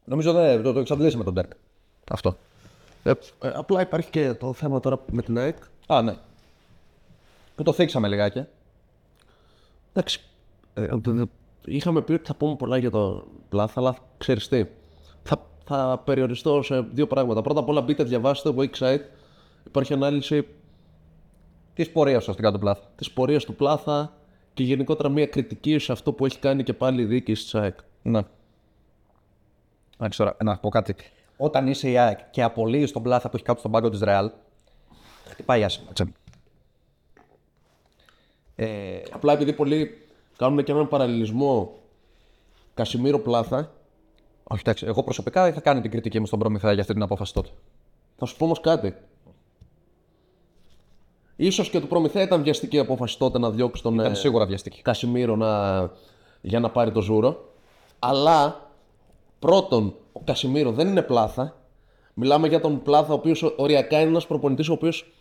Νομίζω το εξαντλήσει με τον Derby. Αυτό. Απλά υπάρχει και το θέμα τώρα με την ΑΕΚ. Ναι. Που το θίξαμε λιγάκι. Εντάξει. Είχαμε πει ότι θα πούμε πολλά για το Πλάθ, αλλά ξέρεις τι. Θα περιοριστώ σε δύο πράγματα. Πρώτα απ' όλα μπείτε, διαβάστε website. Υπάρχει ανάλυση της πορείας αστικά του Πλάθ. Της πορείας του Πλάθα και γενικότερα μια κριτική σε αυτό που έχει κάνει και πάλι η διοίκηση της ΑΕΚ. Ναι. Άξι, να πω κάτι. Όταν είσαι η ΑΕΚ και απολύει τον Πλάθα που έχει κάτω στον πάγκο της Ρεάλ, χτυπάει άσχημα. Απλά επειδή πολλοί κάνουν και έναν παραλληλισμό Κασιμίρο Πλάθα. Όχι, εντάξει, εγώ προσωπικά είχα κάνει την κριτική μου στον Προμηθέα για αυτή την απόφαση τότε. Θα σου πω όμως κάτι. Ίσως και του Προμηθέα ήταν βιαστική απόφαση τότε να διώξει τον Κασιμίρο για να πάρει το Ζούρο. Αλλά πρώτον, ο Κασιμίρο δεν είναι Πλάθα. Μιλάμε για τον Πλάθα, ο οποίος οριακά είναι ένας προπονητής ο οποίος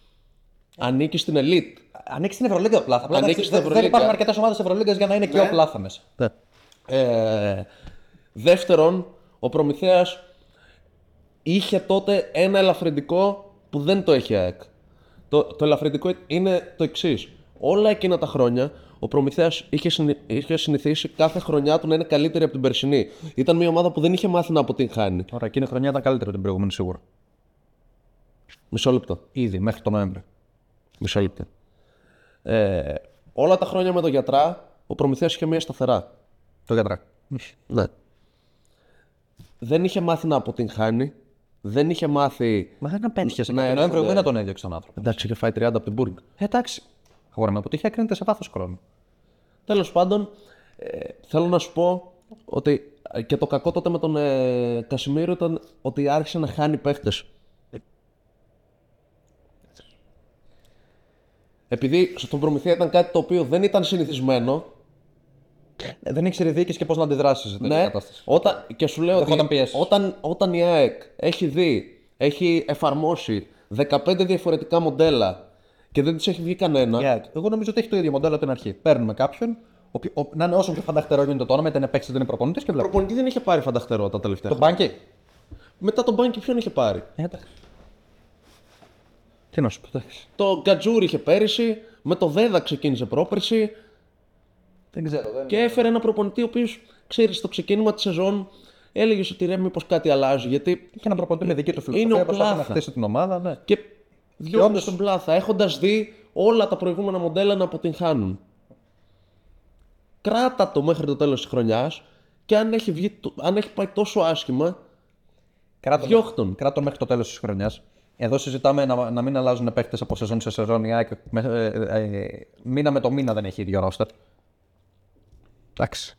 ανήκει στην ελίτ. Ανήκει στην Ευρωλίγκα ο Πλάθα. Δεν υπάρχουν αρκετές ομάδες Ευρωλίγκας για να είναι και ο Πλάθα μέσα. Δεύτερον, ο Προμηθέας είχε τότε ένα ελαφρυντικό που δεν το έχει ΑΕΚ. Το ελαφρυντικό είναι το εξής. Όλα εκείνα τα χρόνια ο Προμηθέας είχε συνηθίσει κάθε χρονιά του να είναι καλύτερη από την περσινή. Ήταν μια ομάδα που δεν είχε μάθει να αποτυγχάνει. Ωραία, εκείνη η χρονιά ήταν καλύτερη από την προηγούμενη σίγουρα. Μισό λεπτό. Ήδη μέχρι τον Νοέμβριο. Μισό λεπτό. Όλα τα χρόνια με τον Γιατρά, ο Προμηθέας είχε μια σταθερά. Το Γιατρά. Ναι. Δεν είχε μάθει να αποτυγχάνει. Δεν είχε μάθει. Μα δεν απέντυχε. Νοέμβριο δεν τον έδιωξε τον άνθρωπο. Εντάξει, είχε φάει 30 από την Μπούργκ. Εντάξει. Χωρί να αποτυχία κρίνεται σε βάθος χρόνου. Τέλος πάντων, θέλω να σου πω ότι και το κακό τότε με τον Κασιμίρο ήταν ότι άρχισε να χάνει παίχτες. Επειδή στον Προμηθέα ήταν κάτι το οποίο δεν ήταν συνηθισμένο. Δεν ήξερε διοίκηση και πώς να αντιδράσει σε τέτοια κατάσταση. Και σου λέω ότι όταν η ΑΕΚ έχει εφαρμόσει 15 διαφορετικά μοντέλα και δεν της έχει βγει κανένα. Εγώ νομίζω ότι έχει το ίδιο μοντέλο από την αρχή. Παίρνουμε κάποιον, να είναι όσο πιο φανταχτερό γίνεται το όνομα, είτε είναι παίκτης είτε είναι προπονητής και βλέπουμε. Προπονητή δεν είχε πάρει φανταχτερό τα τελευταία. Τον Μπάνκι. Μετά τον Μπάνκι ποιον είχε πάρει. Τι να σου πω. Το Γκατζούρι είχε πέρυσι, με το Δέδα ξεκίνησε πρόπερσι. Δεν ξέρω, και έφερε ένα προπονητή ο οποίος, ξέρεις, στο ξεκίνημα της σεζόν έλεγε ότι ρε, μήπως κάτι αλλάζει. Γιατί είχε ένα προπονητή με δική του φιλοσοφία, προσπάθησε να χτίσει την ομάδα. Ναι. Και διώχνει τον Πλάθα, έχοντας δει όλα τα προηγούμενα μοντέλα να αποτυγχάνουν. Κράτα το μέχρι το τέλος της χρονιάς και αν έχει πάει τόσο άσχημα, διώχνουν. Κράτα μέχρι το τέλος της χρονιάς. Εδώ συζητάμε να μην αλλάζουν παίχτες από σεζόν σε σεζόν. Η ΑΕΚ μήνα με το μήνα δεν έχει ίδιο ρόστερ. Εντάξει.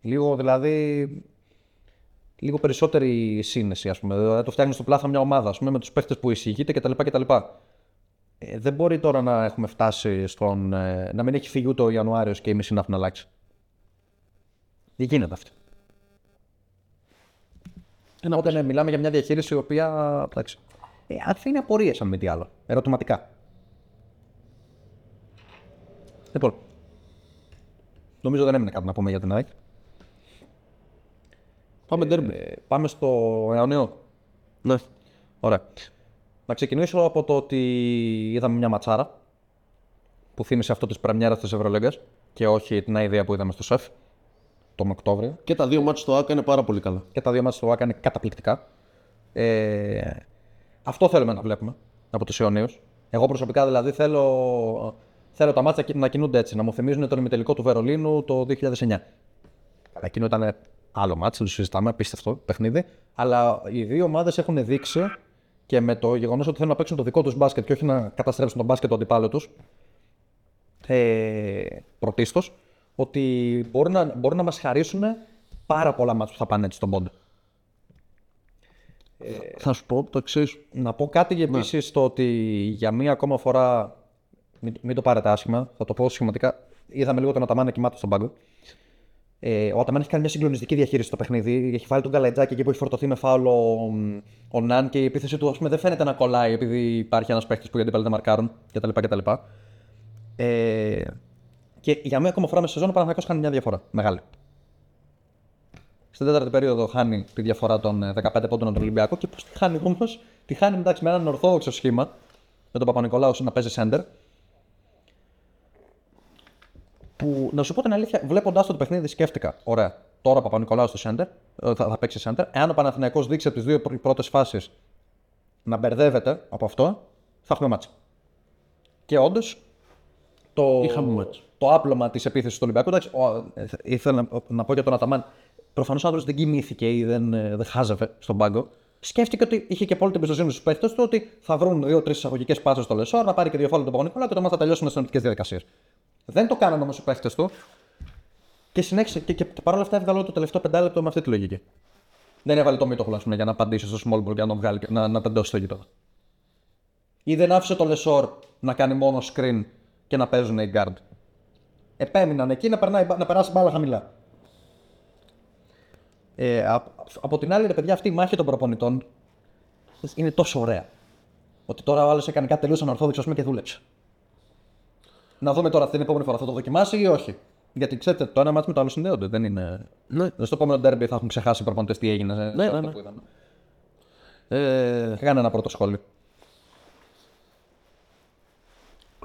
Λίγο δηλαδή. Λίγο περισσότερη σύνεση, ας πούμε. Δηλαδή το φτιάχνει στο Πλάθα μια ομάδα, ας πούμε, με τους παίχτες που εισηγείται κτλ. Δεν μπορεί τώρα να έχουμε φτάσει στον. Να μην έχει φύγει ούτε ο Ιανουάριος και η μισή να έχουν αλλάξει. Δεν γίνεται αυτό. Οπότε μιλάμε για μια διαχείριση η οποία. Εντάξει. Αφήνει απορίες, αν μη τι άλλο. Ερωτηματικά. Λοιπόν. Νομίζω δεν έμεινε κάτι να πούμε για την ΑΕΚ. Πάμε ντέρμπι. Πάμε στο αιωνιό. Ναι. Ωραία. Να ξεκινήσω από το ότι είδαμε μια ματσάρα. που θύμισε αυτό τη πραμιέρα τη Ευρωλίγκα και όχι την ιδέα που είδαμε στο ΣΕΦ τον Οκτώβριο. Και τα δύο μάτς στο ΑΚΑ είναι πάρα πολύ καλά. Και τα δύο μάτς στο ΑΚΑ είναι καταπληκτικά. Αυτό θέλουμε να βλέπουμε από τους αιωνίους. Εγώ προσωπικά δηλαδή θέλω τα μάτσα να κινούνται έτσι, να μου θυμίζουν τον ημιτελικό του Βερολίνου το 2009. Αλλά εκείνο ήταν άλλο μάτς, το συζητάμε, απίστευτο παιχνίδι. Αλλά οι δύο ομάδες έχουν δείξει και με το γεγονός ότι θέλουν να παίξουν το δικό τους μπάσκετ και όχι να καταστρέψουν τον μπάσκετ του αντιπάλου τους. Πρωτίστως, ότι μπορούν να μας χαρίσουν πάρα πολλά μάτς που θα πάνε έτσι στον πόντο. Θα σου πω το εξής. Να πω κάτι επίσης στο ότι για μία ακόμα φορά. Μην το πάρετε άσχημα, θα το πω σχηματικά. Είδαμε λίγο τον Αταμάν κοιμάται στον πάγκο. Ο Αταμάν έχει κάνει μια συγκλονιστική διαχείριση στο παιχνίδι. Έχει βάλει τον Καλατζάκη εκεί που έχει φορτωθεί με φάουλο ο Ναν και η επίθεση του, ας πούμε, δεν φαίνεται να κολλάει επειδή υπάρχει ένας παίχτης που οι αντίπαλοι δεν μαρκάρουν κτλ. Και για μία ακόμα φορά μέσα στη σεζόν ο Παναθηναϊκός κάνει μια διαφορά. Μεγάλη. Στην τέταρτη περίοδο χάνει τη διαφορά των 15 πόντων από τον Ολυμπιακό και πώς τη χάνει όμως? Τη χάνει εντάξει, με έναν ορθόδοξο σχήμα με τον Παπανικολάου να παίζει σέντερ. Που να σου πω την αλήθεια, βλέποντας το παιχνίδι, σκέφτηκα: ωραία, τώρα ο Παπανικολάου στο σέντερ, θα παίξει σέντερ. Εάν ο Παναθηναϊκός δείξει από τις δύο πρώτες φάσεις να μπερδεύεται από αυτό, θα έχουμε μάτς. Και όντως το άπλωμα της επίθεσης του Ολυμπιακού. Εντάξει, ήθελα να πω για τον Αταμάν. Προφανώς ο άνθρωπος δεν κοιμήθηκε ή δεν χάζευε στον πάγκο. Σκέφτηκε ότι είχε και πολύ την εμπιστοσύνη στους παίκτες του ότι θα βρουν 2-3 εισαγωγικές πάσες στο Λεσόρ, να πάρει και δύο φάουλ τον Παπανικολάου και το μάτς θα τελειώσουν στις νοητικές διαδικασίες. Δεν το κάνανε όμως οι παίκτες του και συνέχισε και παρόλα αυτά έβγαλε το τελευταίο 5 λεπτό με αυτή τη λογική. Δεν έβαλε το Μίτογλου για να απαντήσει στο small ball και να τον βγάλει και να τεντώσει το γήπεδο. Ή δεν άφησε το Λεσόρ να κάνει μόνο screen και να παίζουν οι γκαρντ. Επέμειναν εκεί να περάσει μπάλα χαμηλά. Από την άλλη, ρε παιδιά, αυτή η μάχη των προπονητών είναι τόσο ωραία. Ότι τώρα ο άλλος έκανε κάτι τελείως ανορθόδοξο, ας πούμε, και δούλεψε. Να δούμε τώρα την επόμενη φορά, θα το δοκιμάσει ή όχι. Γιατί ξέρετε, το ένα μάτι με το άλλο συνδέονται. Δεν είναι. Ναι. Στο επόμενο ντέρμπι θα έχουν ξεχάσει οι προπονητές τι έγινε. Ναι. Που ήταν. Κάνε ένα πρώτο σχόλιο.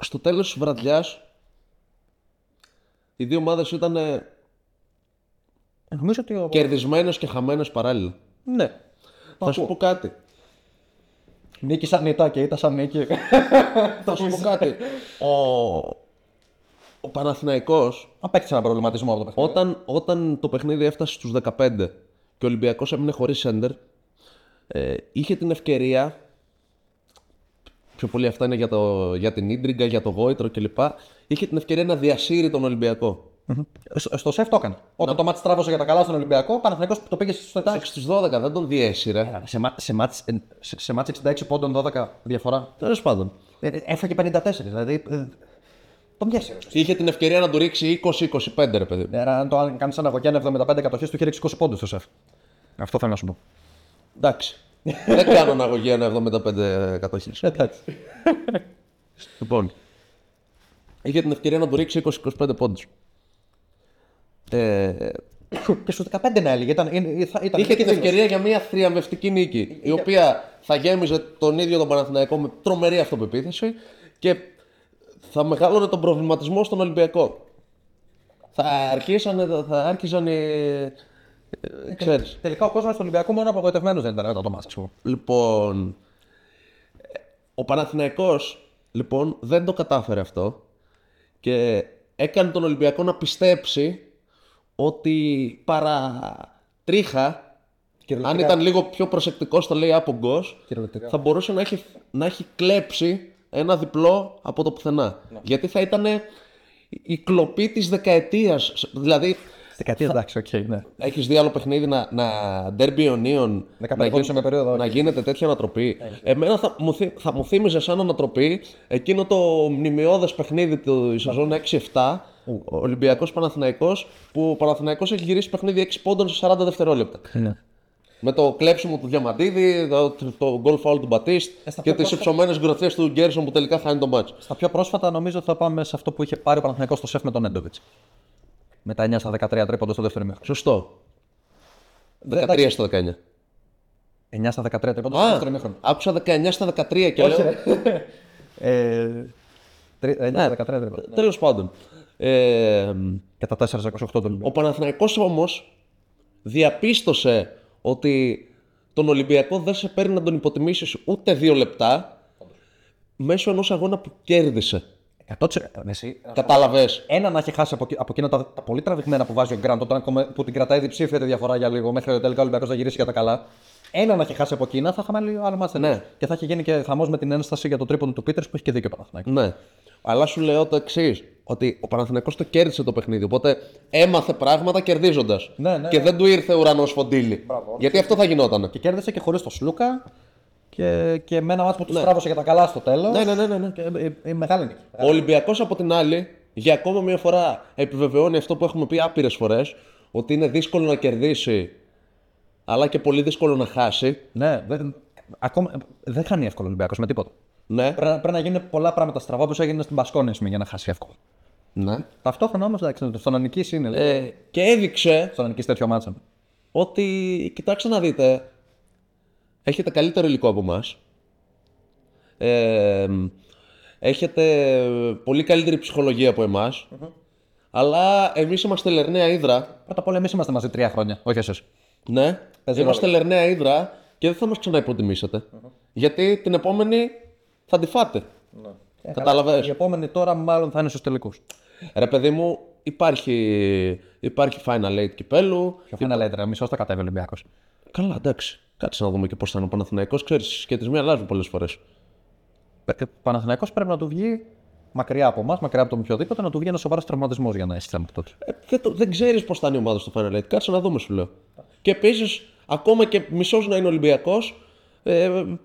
Στο τέλος της βραδιάς, οι δύο ομάδες ήταν. Κερδισμένες και χαμένες παράλληλα. Ναι. Θα σου πω κάτι. Νίκη σαν νητά και ήταν σαν νίκη. Θα σου πω κάτι. Ο Παναθηναϊκός απέκτησε έναν προβληματισμό από το παιχνίδι. Όταν το παιχνίδι έφτασε στους 15 και ο Ολυμπιακός έμεινε χωρίς σέντερ, είχε την ευκαιρία. Πιο πολύ αυτά είναι για την ίντριγκα, για το γόητρο κλπ. Είχε την ευκαιρία να διασύρει τον Ολυμπιακό. Στο σεφ το έκανε. Όταν το μάτς τράβωσε για τα καλά στον Ολυμπιακό, ο Παναθηναϊκός το πήγε στις 12, δεν τον διέσυρε. Σε μάτς 66 πόντων, 12 διαφορά. Τέλος πάντων. Έφαγε 54, δηλαδή. Τον διέσυρε. Είχε την ευκαιρία να του ρίξει 20-25, ρε παιδί. Αν το κάνει σαν αγωγιάν 75 κατοχές, του είχε ρίξει 20 πόντους στο σεφ. Αυτό θέλω να σου πω. Εντάξει. Δεν κάνω αναγωγή 75 κατοχές. Εντάξει. Λοιπόν. Είχε την ευκαιρία να του ρίξει 20-25 πόντους. Και στους 15 να έλεγε. Είχε την ευκαιρία για μια θριαμβευτική νίκη, η οποία θα γέμιζε τον ίδιο τον Παναθηναϊκό με τρομερή αυτοπεποίθηση και θα μεγάλωνε τον προβληματισμό στον Ολυμπιακό. Θα άρχισαν οι. Τελικά ο κόσμος του Ολυμπιακού μόνο απογοητευμένος δεν ήταν μετά το μάτς. Λοιπόν, ο Παναθηναϊκός λοιπόν δεν το κατάφερε αυτό και έκανε τον Ολυμπιακό να πιστέψει ότι παρατρίχα, αν ήταν λίγο πιο προσεκτικός στο lay-up ο Γκος, θα μπορούσε να έχει κλέψει ένα διπλό από το πουθενά. Ναι. Γιατί θα ήταν η κλοπή της δεκαετίας. Δηλαδή, εντάξει, okay, ναι. Έχεις δει άλλο παιχνίδι να ντέρμπι Ιωνίων να γίνεται τέτοια ανατροπή? Εμένα θα μου θύμιζε σαν ανατροπή εκείνο το μνημειώδες παιχνίδι του σεζόν 6-7, Ολυμπιακός Παναθηναϊκός, που ο Παναθηναϊκός έχει γυρίσει παιχνίδι 6 πόντων σε 40 δευτερόλεπτα. Με το κλέψιμο του Διαμαντίδη, το goal foul του Μπατίστ και τις υψωμένες γροθιές του Γκέρσον που τελικά χάνει το μάτσο. Στα πιο πρόσφατα νομίζω θα πάμε σε αυτό που είχε πάρει ο Παναθηναϊκός στο σεφ με τον Nedović. Με τα 9 στα 13 τρέποντος στο δεύτερο ημίχρονο. Σωστό. 13 στα 19. 9 στα 13 τρέποντος στο δεύτερο ημίχρονο. Άκουσα 19 στα 13 και όχι, λέω. 13. Τέλος πάντων. Κατά 4-28 τον. Ο Παναθηναϊκός όμως διαπίστωσε ότι τον Ολυμπιακό δεν σε παίρνει να τον υποτιμήσεις ούτε 2 λεπτά μέσω ενός αγώνα που κέρδισε. 100%. Κατάλαβες. Ένα να έχει χάσει από εκείνα τα πολύ τραβηγμένα που βάζει ο Γκραντ, που την κρατάει διψήφια τη διαφορά για λίγο μέχρι τελικά ο Ολυμπιακός να γυρίσει για τα καλά. Ένα να έχει χάσει από εκείνα, θα είχαμε άλλο μάτς. Ναι. Και θα είχε γίνει και χαμός με την ένσταση για το τρίποντο του Πίτερς που έχει και δίκιο ο Παναθηναϊκός. Ναι. Αλλά σου λέω το εξής, ότι ο Παναθηναϊκός το κέρδισε το παιχνίδι. Οπότε έμαθε πράγματα κερδίζοντας. Ναι. Και δεν του ήρθε ουρανός φοντίλι. Μπράβο. Γιατί αυτό θα γινόταν. Και κέρδισε και χωρίς το Σλούκα. Και με ένα μάτς που του τράβωσε για τα καλά στο τέλος. Ναι. Μεγάλη νίκη. Ο Ολυμπιακός από την άλλη, για ακόμα μια φορά επιβεβαιώνει αυτό που έχουμε πει άπειρες φορές, ότι είναι δύσκολο να κερδίσει, αλλά και πολύ δύσκολο να χάσει. Ναι, δεν χάνει εύκολο ο Ολυμπιακός με τίποτα. Ναι. Πρέπει να γίνουν πολλά πράγματα στραβά όπως έγινε στην Μπασκόνια για να χάσει εύκολο. Ναι. Ταυτόχρονα όμως στο να νικήσει είναι. Και έδειξε. Στο να νικήσει τέτοιο μάτσα. Ότι κοιτάξτε να δείτε. Έχετε καλύτερο υλικό από εμάς. Έχετε πολύ καλύτερη ψυχολογία από εμάς. Mm-hmm. Αλλά εμείς είμαστε λερναία ύδρα. Πρώτα απ' όλα, εμείς είμαστε μαζί 3 χρόνια. Όχι εσείς. Ναι, είμαστε λερναία ύδρα και δεν θα μας ξαναυποτιμήσετε. Mm-hmm. Γιατί την επόμενη θα τη φάτε. Mm-hmm. Κατάλαβες. Η επόμενη τώρα μάλλον θα είναι στους τελικούς. Ρε παιδί μου, υπάρχει Final 8 κυπέλου. Ποιο Final 8, ρε, μισό τα κατέβει ο Ολυμπιακός. Καλά, εντάξει. Κάτσε να δούμε και πώς θα είναι ο Παναθηναϊκός. Ξέρεις, οι σχετισμοί αλλάζουν πολλές φορές. Ο Παναθηναϊκός πρέπει να του βγει μακριά από εμάς, μακριά από τον οποιοδήποτε, να του βγει ένας σοβαρός τραυματισμός για να έχει θέμα τότε. Δεν ξέρεις πώς θα είναι η ομάδα στο Final Eight. Κάτσε να δούμε, σου λέω. Και επίσης, ακόμα και μισός να είναι Ολυμπιακός, είναι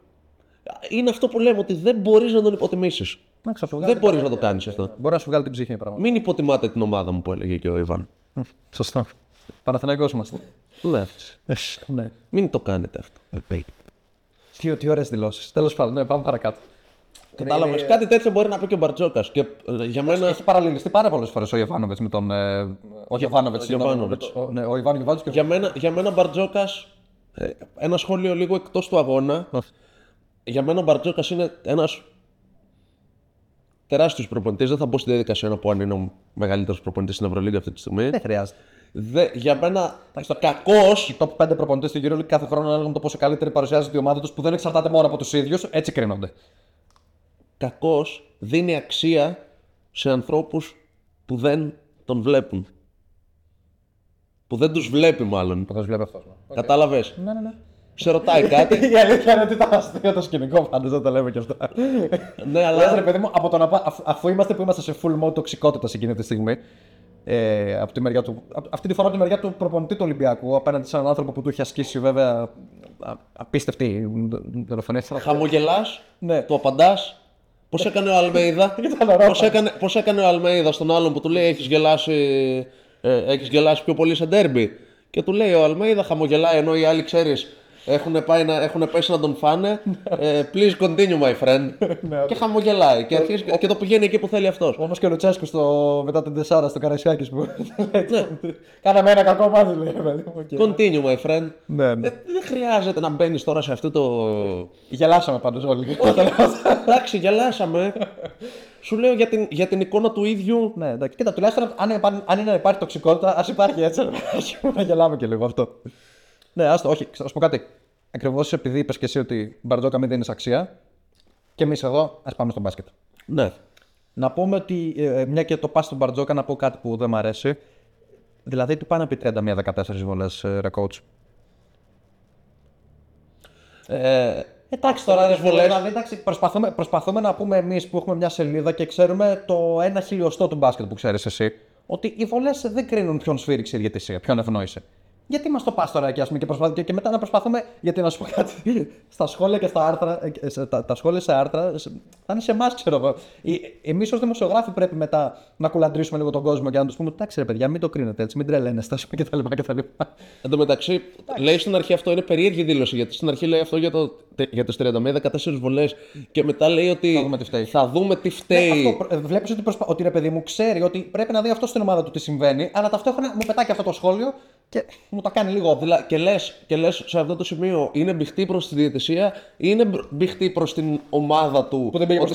αυτό που λέμε ότι δεν μπορείς να τον υποτιμήσεις. Δεν μπορείς να το κάνεις αυτό. Μπορεί να σου βγάλει την ψυχή. Μην υποτιμάτε την ομάδα μου που έλεγε και ο Ιβάν. Σωστά. Παναθηναϊκός είμαστε. Ναι. Μην το κάνετε αυτό. Τι ωραίες δηλώσεις. Τέλος πάντων, ναι, πάμε παρακάτω. Κατάλαβες, κάτι τέτοιο μπορεί να πει και ο Μπαρτζόκας. Και για μένα έχει παραλληλιστεί πάρα πολλές φορές ο Ιωβάνοβιτς με τον. Όχι, ο Ιωβάνοβιτς. Για μένα ο Μπαρτζόκας. Ένα σχόλιο λίγο εκτός του αγώνα. Για μένα ο Μπαρτζόκας είναι ένας τεράστιος προπονητής. Δεν θα μπω στη διαδικασία να πω αν είναι ο μεγαλύτερος προπονητής στην Ευρωλίγκα αυτή τη στιγμή. Δεν χρειάζεται. Για μένα, κακός. Οι top 5 προπονητές στην Ευρωλίγκα κάθε χρόνο ανάλογα με το πόσο καλύτερη παρουσιάζεται η ομάδα τους, που δεν εξαρτάται μόνο από τους ίδιους, έτσι κρίνονται. Κακός δίνει αξία σε ανθρώπους που δεν τον βλέπουν. Που δεν τους βλέπει, μάλλον. Που δεν τους βλέπει αυτός. Okay. Κατάλαβες. Ναι. Σε ρωτάει κάτι. Η αλήθεια είναι ότι ήταν αστείο το σκηνικό, πάντως δεν τα λέμε κι αυτά. Ναι, αλλά. Λες, ρε παιδί μου, αφού είμαστε που είμαστε σε full mode τοξικότητα εκείνη τη στιγμή. Αυτή τη φορά από τη μεριά του προπονητή του Ολυμπιακού, απέναντι σε έναν άνθρωπο που του είχε ασκήσει βέβαια απίστευτη δολοφονία. Χαμογελάς, ναι. Του απαντάς. Πώς έκανε ο Αλμέιδα, πώς έκανε ο Αλμέιδα στον άλλον που του λέει έχεις γελάσει πιο πολύ σε ντέρμπι. Και του λέει ο Αλμέιδα, χαμογελάει, ενώ οι άλλοι ξέρεις έχουν πέσει να τον φάνε. Please continue, my friend. Και χαμογελάει. Και το πηγαίνει εκεί που θέλει αυτός. Όμως και ο Λουτσέσκου μετά την Τεσσάρα στο Καραϊσκάκης που. Κάναμε ένα κακό μάτι, λέει. Continue, my friend. Δεν χρειάζεται να μπαίνεις τώρα σε αυτό το. Γελάσαμε πάντως όλοι. Εντάξει, γελάσαμε. Σου λέω για την εικόνα του ίδιου. Ναι, εντάξει. Κοίτα, τουλάχιστον αν είναι να υπάρχει τοξικότητα, ας υπάρχει έτσι. Να γελάμε και λίγο αυτό. Ναι, όχι, θα σου πω κάτι. Ακριβώς επειδή είπες και εσύ ότι Μπαρτζόκα μην δίνεις αξία, και εμείς εδώ ας πάμε στο μπάσκετ. Ναι. Να πούμε ότι μια και το πας στον Μπαρτζόκα, να πω κάτι που δεν μ' αρέσει. Δηλαδή, του πάνε επί 31-14 βολές, ρε coach. Εντάξει τώρα, ρε βολές. Δηλαδή, εντάξει, προσπαθούμε να πούμε εμείς που έχουμε μια σελίδα και ξέρουμε το 1/1000 του μπάσκετ που ξέρεις εσύ, ότι οι βολές δεν κρίνουν ποιον σφύριξε η διαιτησία, ποιον ευνόησε. Γιατί μας το πας τώρα εκεί, ας πούμε, και μετά να προσπαθούμε. Γιατί να σου πω κάτι. Στα σχόλια και στα άρθρα. Τα σχόλια σε άρθρα. Θα είναι σε εμάς, ξέρω εγώ. Εμείς ως δημοσιογράφοι πρέπει μετά να κουλαντρήσουμε λίγο τον κόσμο και να τους πούμε: εντάξει, ρε παιδιά, μην το κρίνετε έτσι, μην τρελαίνεστε, κτλ. Εν τω μεταξύ, λέει στην αρχή αυτό, είναι περίεργη δήλωση. Γιατί στην αρχή λέει αυτό για τις 31-14 βολές και μετά λέει ότι. Θα δούμε τι φταίει. Βλέπεις ότι ρε παιδί μου ξέρει ότι πρέπει να δει αυτό στην ομάδα του τι συμβαίνει, αλλά ταυτόχρονα μου πετάει αυτό το σχόλιο. Και μου τα κάνει λίγο δηλαδή, και λες σε αυτό το σημείο είναι μπηχτή προς τη διαιτησία ή είναι μπηχτή προς την ομάδα του που δεν πήγε προς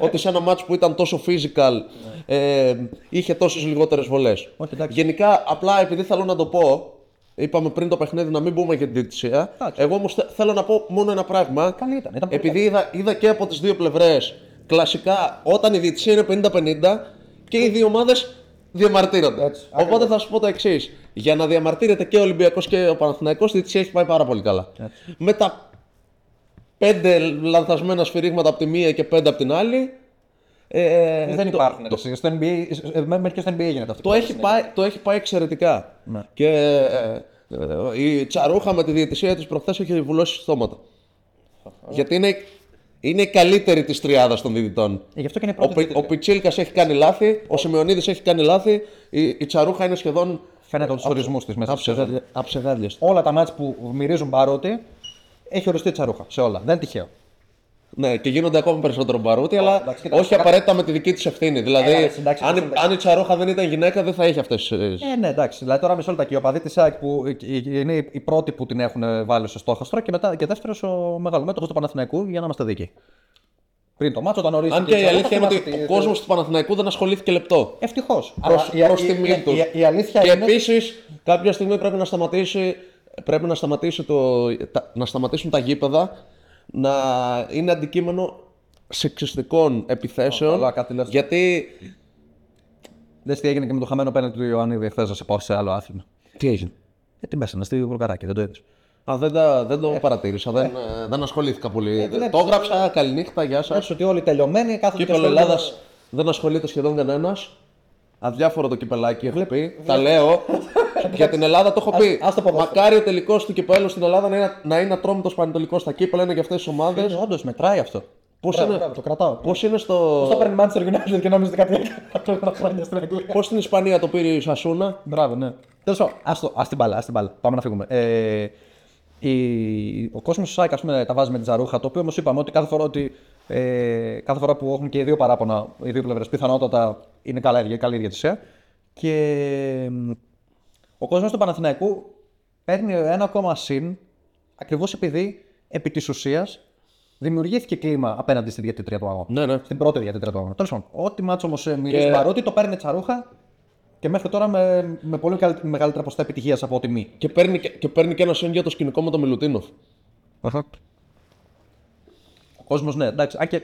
ότι σε ένα μάτς που ήταν τόσο physical είχε τόσες λιγότερες βολές. Okay, γενικά, απλά επειδή θέλω να το πω, είπαμε πριν το παιχνίδι να μην μπούμε για την διαιτησία. Okay. Εγώ όμως θέλω να πω μόνο ένα πράγμα. Καλή ήταν επειδή είδα και από τις δύο πλευρές κλασικά όταν η διαιτησία είναι 50-50 και οι δύο ομάδες διαμαρτύρονται. Έτσι, οπότε θα σου πω το εξής. Για να διαμαρτύρεται και ο Ολυμπιακός και ο Παναθηναϊκός, η διαιτησία έχει πάει πάρα πολύ καλά. Έτσι. Με τα 5 λανθασμένα σφυρίγματα από τη μία και 5 από την άλλη. Δεν υπάρχουν. Μερικές NBA γίνεται αυτό. Το έχει πάει εξαιρετικά. Ναι. Και η Τσαρούχα με τη διαιτησία της προχθές έχει βουλώσει στόματα. Γιατί είναι η καλύτερη της τριάδας των διαιτητών. Ο Πιτσίλκας έχει κάνει λάθη, ο Σιμεωνίδης έχει κάνει λάθη, η Τσαρούχα είναι σχεδόν. Φαίνεται τους ορισμούς της μέσα. Αψεγάδιες. Όλα τα μάτς που μυρίζουν παρότι έχει οριστεί η Τσαρούχα. Σε όλα. Δεν είναι τυχαίο. Ναι, και γίνονται ακόμα περισσότερο παρότι, αλλά εντάξει, όχι απαραίτητα με τη δική της ευθύνη. Δηλαδή, αν η Τσαρούχα δεν ήταν γυναίκα, δεν θα είχε αυτές τις. Ναι, εντάξει. Δηλαδή, τώρα μισό λεπτό. Και ο παδί της ΑΕΚ που είναι οι πρώτοι που την έχουν βάλει στο στόχαστρο και, και δεύτερος ο μεγαλομέτωχος του Παναθηναϊκού, για να είμαστε δίκοι. Πριν το μάτσο, όταν ορίστηκε. Αν και η αλήθεια είναι ότι ο κόσμος του Παναθηναϊκού δεν ασχολήθηκε λεπτό. Ευτυχώς. Προς τιμή του. Και επίσης, κάποια στιγμή πρέπει να σταματήσουν τα γήπεδα. Να είναι αντικείμενο σεξιστικών επιθέσεων. Γιατί. Δες τι έγινε και με το χαμένο πέναλτι του Ιωαννίδη χθες, να σε πάω σε άλλο άθλημα. Τι έγινε? Τι μέσα, να στείλει βουλγαράκι, δεν το είδες. Δεν το παρατήρησα, δεν ασχολήθηκα πολύ. Το έγραψα, καληνύχτα, γεια σας. Ότι όλοι τελειωμένοι, κάθονται. Κύπελλο Ελλάδας δεν ασχολείται σχεδόν κανένας. Αδιάφορο το κυπελάκι, έχω πει. Τα λέω. Για την Ελλάδα το έχω πει. Μακάρι ο τελικός του κυπέλου στην Ελλάδα να είναι ατρόμητος πανετολικός στα κύπελα, είναι για αυτές τις ομάδες. Όντως, μετράει αυτό. Το κρατάω. Πώς είναι στο. Πώς θα παίρνει Manchester United και νόμιζε κάτι έκανε τα χρόνια στην Αγγλία. Πώς στην Ισπανία το πήρε η Σασούνα. Μπράβο, ναι. Τέλος πάντων, ας την μπάλα. Πάμε να φύγουμε. Ο κόσμος του ΣΑΕΚ τα βάζει με την Τσαρούχα, το οποίο όμως είπαμε ότι κάθε φορά που έχουν και οι δύο παράπονα, οι δύο πλευρές πιθανότατα είναι καλή διαιτησία. Και ο κόσμος του Παναθηναϊκού παίρνει ένα ακόμα συν, ακριβώς επειδή επί της ουσίας δημιουργήθηκε κλίμα απέναντι στη διαιτήτρια του αγώνα. Ναι, ναι. Στην πρώτη διαιτήτρια του αγώνα. Τέλος πάντων, ό,τι μάτσο όμως μυρίζει παρότι, το παίρνει Τσαρούχα. Και μέχρι τώρα με πολύ μεγαλύτερα ποσοστά επιτυχίας από ό,τι μη. Και παίρνει και ένα σύν για το σκηνικό με τον Μιλουτίνοφ. Ο κόσμος, ναι, εντάξει. Αν και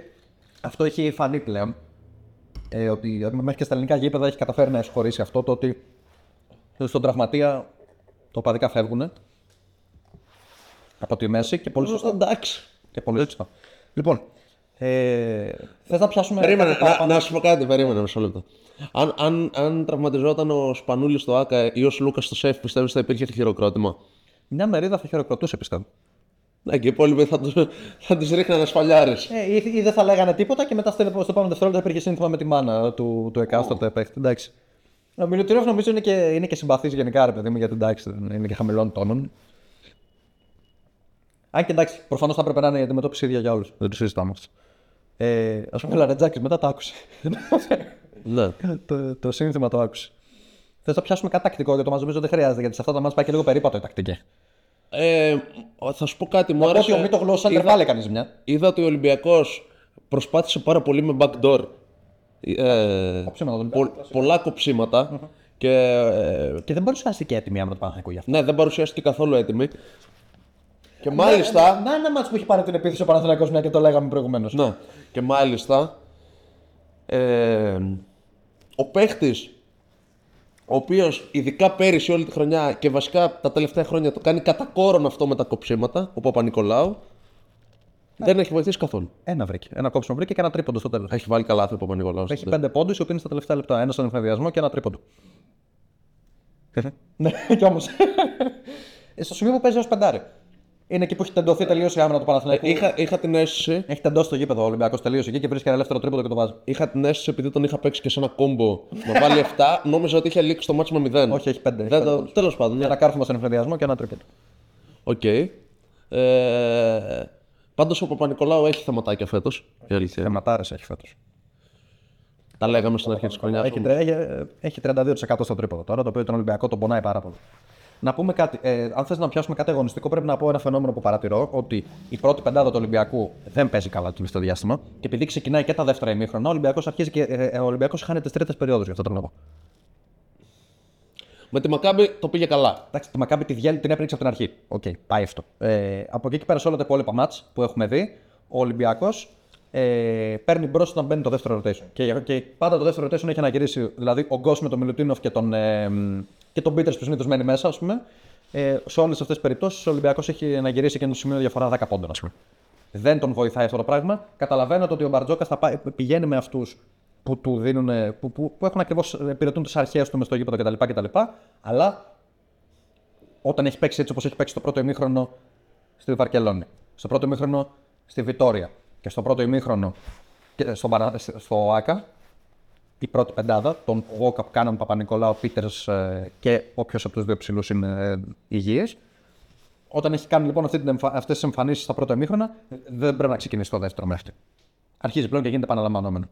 αυτό έχει φανεί πλέον. Ότι μέχρι και στα ελληνικά γήπεδα έχει καταφέρει να εσχωρήσει αυτό. Το ότι στον τραυματία το παδικά φεύγουν από τη μέση και πολύ σωστά. Εντάξει. Και πολύ σωστά. Λοιπόν, θες να πιάσουμε. Περίμενε, να σου πω κάτι, περίμενε μισό λεπτό. Αν τραυματιζόταν ο Σπανούλης στο ΆΚΑ ή ο Σλούκας στο ΣΕΦ, πιστεύεις θα υπήρχε χειροκρότημα? Μια μερίδα θα χειροκροτούσε, πιστεύω. Ναι, και οι υπόλοιποι θα τις ρίχνανε σφαλιάρες. Ή δεν θα λέγανε τίποτα και μετά στο επόμενο δευτερόλεπτο υπήρχε σύνθημα με τη μάνα του εκάστοτε παίχτη. Εντάξει. Ο Μιλουτίνοφ νομίζω είναι και συμπαθής γενικά, ρε παιδί μου, γιατί εντάξει, είναι και χαμηλών τόνων. Αν και εντάξει, προφανώς θα έπρεπε να είναι η αντιμετώπιση ίδια για όλους. Δεν το συζητάμε. Ας πούμε, ο Λαρετζάκης μετά τα άκουσε. Ναι. Το σύνθημα το άκουσε. Θες να πιάσουμε κάτι τακτικό για το μας, νομίζω δεν χρειάζεται, γιατί σε αυτά τα μας πάει και λίγο περίπατο η τακτική. Θα σου πω κάτι, μου άρεσε. Όχι, ο Μίτογλου, σαν τερβάλε κανείς μια. Είδα ότι ο Ολυμπιακός προσπάθησε πάρα πολύ με backdoor. Πολλά κοψίματα. Mm-hmm. Και δεν παρουσιάστηκε έτοιμη άμυνα του Παναθηναϊκού γι' αυτό. Ναι, δεν παρουσιάστηκε καθόλου έτοιμη. Και μάλιστα. Να ένα μάτς που έχει πάρει την επίθεση ο Παναθηναϊκός, μια και το λέγαμε προηγουμένως. Ναι. Και μάλιστα. Ο παίχτης, ο οποίος ειδικά πέρυσι όλη τη χρονιά και βασικά τα τελευταία χρόνια το κάνει κατά κόρον αυτό με τα κοψίματα, ο Παπανικολάου, δεν έχει βοηθήσει καθόλου. Ένα βρήκε. Ένα κόψιμο βρήκε και ένα τρίποντο στο τέλος. Έχει βάλει καλά ο Παπανικολάου. Έχει 5 πόντους, οι οποίοι είναι στα τελευταία λεπτά. Ένα στον εμφανδιασμό και ένα τρίποντο. Ναι, κι όμως. Στο σημείο που παίζει ως πεντάρι. Είναι εκεί που έχει τεντωθεί τελείως η άμυνα του Παναθηναϊκού. Είχα την αίσθηση. Έχει τεντώσει το γήπεδο ο Ολυμπιακός τελείως εκεί και βρίσκει ένα ελεύθερο τρίποντο και το βάζει. Είχα την αίσθηση, επειδή τον είχα παίξει και σε ένα κόμπο να βάλει 7, νόμιζα ότι είχε λήξει το μάτς με 0. Όχι, έχει 5. Τέλος πάντων. Ένα κάρφωμα στον εμφανδιασμό και ένα τρίποντο. Οκ. Πάντως ο Παπα-Νικολάου έχει θεματάκια φέτος. Θεματάρες έχει φέτος. Τα λέγαμε στην αρχή της χρονιάς. Έχει 32% στο τρίποντο τώρα, το οποίο τον Ολυμπιακό τον πονάει πάρα πολύ. Να πούμε κάτι. Αν θες να πιάσουμε κάτι αγωνιστικό, πρέπει να πω ένα φαινόμενο που παρατηρώ: ότι η πρώτη πεντάδα του Ολυμπιακού δεν παίζει καλά το τελευταίο διάστημα. Και επειδή ξεκινάει και τα δεύτερα ημίχρονα, ο Ολυμπιακός χάνει τις τρίτες περιόδους για αυτόν τον λόγο. Με τη Μακάμπη το πήγε καλά. Εντάξει, τη Μακάμπη τη διέλυσε, την έπρεξε από την αρχή. Οκ, πάει αυτό. Από εκεί και πέρα, σε όλα τα υπόλοιπα μάτς που έχουμε δει, ο Ολυμπιακός παίρνει μπρος όταν μπαίνει το δεύτερο rotation. Και πάντα το δεύτερο rotation έχει αναγυρίσει. Δηλαδή, ο Γκος με τον Μιλουτίνοφ και τον Πίτερς που συνήθως μένει μέσα, ας πούμε. Σε όλες αυτές τις περιπτώσεις, ο Ολυμπιακός έχει αναγυρίσει και ένα σημείο διαφορά 10 πόντων, ας πούμε. Δεν τον βοηθάει αυτό το πράγμα. Καταλαβαίνετε ότι ο Μπαρτζόκας πηγαίνει με αυτούς που έχουν ακριβώς, υπηρετούν τις αρχές του μες στο γήπεδο κτλ. Αλλά όταν έχει παίξει έτσι όπως έχει παίξει στο πρώτο ημίχρονο στη Βαρκελόνη, στο πρώτο ημίχρονο στη Βιτόρια και στο πρώτο ημίχρονο στο ΆΚΑ, η πρώτη πεντάδα, τον Γόκα, Κάναν, Παπανικολάου, Πίτερς και όποιος από τους δύο ψηλούς είναι υγιής. Όταν έχει κάνει λοιπόν αυτές τις εμφανίσεις στα πρώτα ημίχρονα, δεν πρέπει να ξεκινήσει το δεύτερο μέχρι. Αρχίζει πλέον και γίνεται επαναλαμβανόμενο.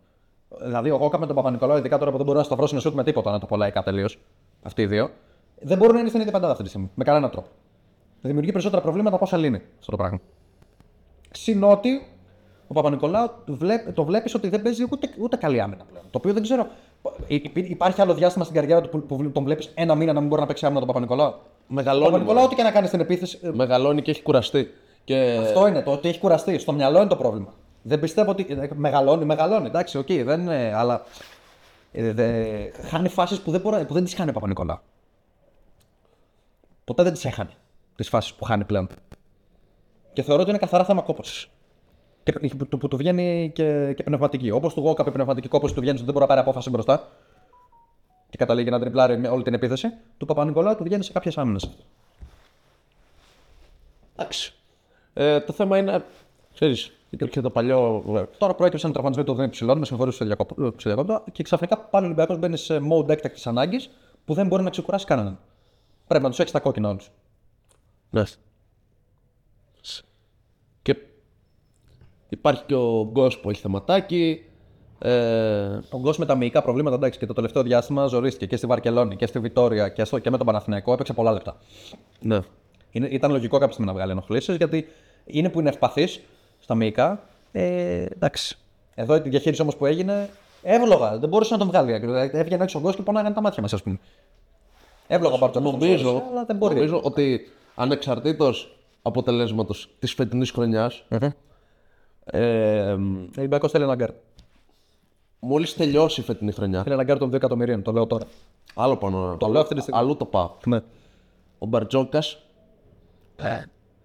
Δηλαδή, ο Γόκα με τον Παπανικολάου, ειδικά τώρα που δεν μπορούν να σταυρώσουν σούτ με τίποτα, να το πολαϊκά τελείως, αυτοί οι δύο, δεν μπορούν να είναι στην ίδια πεντάδα αυτή τη στιγμή, με κανέναν τρόπο. Δημιουργεί περισσότερα προβλήματα από όσα λύνει αυτό το πράγμα. Συν ότι ο Παπανικολάου το βλέπεις ότι δεν παίζει ούτε καλή άμυνα πλέον. Το οποίο δεν ξέρω. Υπάρχει άλλο διάστημα στην καριέρα του που τον βλέπεις ένα μήνα να μην μπορεί να παίξει άμυνα τον Παπανικολάου. Μεγαλώνει. Ο Παπανικολάου, ό,τι και να κάνει στην επίθεση. Μεγαλώνει και έχει κουραστεί. Αυτό είναι το ότι έχει κουραστεί. Στο μυαλό είναι το πρόβλημα. Δεν πιστεύω ότι. Μεγαλώνει. Εντάξει, οκ, αλλά. Χάνει φάσεις που δεν τις χάνει ο Παπανικολάου. Ποτέ δεν τις έχανε. Τις φάσεις που χάνει πλέον. Και θεωρώ ότι είναι καθαρά θέμα κόπωσης. Που του βγαίνει και πνευματική. Όπως του Γόκαπ, η πνευματική κόπωση του βγαίνει ότι δεν μπορεί να πάρει απόφαση μπροστά και καταλήγει να τριπλάρει όλη την επίθεση. Του Παπανικολάου του βγαίνει σε κάποιες άμυνες. Εντάξει. Το θέμα είναι. Ξέρεις, υπήρχε το παλιό. Τώρα προέκυψαν οι τραυματισμοί των δύο υψηλών, με συγχωρείτε που σε διακόπτω, και ξαφνικά πάλι ο Ολυμπιακός μπαίνει σε mode έκτακτης ανάγκης που δεν μπορεί να ξεκουράσει κανέναν. Πρέπει να τους έχεις τα κόκκινα όλους. Ναι. Υπάρχει και ο Γκος που έχει θεματάκι. Ο Γκος με τα μυϊκά προβλήματα, εντάξει, και το τελευταίο διάστημα ζορίστηκε και στη Βαρκελόνη και στη Βιτόρια και με τον Παναθηναϊκό. Έπαιξε πολλά λεπτά. Ναι. Ήταν λογικό κάποια στιγμή να βγάλει ενοχλήσεις, γιατί είναι που είναι ευπαθής στα μυϊκά. Εντάξει. Εδώ η διαχείριση όμως που έγινε, εύλογα. Δεν μπορούσε να τον βγάλει. Έβγαινε έξω ο Γκος και πονάγανε τα μάτια μας, ας πούμε. Εύλογα παρ' το αλλά δεν μπορεί. Νομίζω ότι ανεξαρτήτως αποτελέσματος της φετινής χρονιάς. Ο Ολυμπιακός θέλει έναν γκάρτ. Μόλις τελειώσει η φετινή χρονιά. Θέλει έναν γκάρτ των 2 εκατομμυρίων, το λέω τώρα. Άλλο πάνω. Το λέω αυτή τη στιγμή. Αλλού το πάω. Ναι. Ο Μπαρτζόκας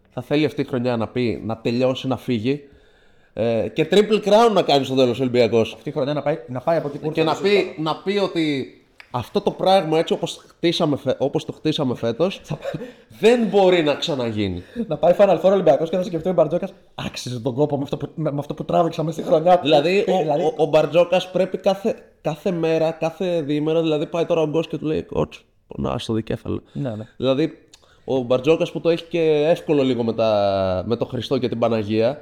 θα θέλει αυτή τη χρονιά να πει να τελειώσει, να φύγει. Και triple crown να κάνει στο τέλος ο Ολυμπιακός. Αυτή η χρονιά να πάει από την και να πει ότι αυτό το πράγμα έτσι όπως το χτίσαμε φέτος δεν μπορεί να ξαναγίνει. Να πάει Final Four Ολυμπιακός και να σκεφτεί ο Μπαρτζόκας άξιζε τον κόπο με αυτό που τράβηξαμε στη χρονιά του. Δηλαδή ο Μπαρτζόκας πρέπει κάθε μέρα, κάθε διήμερα, δηλαδή πάει τώρα ο Γκος και του λέει «Ότς, πονάς το δικέφαλο». Ναι. Δηλαδή ο Μπαρτζόκας που το έχει και εύκολο λίγο με το Χριστό και την Παναγία,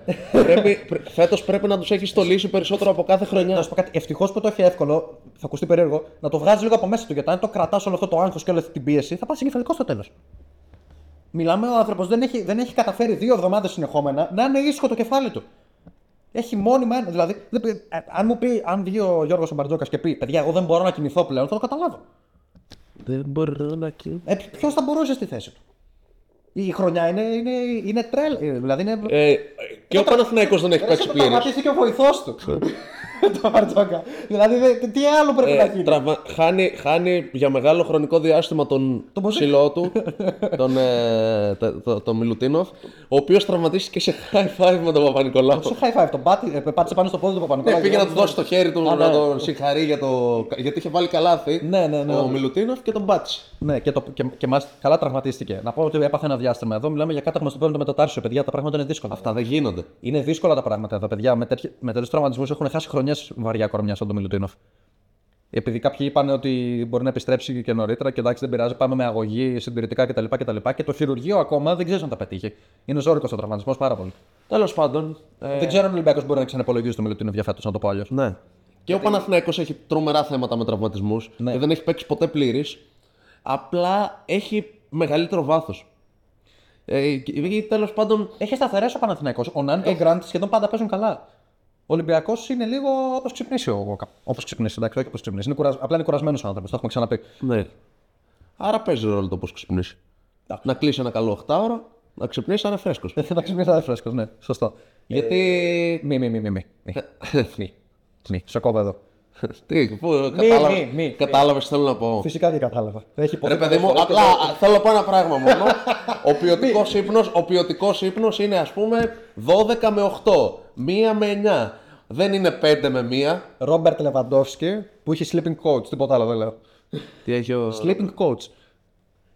φέτος πρέπει να τους έχει στολίσει περισσότερο από κάθε χρονιά. Να σου πω κάτι, ευτυχώς που το έχει εύκολο, θα ακουστεί περίεργο, να το βγάζει λίγο από μέσα του. Γιατί αν το κρατάς όλο αυτό το άγχος και όλη αυτή την πίεση, θα πας εγκεφαλικό στο τέλος. Μιλάμε, ο άνθρωπος δεν έχει καταφέρει 2 εβδομάδες συνεχόμενα να είναι ήσυχο το κεφάλι του. Έχει μόνιμα ένα. Δηλαδή, αν βγει ο Γιώργος ο Μπαρτζόκας και πει «Παιδιά, εγώ δεν μπορώ να κινηθώ πλέον», θα το καταλάβω. Δεν μπορώ να κινηθώ. Ποιος θα μπορούσε στη θέση του. Η χρονιά είναι τρέλα. Δηλαδή είναι... και ο Παναθηναϊκός δεν έχει παίξει πλήρως. Τραυματίστηκε ο βοηθός του. Το Μπαρτζόκα. Δηλαδή τι άλλο πρέπει να γίνει. Χάνει για μεγάλο χρονικό διάστημα τον ψηλό του, τον Μιλουτίνοφ, ο οποίος τραυματίστηκε σε high five με τον Παπανικολάου. Σε high five, τον πάτησε πάνω στο πόδι του Παπανικολάου. Πήγε να του δώσει το χέρι του, να τον συγχαρεί γιατί είχε βάλει καλάθι ο Μιλουτίνοφ και τον πάτησε. Ναι, και μας καλά τραυματίστηκε. Να πω ότι έπαθε ένα διάστημα εδώ, μιλάμε για κάταγμα στο πέμπτο μετατάρσιο. Παιδιά, τα πράγματα είναι δύσκολα. Αυτά δεν γίνονται. Είναι δύσκολα τα πράγματα εδώ, παιδιά. Με τέτοιους τραυματισμούς έχουν χάσει χρονιά. Βαριά κορμιά σαν τον Μιλουτίνοφ. Επειδή κάποιοι είπαν ότι μπορεί να επιστρέψει και νωρίτερα και εντάξει δεν πειράζει, πάμε με αγωγή συντηρητικά κτλ. Και το χειρουργείο ακόμα δεν ξέρει αν τα πετύχει. Είναι ζώρικος ο τραυματισμός πάρα πολύ. Τέλος πάντων. Δεν ξέρω αν ο Ολυμπιακός μπορεί να ξαναυπολογίσει τον Μιλουτίνοφ για φέτος, να το πω αλλιώς. Ναι. Και ο Παναθηναϊκός έχει τρομερά θέματα με τραυματισμούς. Ναι. Δεν έχει παίξει ποτέ πλήρης. Απλά έχει μεγαλύτερο βάθος. Τέλος πάντων. Έχει σταθερές ο Παναθηναϊκός. Ο Νάν και ο Γκραντ σχεδόν πάντα παίζουν καλά. Ο Ολυμπιακός είναι λίγο όπως ξυπνήσει. Όπως ξυπνήσει, εντάξει, όχι όπως ξυπνήσει. Απλά είναι κουρασμένος ο άνθρωπος. Το έχουμε ξαναπεί. Ναι. Άρα παίζει ρόλο το πώς ξυπνήσει. Να κλείσει ένα καλό 8ωρο, να ξυπνήσει να είναι φρέσκος. Να ξυπνήσει να είναι φρέσκος, ναι. Σωστό. Γιατί. Μη. Σοκόπα εδώ. Κατάλαβες τι θέλω να πω. Φυσικά και κατάλαβα. Ρε παιδί μου, απλά θέλω να πω ένα πράγμα μόνο. Ο ποιοτικός ύπνος είναι ας πούμε 12 με 8, 1 με 9. Δεν είναι 5 με 1. Ρόμπερτ Λεβαντόφσκι που είχε sleeping coach, τίποτα άλλο δεν λέω. Τι έχει ο. Sleeping coach.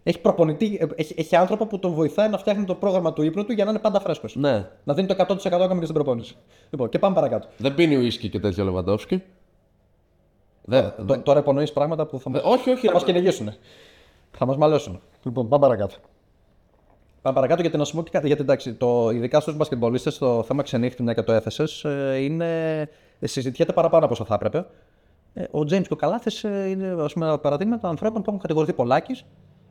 Έχει προπονητή, έχει άνθρωπο που τον βοηθάει να φτιάχνει το πρόγραμμα του ύπνου του για να είναι πάντα φρέσκος. Ναι. Να δίνει το 100% ακόμα και στην προπόνηση. Λοιπόν, και πάμε παρακάτω. Δεν πίνει ουίσκι και τέτοιο Λεβαντόφσκι. Τώρα υπονοείς πράγματα που θα μας κυνηγήσουν. Θα μας μαλώσουν. Λοιπόν, πάμε παρακάτω. Πάμε παρακάτω γιατί να σου πω και κάτι. Γιατί εντάξει, ειδικά στους μπασκετμπολίστες το θέμα ξενύχτη, μια και το έθεσες, συζητιέται παραπάνω από όσο θα έπρεπε. Ο Τζέιμς και ο Καλάθης είναι ας πούμε, ένα παραδείγμα των ανθρώπων που έχουν κατηγορηθεί πολλάκις.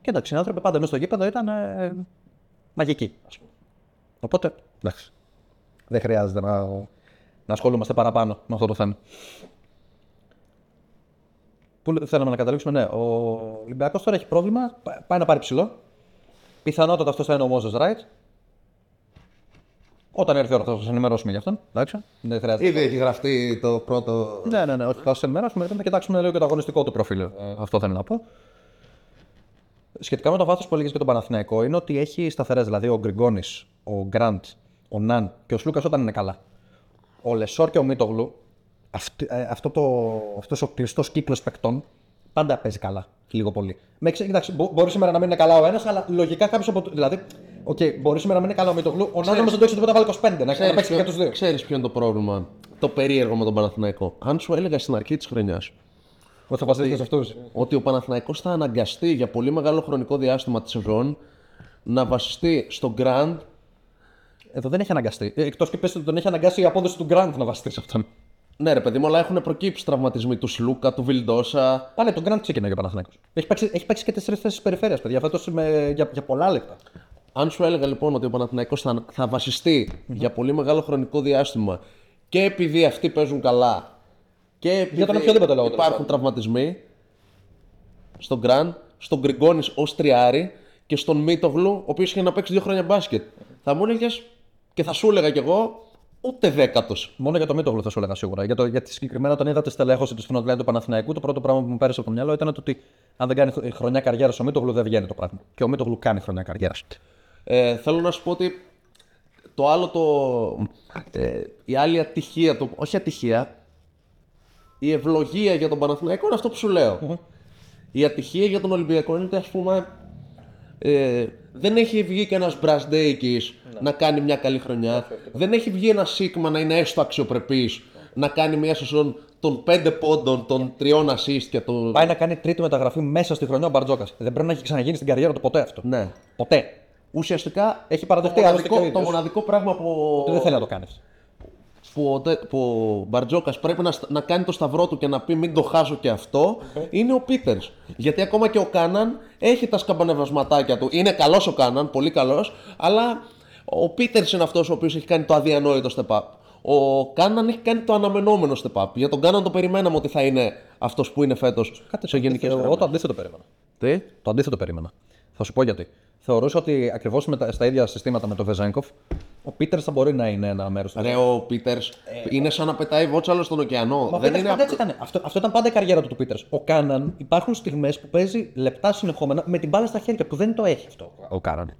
Και εντάξει, οι άνθρωποι πάντα μέσα στο γήπεδο ήταν μαγικοί. Οπότε εντάξει. Δεν χρειάζεται να ασχολούμαστε παραπάνω με αυτό το θέμα. Πού θέλαμε να καταλήξουμε, ναι. Ο Ολυμπιακός τώρα έχει πρόβλημα. Πάει να πάρει ψηλό. Πιθανότατα αυτό θα είναι ο Μόζες Ράιτ. Όταν έρθει η ώρα θα σας ενημερώσουμε για αυτόν. Ήδη έχει γραφτεί το πρώτο. Ναι, όχι, θα σας ενημερώσουμε. Θα κοιτάξουμε λίγο και το αγωνιστικό του προφίλ. Αυτό θέλω να πω. Σχετικά με το βάθος που έλεγες για τον Παναθηναϊκό είναι ότι έχει σταθερές. Δηλαδή ο Γκριγκόνης, ο Γκραντ, ο Ναν και ο Σλούκας όταν είναι καλά. Ο Λεσόρ και ο Μίτογλου. Αυτός ο κλειστός κύκλος παικτών πάντα παίζει καλά, λίγο πολύ. Εντάξει, μπορεί σήμερα να μην είναι καλά ο ένας, αλλά λογικά κάποιος από. Δηλαδή, μπορεί σήμερα να μην είναι καλά ο Μίτογλου, ο Νάνο όμως δεν το έχει τίποτα, βάλει 25, να παίξει και τους δύο. Ξέρεις ποιο είναι το πρόβλημα, το περίεργο με τον Παναθηναϊκό. Αν σου έλεγα στην αρχή της χρονιάς ότι ο Παναθηναϊκός θα αναγκαστεί για πολύ μεγάλο χρονικό διάστημα τη σεζόν να βασιστεί στον Γκραντ. Εδώ δεν έχει αναγκαστεί. Εκτός και πες ότι τον έχει αναγκάσει η απόδοση του Γκραντ να βασιστεί σε αυτόν. Ναι, ρε παιδί μου, αλλά έχουν προκύψει τραυματισμοί του Σλούκα, του Βιλντόσα. Πάλι τον Grand Chicken για Παναθηναϊκός. Έχει παίξει και 4 θέσεις περιφέρειας, παιδιά, φέτος για πολλά λεπτά. Αν σου έλεγα λοιπόν ότι ο Παναθηναϊκός θα βασιστεί για πολύ μεγάλο χρονικό διάστημα και επειδή αυτοί παίζουν καλά και επειδή υπάρχουν τραυματισμοί στον Grand, στον Γκριγκόνης ως τριάρι και στον Μίτογλου, ο οποίος είχε να παίξει 2 χρόνια μπάσκετ. Θα μου έλεγες και θα σου έλεγα κι εγώ. Ούτε δέκατος. Μόνο για το Μίτογλου θα σου έλεγα σίγουρα. Γιατί συγκεκριμένα όταν είδα τη στελέχωση τη φινοτλάνη του Παναθηναϊκού, το πρώτο πράγμα που μου πέρασε από το μυαλό ήταν ότι αν δεν κάνει χρονιά καριέρα ο Μίτογλου, δεν βγαίνει το πράγμα. Και ο Μίτογλου κάνει χρονιά καριέρα. Θέλω να σου πω ότι το άλλο η άλλη ατυχία, όχι ατυχία, η ευλογία για τον Παναθηναϊκό είναι αυτό που σου λέω. Mm-hmm. Η ατυχία για τον Ολυμπιακό είναι ότι ας πούμε. Δεν έχει βγει και ένας Μπρασδέικης να κάνει μια καλή χρονιά. Δεν έχει βγει ένα Σίγμα να είναι έστω αξιοπρεπής να κάνει μια σεζόν των 5 πόντων, των 3 assist και των. Πάει να κάνει τρίτη μεταγραφή μέσα στη χρονιά ο Μπαρτζόκας. Δεν πρέπει να έχει ξαναγίνει στην καριέρα του ποτέ αυτό. Ναι. Ποτέ. Ουσιαστικά έχει παραδεχτεί το μοναδικό πράγμα που. Δεν θέλει να το κάνει. Που ο Μπαρτζόκας πρέπει να κάνει το σταυρό του και να πει μην το χάσω και αυτό είναι ο Πίτερς. Γιατί ακόμα και ο Κάναν έχει τα σκαμπανεβασματάκια του. Είναι καλός ο Κάναν, πολύ καλός, αλλά ο Πίτερς είναι αυτός ο οποίος έχει κάνει το αδιανόητο step up. Ο Κάναν έχει κάνει το αναμενόμενο step up. Για τον Κάναν το περιμέναμε ότι θα είναι αυτός που είναι φέτος. Κάτι σε γενικές γραμμές. Εγώ το αντίθετο περίμενα. Τι? Το αντίθετο περίμενα. Θα σου πω γιατί. Θεωρούσα ότι ακριβώς στα ίδια συστήματα με τον Βεζένκοφ, ο Πίτερς θα μπορεί να είναι ένα μέρος του. Ναι, ο Πίτερς είναι σαν να πετάει βότσαλο στον ωκεανό. Μα δεν είναι ήταν. Αυτό ήταν πάντα η καριέρα του Πίτερς. Ο Κάναν υπάρχουν στιγμές που παίζει λεπτά συνεχόμενα με την μπάλα στα χέρια του. Δεν το έχει αυτό. Ο Κάναν.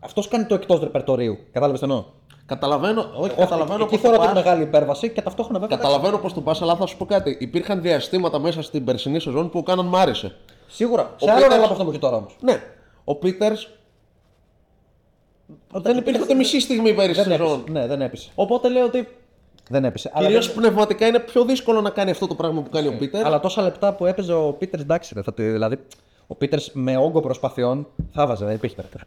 Αυτός κάνει το εκτός ρεπερτορίου. Κατάλαβες τι εννοώ. Καταλαβαίνω. Όχι, καταλαβαίνω πως. Εκεί θεωρώ μεγάλη υπέρβαση και ταυτόχρονα βέβαια. Καταλαβαίνω πως του πας, αλλά θα σου πω κάτι. Υπήρχαν διαστήματα μέσα στην περσινή σεζόν που ο Κάναν μ' άρεσε. Σίγουρα. Σε άλλο ρόλο από αυτό που έχει τώρα όμως. Ναι. Ο Πίτερς. Δεν υπήρχε ούτε μισή στιγμή πέρυσι στη σεζόν. Ναι, δεν έπεισε. Οπότε λέω ότι. Δεν έπεισε. Κυρίως πνευματικά είναι πιο δύσκολο να κάνει αυτό το πράγμα που κάνει ο Πίτερς. Αλλά τόσα λεπτά που έπαιζε ο Πίτερς, εντάξει. Δηλαδή, ο Πίτερς με όγκο προσπαθειών θα βάζε, δεν υπήρχε περαιτέρω.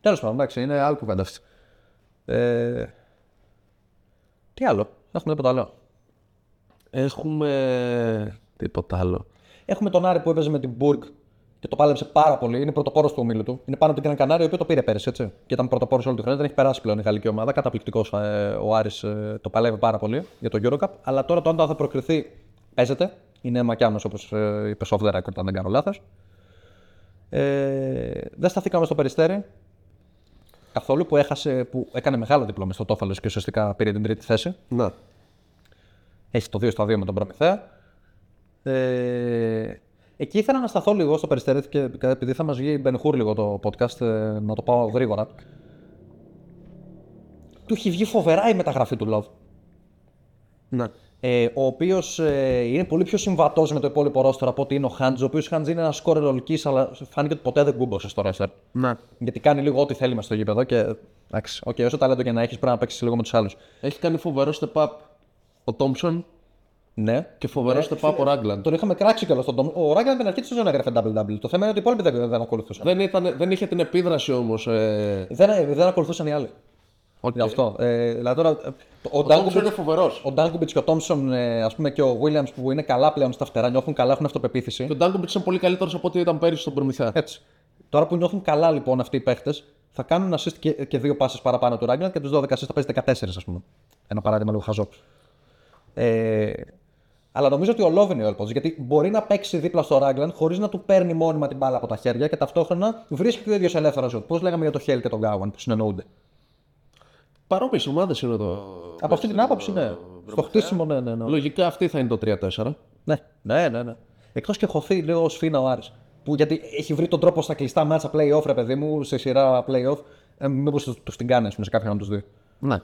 Τέλος πάντων, εντάξει, είναι άλλη κουβέντα αυτή. Τι άλλο, έχουμε τίποτα άλλο. Έχουμε. Τίποτα άλλο. Έχουμε τον Άρη που έπαιζε με την Μπουργκ και το πάλεψε πάρα πολύ. Είναι πρωτοπόρος του ομίλου του. Είναι πάνω από την Γκραν Κανάρια, η οποία το πήρε πέρυσι. Έτσι. Και ήταν πρωτοπόρος όλη τη χρονιά. Δεν έχει περάσει πλέον η γαλλική ομάδα. Καταπληκτικός ο Άρης. Το παλεύει πάρα πολύ για το Euro Cup. Αλλά τώρα το αν θα προκριθεί παίζεται. Είναι μακιάνος, όπως είπε off the record, αν δεν κάνω λάθος. Δεν σταθήκαμε στο Περιστέρι καθόλου, που έκανε μεγάλο διπλό στο Τόφαλος και ουσιαστικά πήρε την τρίτη θέση. Ναι. Έχει το 2-2 με τον Προμηθέα. Εκεί ήθελα να σταθώ λίγο στο Περιστέρι και επειδή θα μας βγει Μπενχούρ λίγο το podcast, να το πάω γρήγορα. Του έχει βγει φοβερά η μεταγραφή του Love. Ναι. Ο οποίος είναι πολύ πιο συμβατός με το υπόλοιπο ρόστερ από ότι είναι ο Χάντζ. Ο οποίος Χάντζ είναι ένα σκόρερ ολικής, αλλά φάνηκε ότι ποτέ δεν κούμπωσε στο ρόστερ. Ναι. Γιατί κάνει λίγο ό,τι θέλει μες στο γήπεδο και. Εντάξει, όσο ταλέντο και να έχεις, πρέπει να παίξεις λίγο με τους άλλους. Έχει κάνει φοβερό step up ο Τόμψον. Ναι. Και φοβερό step up ο Ράγκλαντ. Τον είχαμε κράξει καλά στον Τόμψον. Ο Ράγκλαντ την αρχή τη σεζόν έγραφε double-double. Το θέμα είναι ότι οι υπόλοιποι δεν ακολουθούσαν. Δεν είχε την επίδραση όμως. Δεν ακολουθούσαν οι άλλοι. Okay. Αυτό. Δηλαδή τώρα, ο Ντάνκουμπιτς είναι φοβερός. Ο Ντάνκουμπιτς και ο Τόμψον, ας πούμε, και ο Γουίλιαμς που είναι καλά πλέον στα φτερά, νιώθουν καλά, έχουν αυτοπεποίθηση. Και ο Ντάνκουμπιτς είναι πολύ καλύτερος από ό,τι ήταν πέρυσι στον Προμηθέα. Έτσι. Τώρα που νιώθουν καλά λοιπόν αυτοί οι παίχτες, θα κάνουν assist και δύο πάσες παραπάνω του Ράγκνερ και τους 12 assist θα παίζει 14, ας πούμε. Ένα παράδειγμα λίγο χαζό. Αλλά νομίζω ότι ο Λόβ είναι ο έλπος, γιατί μπορεί να παίξει δίπλα στο Ράγκλαντ χωρίς να του παίρνει μόνιμα την μπάλα από τα χέρια και ταυτόχρονα βρίσκει και ο ίδιος ελεύθερα ζωτ. Πώς λέγαμε για το Hale και τον Cowan που συνεννοούνται. Παρόμοιες ομάδες είναι εδώ. Από αυτή την άποψη, ναι. Στο χτίσιμο, ναι. Λογικά αυτή θα είναι το 3-4. Ναι. Εκτός και χωθεί λίγο σφίνα ο Άρης. Που γιατί έχει βρει τον τρόπο στα κλειστά μάτσα play-off, ρε παιδί μου, σε σειρά play-off. Μήπως τους την κάνει, ας πούμε, σε κάποιον από τους δύο. Ναι.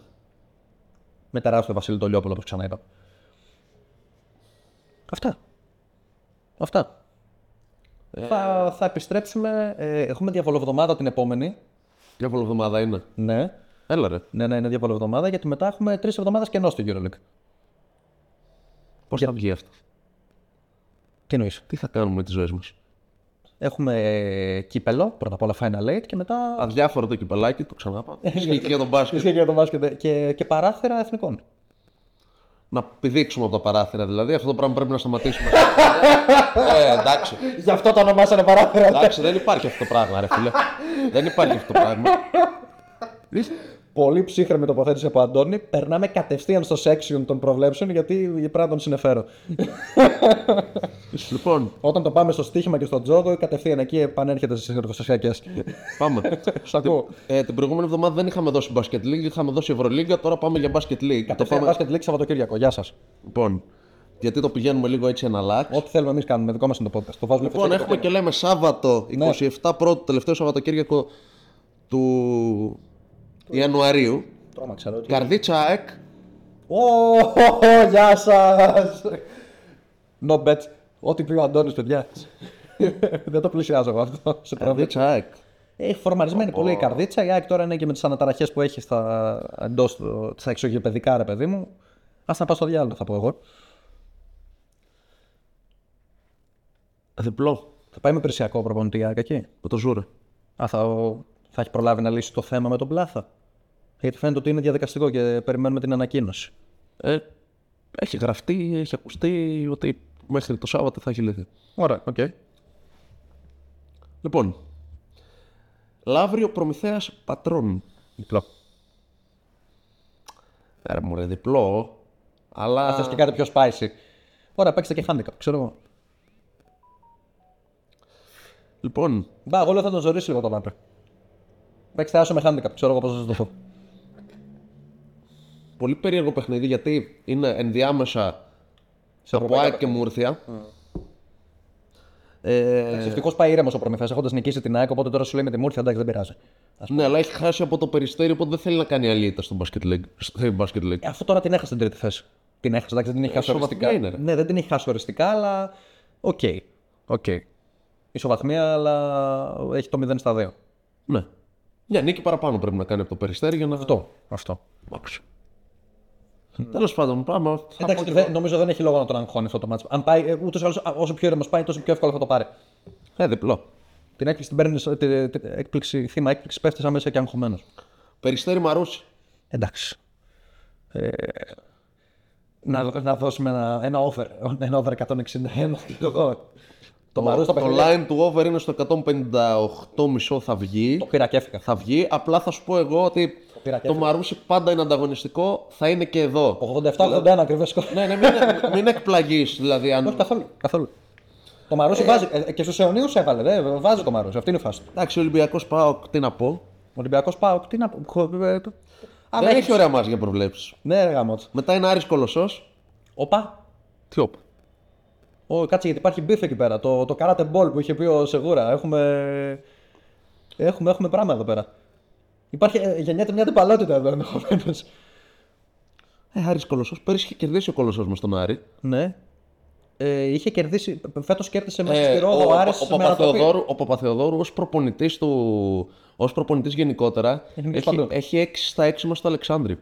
Με τεράστιο Βασίλη Τολιόπουλο, όπως ξαναείπα. Αυτά. Θα επιστρέψουμε. Έχουμε διαβολοβδομάδα την επόμενη. Διαβολοβδομάδα είναι. Ναι. Έλα ρε. Ναι, είναι διαβόλου εβδομάδα γιατί μετά έχουμε 3 εβδομάδες κενό στο EuroLeague. Πώς θα βγει αυτό. Τι εννοείς. Τι θα κάνουμε με τις ζωές μας. Έχουμε κύπελο, πρώτα απ' όλα Final 8 και μετά. Αδιάφορο το κυπελάκι, το ξανάπα. Ισχύει και για τον μπάσκετ. Και παράθυρα εθνικών. Να πηδήξουμε από τα παράθυρα δηλαδή. Αυτό το πράγμα πρέπει να σταματήσουμε. Εντάξει. Γι' αυτό το ονομάσανε παράθυρα. Εντάξει, δεν υπάρχει αυτό το πράγμα, ρε φίλε. Δεν υπάρχει αυτό το πράγμα. Πολύ ψύχρεμη τοποθέτηση από Αντώνη. Περνάμε κατευθείαν στο section των προβλέψεων γιατί πρέπει να τον συνεφέρω. Λοιπόν. Όταν το πάμε στο στοίχημα και στο τζόγο, κατευθείαν εκεί επανέρχεται στις εργοστασιακές. Πάμε. Σ' ακούω. Την προηγούμενη εβδομάδα δεν είχαμε δώσει Basket League, είχαμε δώσει Ευρωλίγκα. Τώρα πάμε για Basket League. Κατευθείαν Basket League Σαββατοκύριακο. Γεια σας. Λοιπόν. Γιατί το πηγαίνουμε λίγο έτσι αναλάξ. Ό,τι θέλουμε εμείς κάνουμε. Δικό μας είναι το podcast. Το βάζουμε λοιπόν, έχουμε και λέμε Σάββατο 27 πρώτο, τελευταίο Σαββατοκύριακο του. Ιανουαρίου. Καρδίτσα ΑΕΚ. Γεια σας! No bet. Ό,τι πει ο Αντώνης, παιδιά. Δεν το πλησιάζω εγώ αυτό. Καρδίτσα ΑΕΚ. Έχει φορμαρισμένη πολύ η Καρδίτσα. Η ΑΕΚ τώρα είναι και με τις αναταραχές που έχει εντός τα εξωγηπαιδικά, ρε παιδί μου. Ας να πάω στο διάλογο, θα πω εγώ. Διπλό. Θα πάει με περσιακό προπονητή η ΑΕΚ εκεί. Με το Ζούρε. Θα έχει προλάβει να λύσει το θέμα με τον Πλάθα. Γιατί φαίνεται ότι είναι διαδικαστικό και περιμένουμε την ανακοίνωση. Έχει γραφτεί, έχει ακουστεί ότι μέχρι το Σάββατο θα έχει λυθεί. Ωραία, οκ. Λοιπόν. Λαύριο Προμηθέας Πατρών. Διπλό. Άρα μου ρε διπλό, αλλά. Θες και κάτι πιο spicy. Ωραία, παίξτε και handicap, ξέρω εγώ. Λοιπόν. Μπα, εγώ λέω θα τον ζωρίσει λίγο τον άντρα. Παίξτε άσο με handicap, ξέρω εγώ πώς θα σας το πω. Πολύ περίεργο παιχνίδι γιατί είναι ενδιάμεσα από ΑΕΚ και Μουρθία. Ευτυχώς πάει ήρεμος ο Προμηθέας έχοντας νικήσει την ΑΕΚ, οπότε τώρα σου λέει με τη Μουρθία, εντάξει δεν πειράζει. Ναι, αλλά έχει χάσει από το Περιστέρι, οπότε δεν θέλει να κάνει αλήθεια στο Basket League. Αυτό τώρα την έχασε την τρίτη θέση. Την έχασε, εντάξει, δεν την έχει χάσει οριστικά. Ναι, δεν την έχει χάσει οριστικά, αλλά. Οκ. Ισοβαθμία, αλλά έχει το 0 στα 2. Ναι. Μια νίκη παραπάνω πρέπει να κάνει από το Περιστέρι για να. Αυτό. Τέλος πάντων, πάμε. Εντάξει, νομίζω δεν έχει λόγο να τον αγχώνει αυτό το μάτσο. Αν πάει, ούτως ή άλλως, όσο πιο ήρεμος πάει, τόσο πιο εύκολα θα το πάρει. Διπλό. Την έκπληξη την παίρνει. Θύμα έκπληξη πέφτει αμέσως και αγχωμένος. Περιστέρι Μαρούσι. Εντάξει. να δώσουμε ένα over. Ένα over 161. Το line του over είναι στο 158,5 θα βγει. Το πήρα και θα βγει. Απλά θα σου πω εγώ ότι το Μαρούσι πάντα είναι ανταγωνιστικό, θα είναι και εδώ. 87-81 ακριβώς. Ναι, μην εκπλαγείς δηλαδή. Όχι καθόλου. Το Μαρούσι βάζει. Και στους αιωνίους έβαλε. Βάζει το Μαρούσι. Αυτή είναι η φάση. Εντάξει, Ολυμπιακός ΠΑΟΚ, τι να πω. Ολυμπιακός ΠΑΟΚ, τι να πω. Δεν έχει ωραία μάτς για προβλέψεις. Ναι, ρε γαμότ. Μετά είναι Άρης Κολοσσός. Όπα. Τι όπα. Κάτσε γιατί υπάρχει μπιφ εκεί πέρα. Το καράτε μπολ που είχε πει ο Σεγούρα. Έχουμε πράγμα εδώ πέρα. Υπάρχει, γεννιέται μια τυπαλότητα εδώ ενδεχομένως. Άρης Κολοσσός. Πέρυσι είχε κερδίσει ο Κολοσσός μας τον Άρη. Ναι. Είχε κερδίσει. Φέτος κέρδισε μέσα στη Ρόδο ο Άρης. Ο Παπαθεοδόρου ως προπονητής του. Ως προπονητής γενικότερα. Έχει 6-6 μας στο Αλεξάνδρη.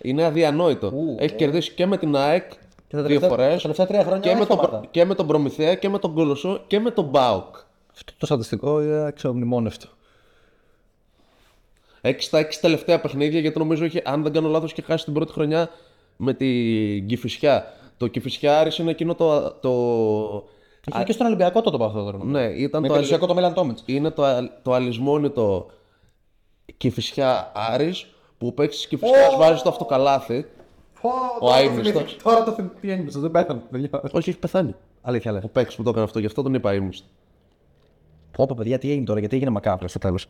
Είναι αδιανόητο. Έχει κερδίσει και με την ΑΕΚ. Τα δύο φορές. Τα 3 χρόνια και με τον Προμηθέα και με τον Κολοσσό και με τον ΠΑΟΚ. Αυτό το στατιστικό είναι αξιομνημόνευτο. 6 στα 6 τελευταία παιχνίδια, γιατί νομίζω είχε, αν δεν κάνω λάθος, και χάσει την πρώτη χρονιά με την Κηφισιά. Το Κηφισιά Άρης είναι εκείνο το. Είχε και στον Ολυμπιακό τότε αυτό. Ναι, ήταν με το Ολυμπιακό το Μίλαν Τόμιτς. Είναι το αλυσμόνητο Κηφισιά Άρης που παίξει τη Κηφισιά, βάζει το αυτοκαλάθι. Ο Άιμνιστος. Τώρα το θυμήθηκε. Δεν πέθανε. Όχι, έχει πεθάνει. Αλήθεια λέει. Ο παίκτης που το έκανε αυτό, γι' αυτό τον είπα Άιμνιστο. Πω, παιδιά, τι έγινε τώρα, γιατί έγινε μακάβρα στο τέλος.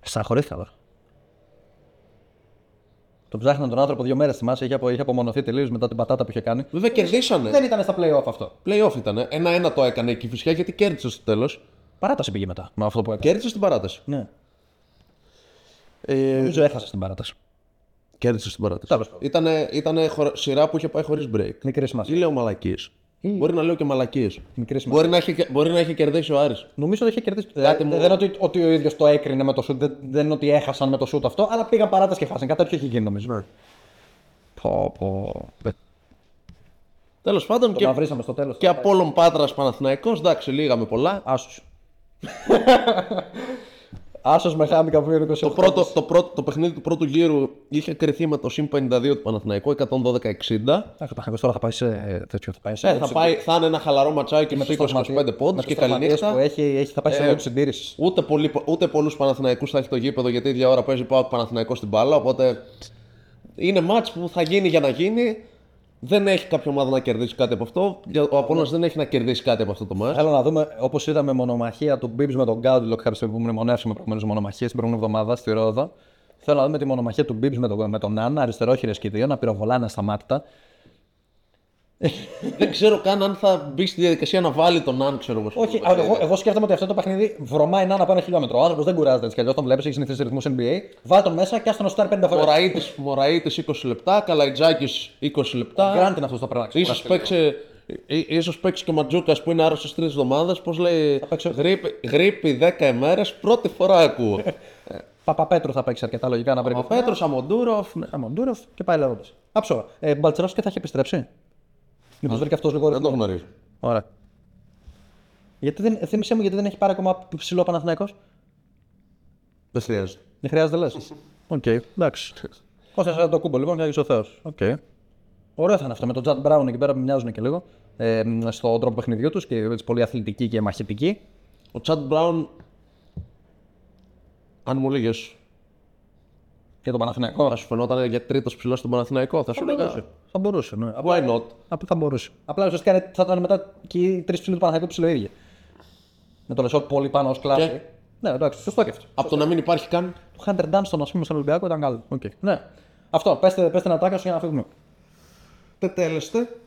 Στεναχωρήθηκα τώρα. Το ψάχναν τον άνθρωπο 2 μέρες, θυμάσαι. Είχε απομονωθεί τελείως μετά την πατάτα που είχε κάνει. Βέβαια κερδίσανε. Δεν ήταν στα play-off αυτό. Play-off ήταν. 1-1 το έκανε εκεί φυσικά γιατί κέρδισε στο τέλος. Παράταση πήγε μετά με αυτό που έκανε. Κέρδισε στην παράταση. Ναι. Νομίζω έχασε στην παράταση. Κέρδισε στην παράταση. Ήταν σειρά που είχε πάει χωρίς break. Μικρή σημασία. Ή λέω μαλακίες. Μπορεί να λέω και μαλακίες. Μπορεί να είχε κερδίσει ο Άρης. Νομίζω ότι είχε κερδίσει. Δεν είναι ότι ο ίδιος το έκρινε με το σουτ, δεν είναι ότι έχασαν με το σουτ αυτό, αλλά πήγαν παράταση και χάσαν. Κάτι τέτοιο έχει γίνει νομίζω. Τέλος πάντων, και από όλων Πάτρας Παναθηναϊκός, εντάξει, λίγα με πολλά. Άσους. Άσος με χάμικα που είναι 28. Το παιχνίδι του πρώτου γύρου είχε κριθεί με το συν 52 του Παναθηναϊκού, 112-60. Αχ, τώρα θα πάει σε τέτοιο. Θα είναι ένα χαλαρό ματσάκι με 20-25 πόντους και καληνύχτα. Θα πάει σε λόγους συντήρησης. Ούτε πολλούς Παναθηναϊκούς θα έχει το γήπεδο, γιατί ίδια ώρα παίζει πάω Παναθηναϊκό στην μπάλα. Οπότε είναι μάτς που θα γίνει για να γίνει. Δεν έχει κάποια ομάδα να κερδίσει κάτι από αυτό. Ο Απόλλωνας δεν έχει να κερδίσει κάτι από αυτό το μάτς. Θέλω να δούμε, όπως είδαμε, μονομαχία του Μπίμπς με τον Γκάουτιλο κάποια στιγμή που μνημονεύσαμε προηγούμενες μονομαχίες την προηγούμενη εβδομάδα στη Ρόδο. Θέλω να δούμε τη μονομαχία του Μπίμπς με τον Άννα, αριστερόχειρες και δύο, να πυροβολάνε ασταμάτητα. Δεν ξέρω καν αν θα μπει στη διαδικασία να βάλει τον Άν, ξέρω εγώ. Όχι, εγώ σκέφτομαι ότι αυτό το παιχνίδι βρωμάει να από 1 χιλιόμετρο. Ο άνθρωπος δεν κουράζεται έτσι κι αλλιώς, τον βλέπεις, έχει συνηθίσει ρυθμούς NBA. Βάλει τον μέσα και άστον ο Στάρ 5 φορές. Μωραΐτης 20 λεπτά, Καλαϊτζάκης 20 λεπτά. Γκραντ είναι αυτός το πράγμα. Ίσως παίξει και ο Ματζούκας που είναι άρρωστος 3 εβδομάδες. Πώς λέει, γρήπη 10 ημέρες, πρώτη φορά ακούω. Παπαπέτρου θα παίξει αρκετά λογικά να βρει. Παπαπέτρου, Αμοντούροφ και πάει λέγοντα. Άψογα. Μπαλτσερός και θα έχει επιστρέψει. Μήπως βρει και αυτός λίγο. Δεν το γνωρίζω. Ωραία. Θύμισε μου γιατί δεν έχει πάρει ακόμα ψηλό Παναθηναϊκός. Δεν χρειάζεται. Δεν χρειάζεται, λες. Οκ, εντάξει. Όσες θα το κούμπο λοιπόν και άγγισε ο Θεός. Οκ. Ωραίο θα είναι αυτό με τον Τζαντ Μπράουν εκεί πέρα που μοιάζουν και λίγο. Στον τρόπο παιχνιδιού τους και έτσι πολύ αθλητική και μαχητική. Ο Τζαντ Μπράουν. Αν μου λύγες. Για τον Παναθηναϊκό. Θα σου φαινόταν για τρίτος ψηλός στον Παναθηναϊκό. Θα σου λέγανε. Θα μπορούσε, ναι. Why not? Θα μπορούσε. Απλά ουσιαστικά θα ήταν μετά και οι 3 ψηλοί του Παναθηναϊκού ψηλοίδια. Με το Λεσόρ πολύ πάνω ως κλάση. Και... ναι, εντάξει, σωστό και αυτό. Από το να μην υπάρχει καν. Το Χάντερ Ντάμστον, ας πούμε, στον Ολυμπιακό ήταν καλό. Okay. Ναι. Αυτό, πέστε την ατάκα σου για να φύγουμε. Τετέλεστε.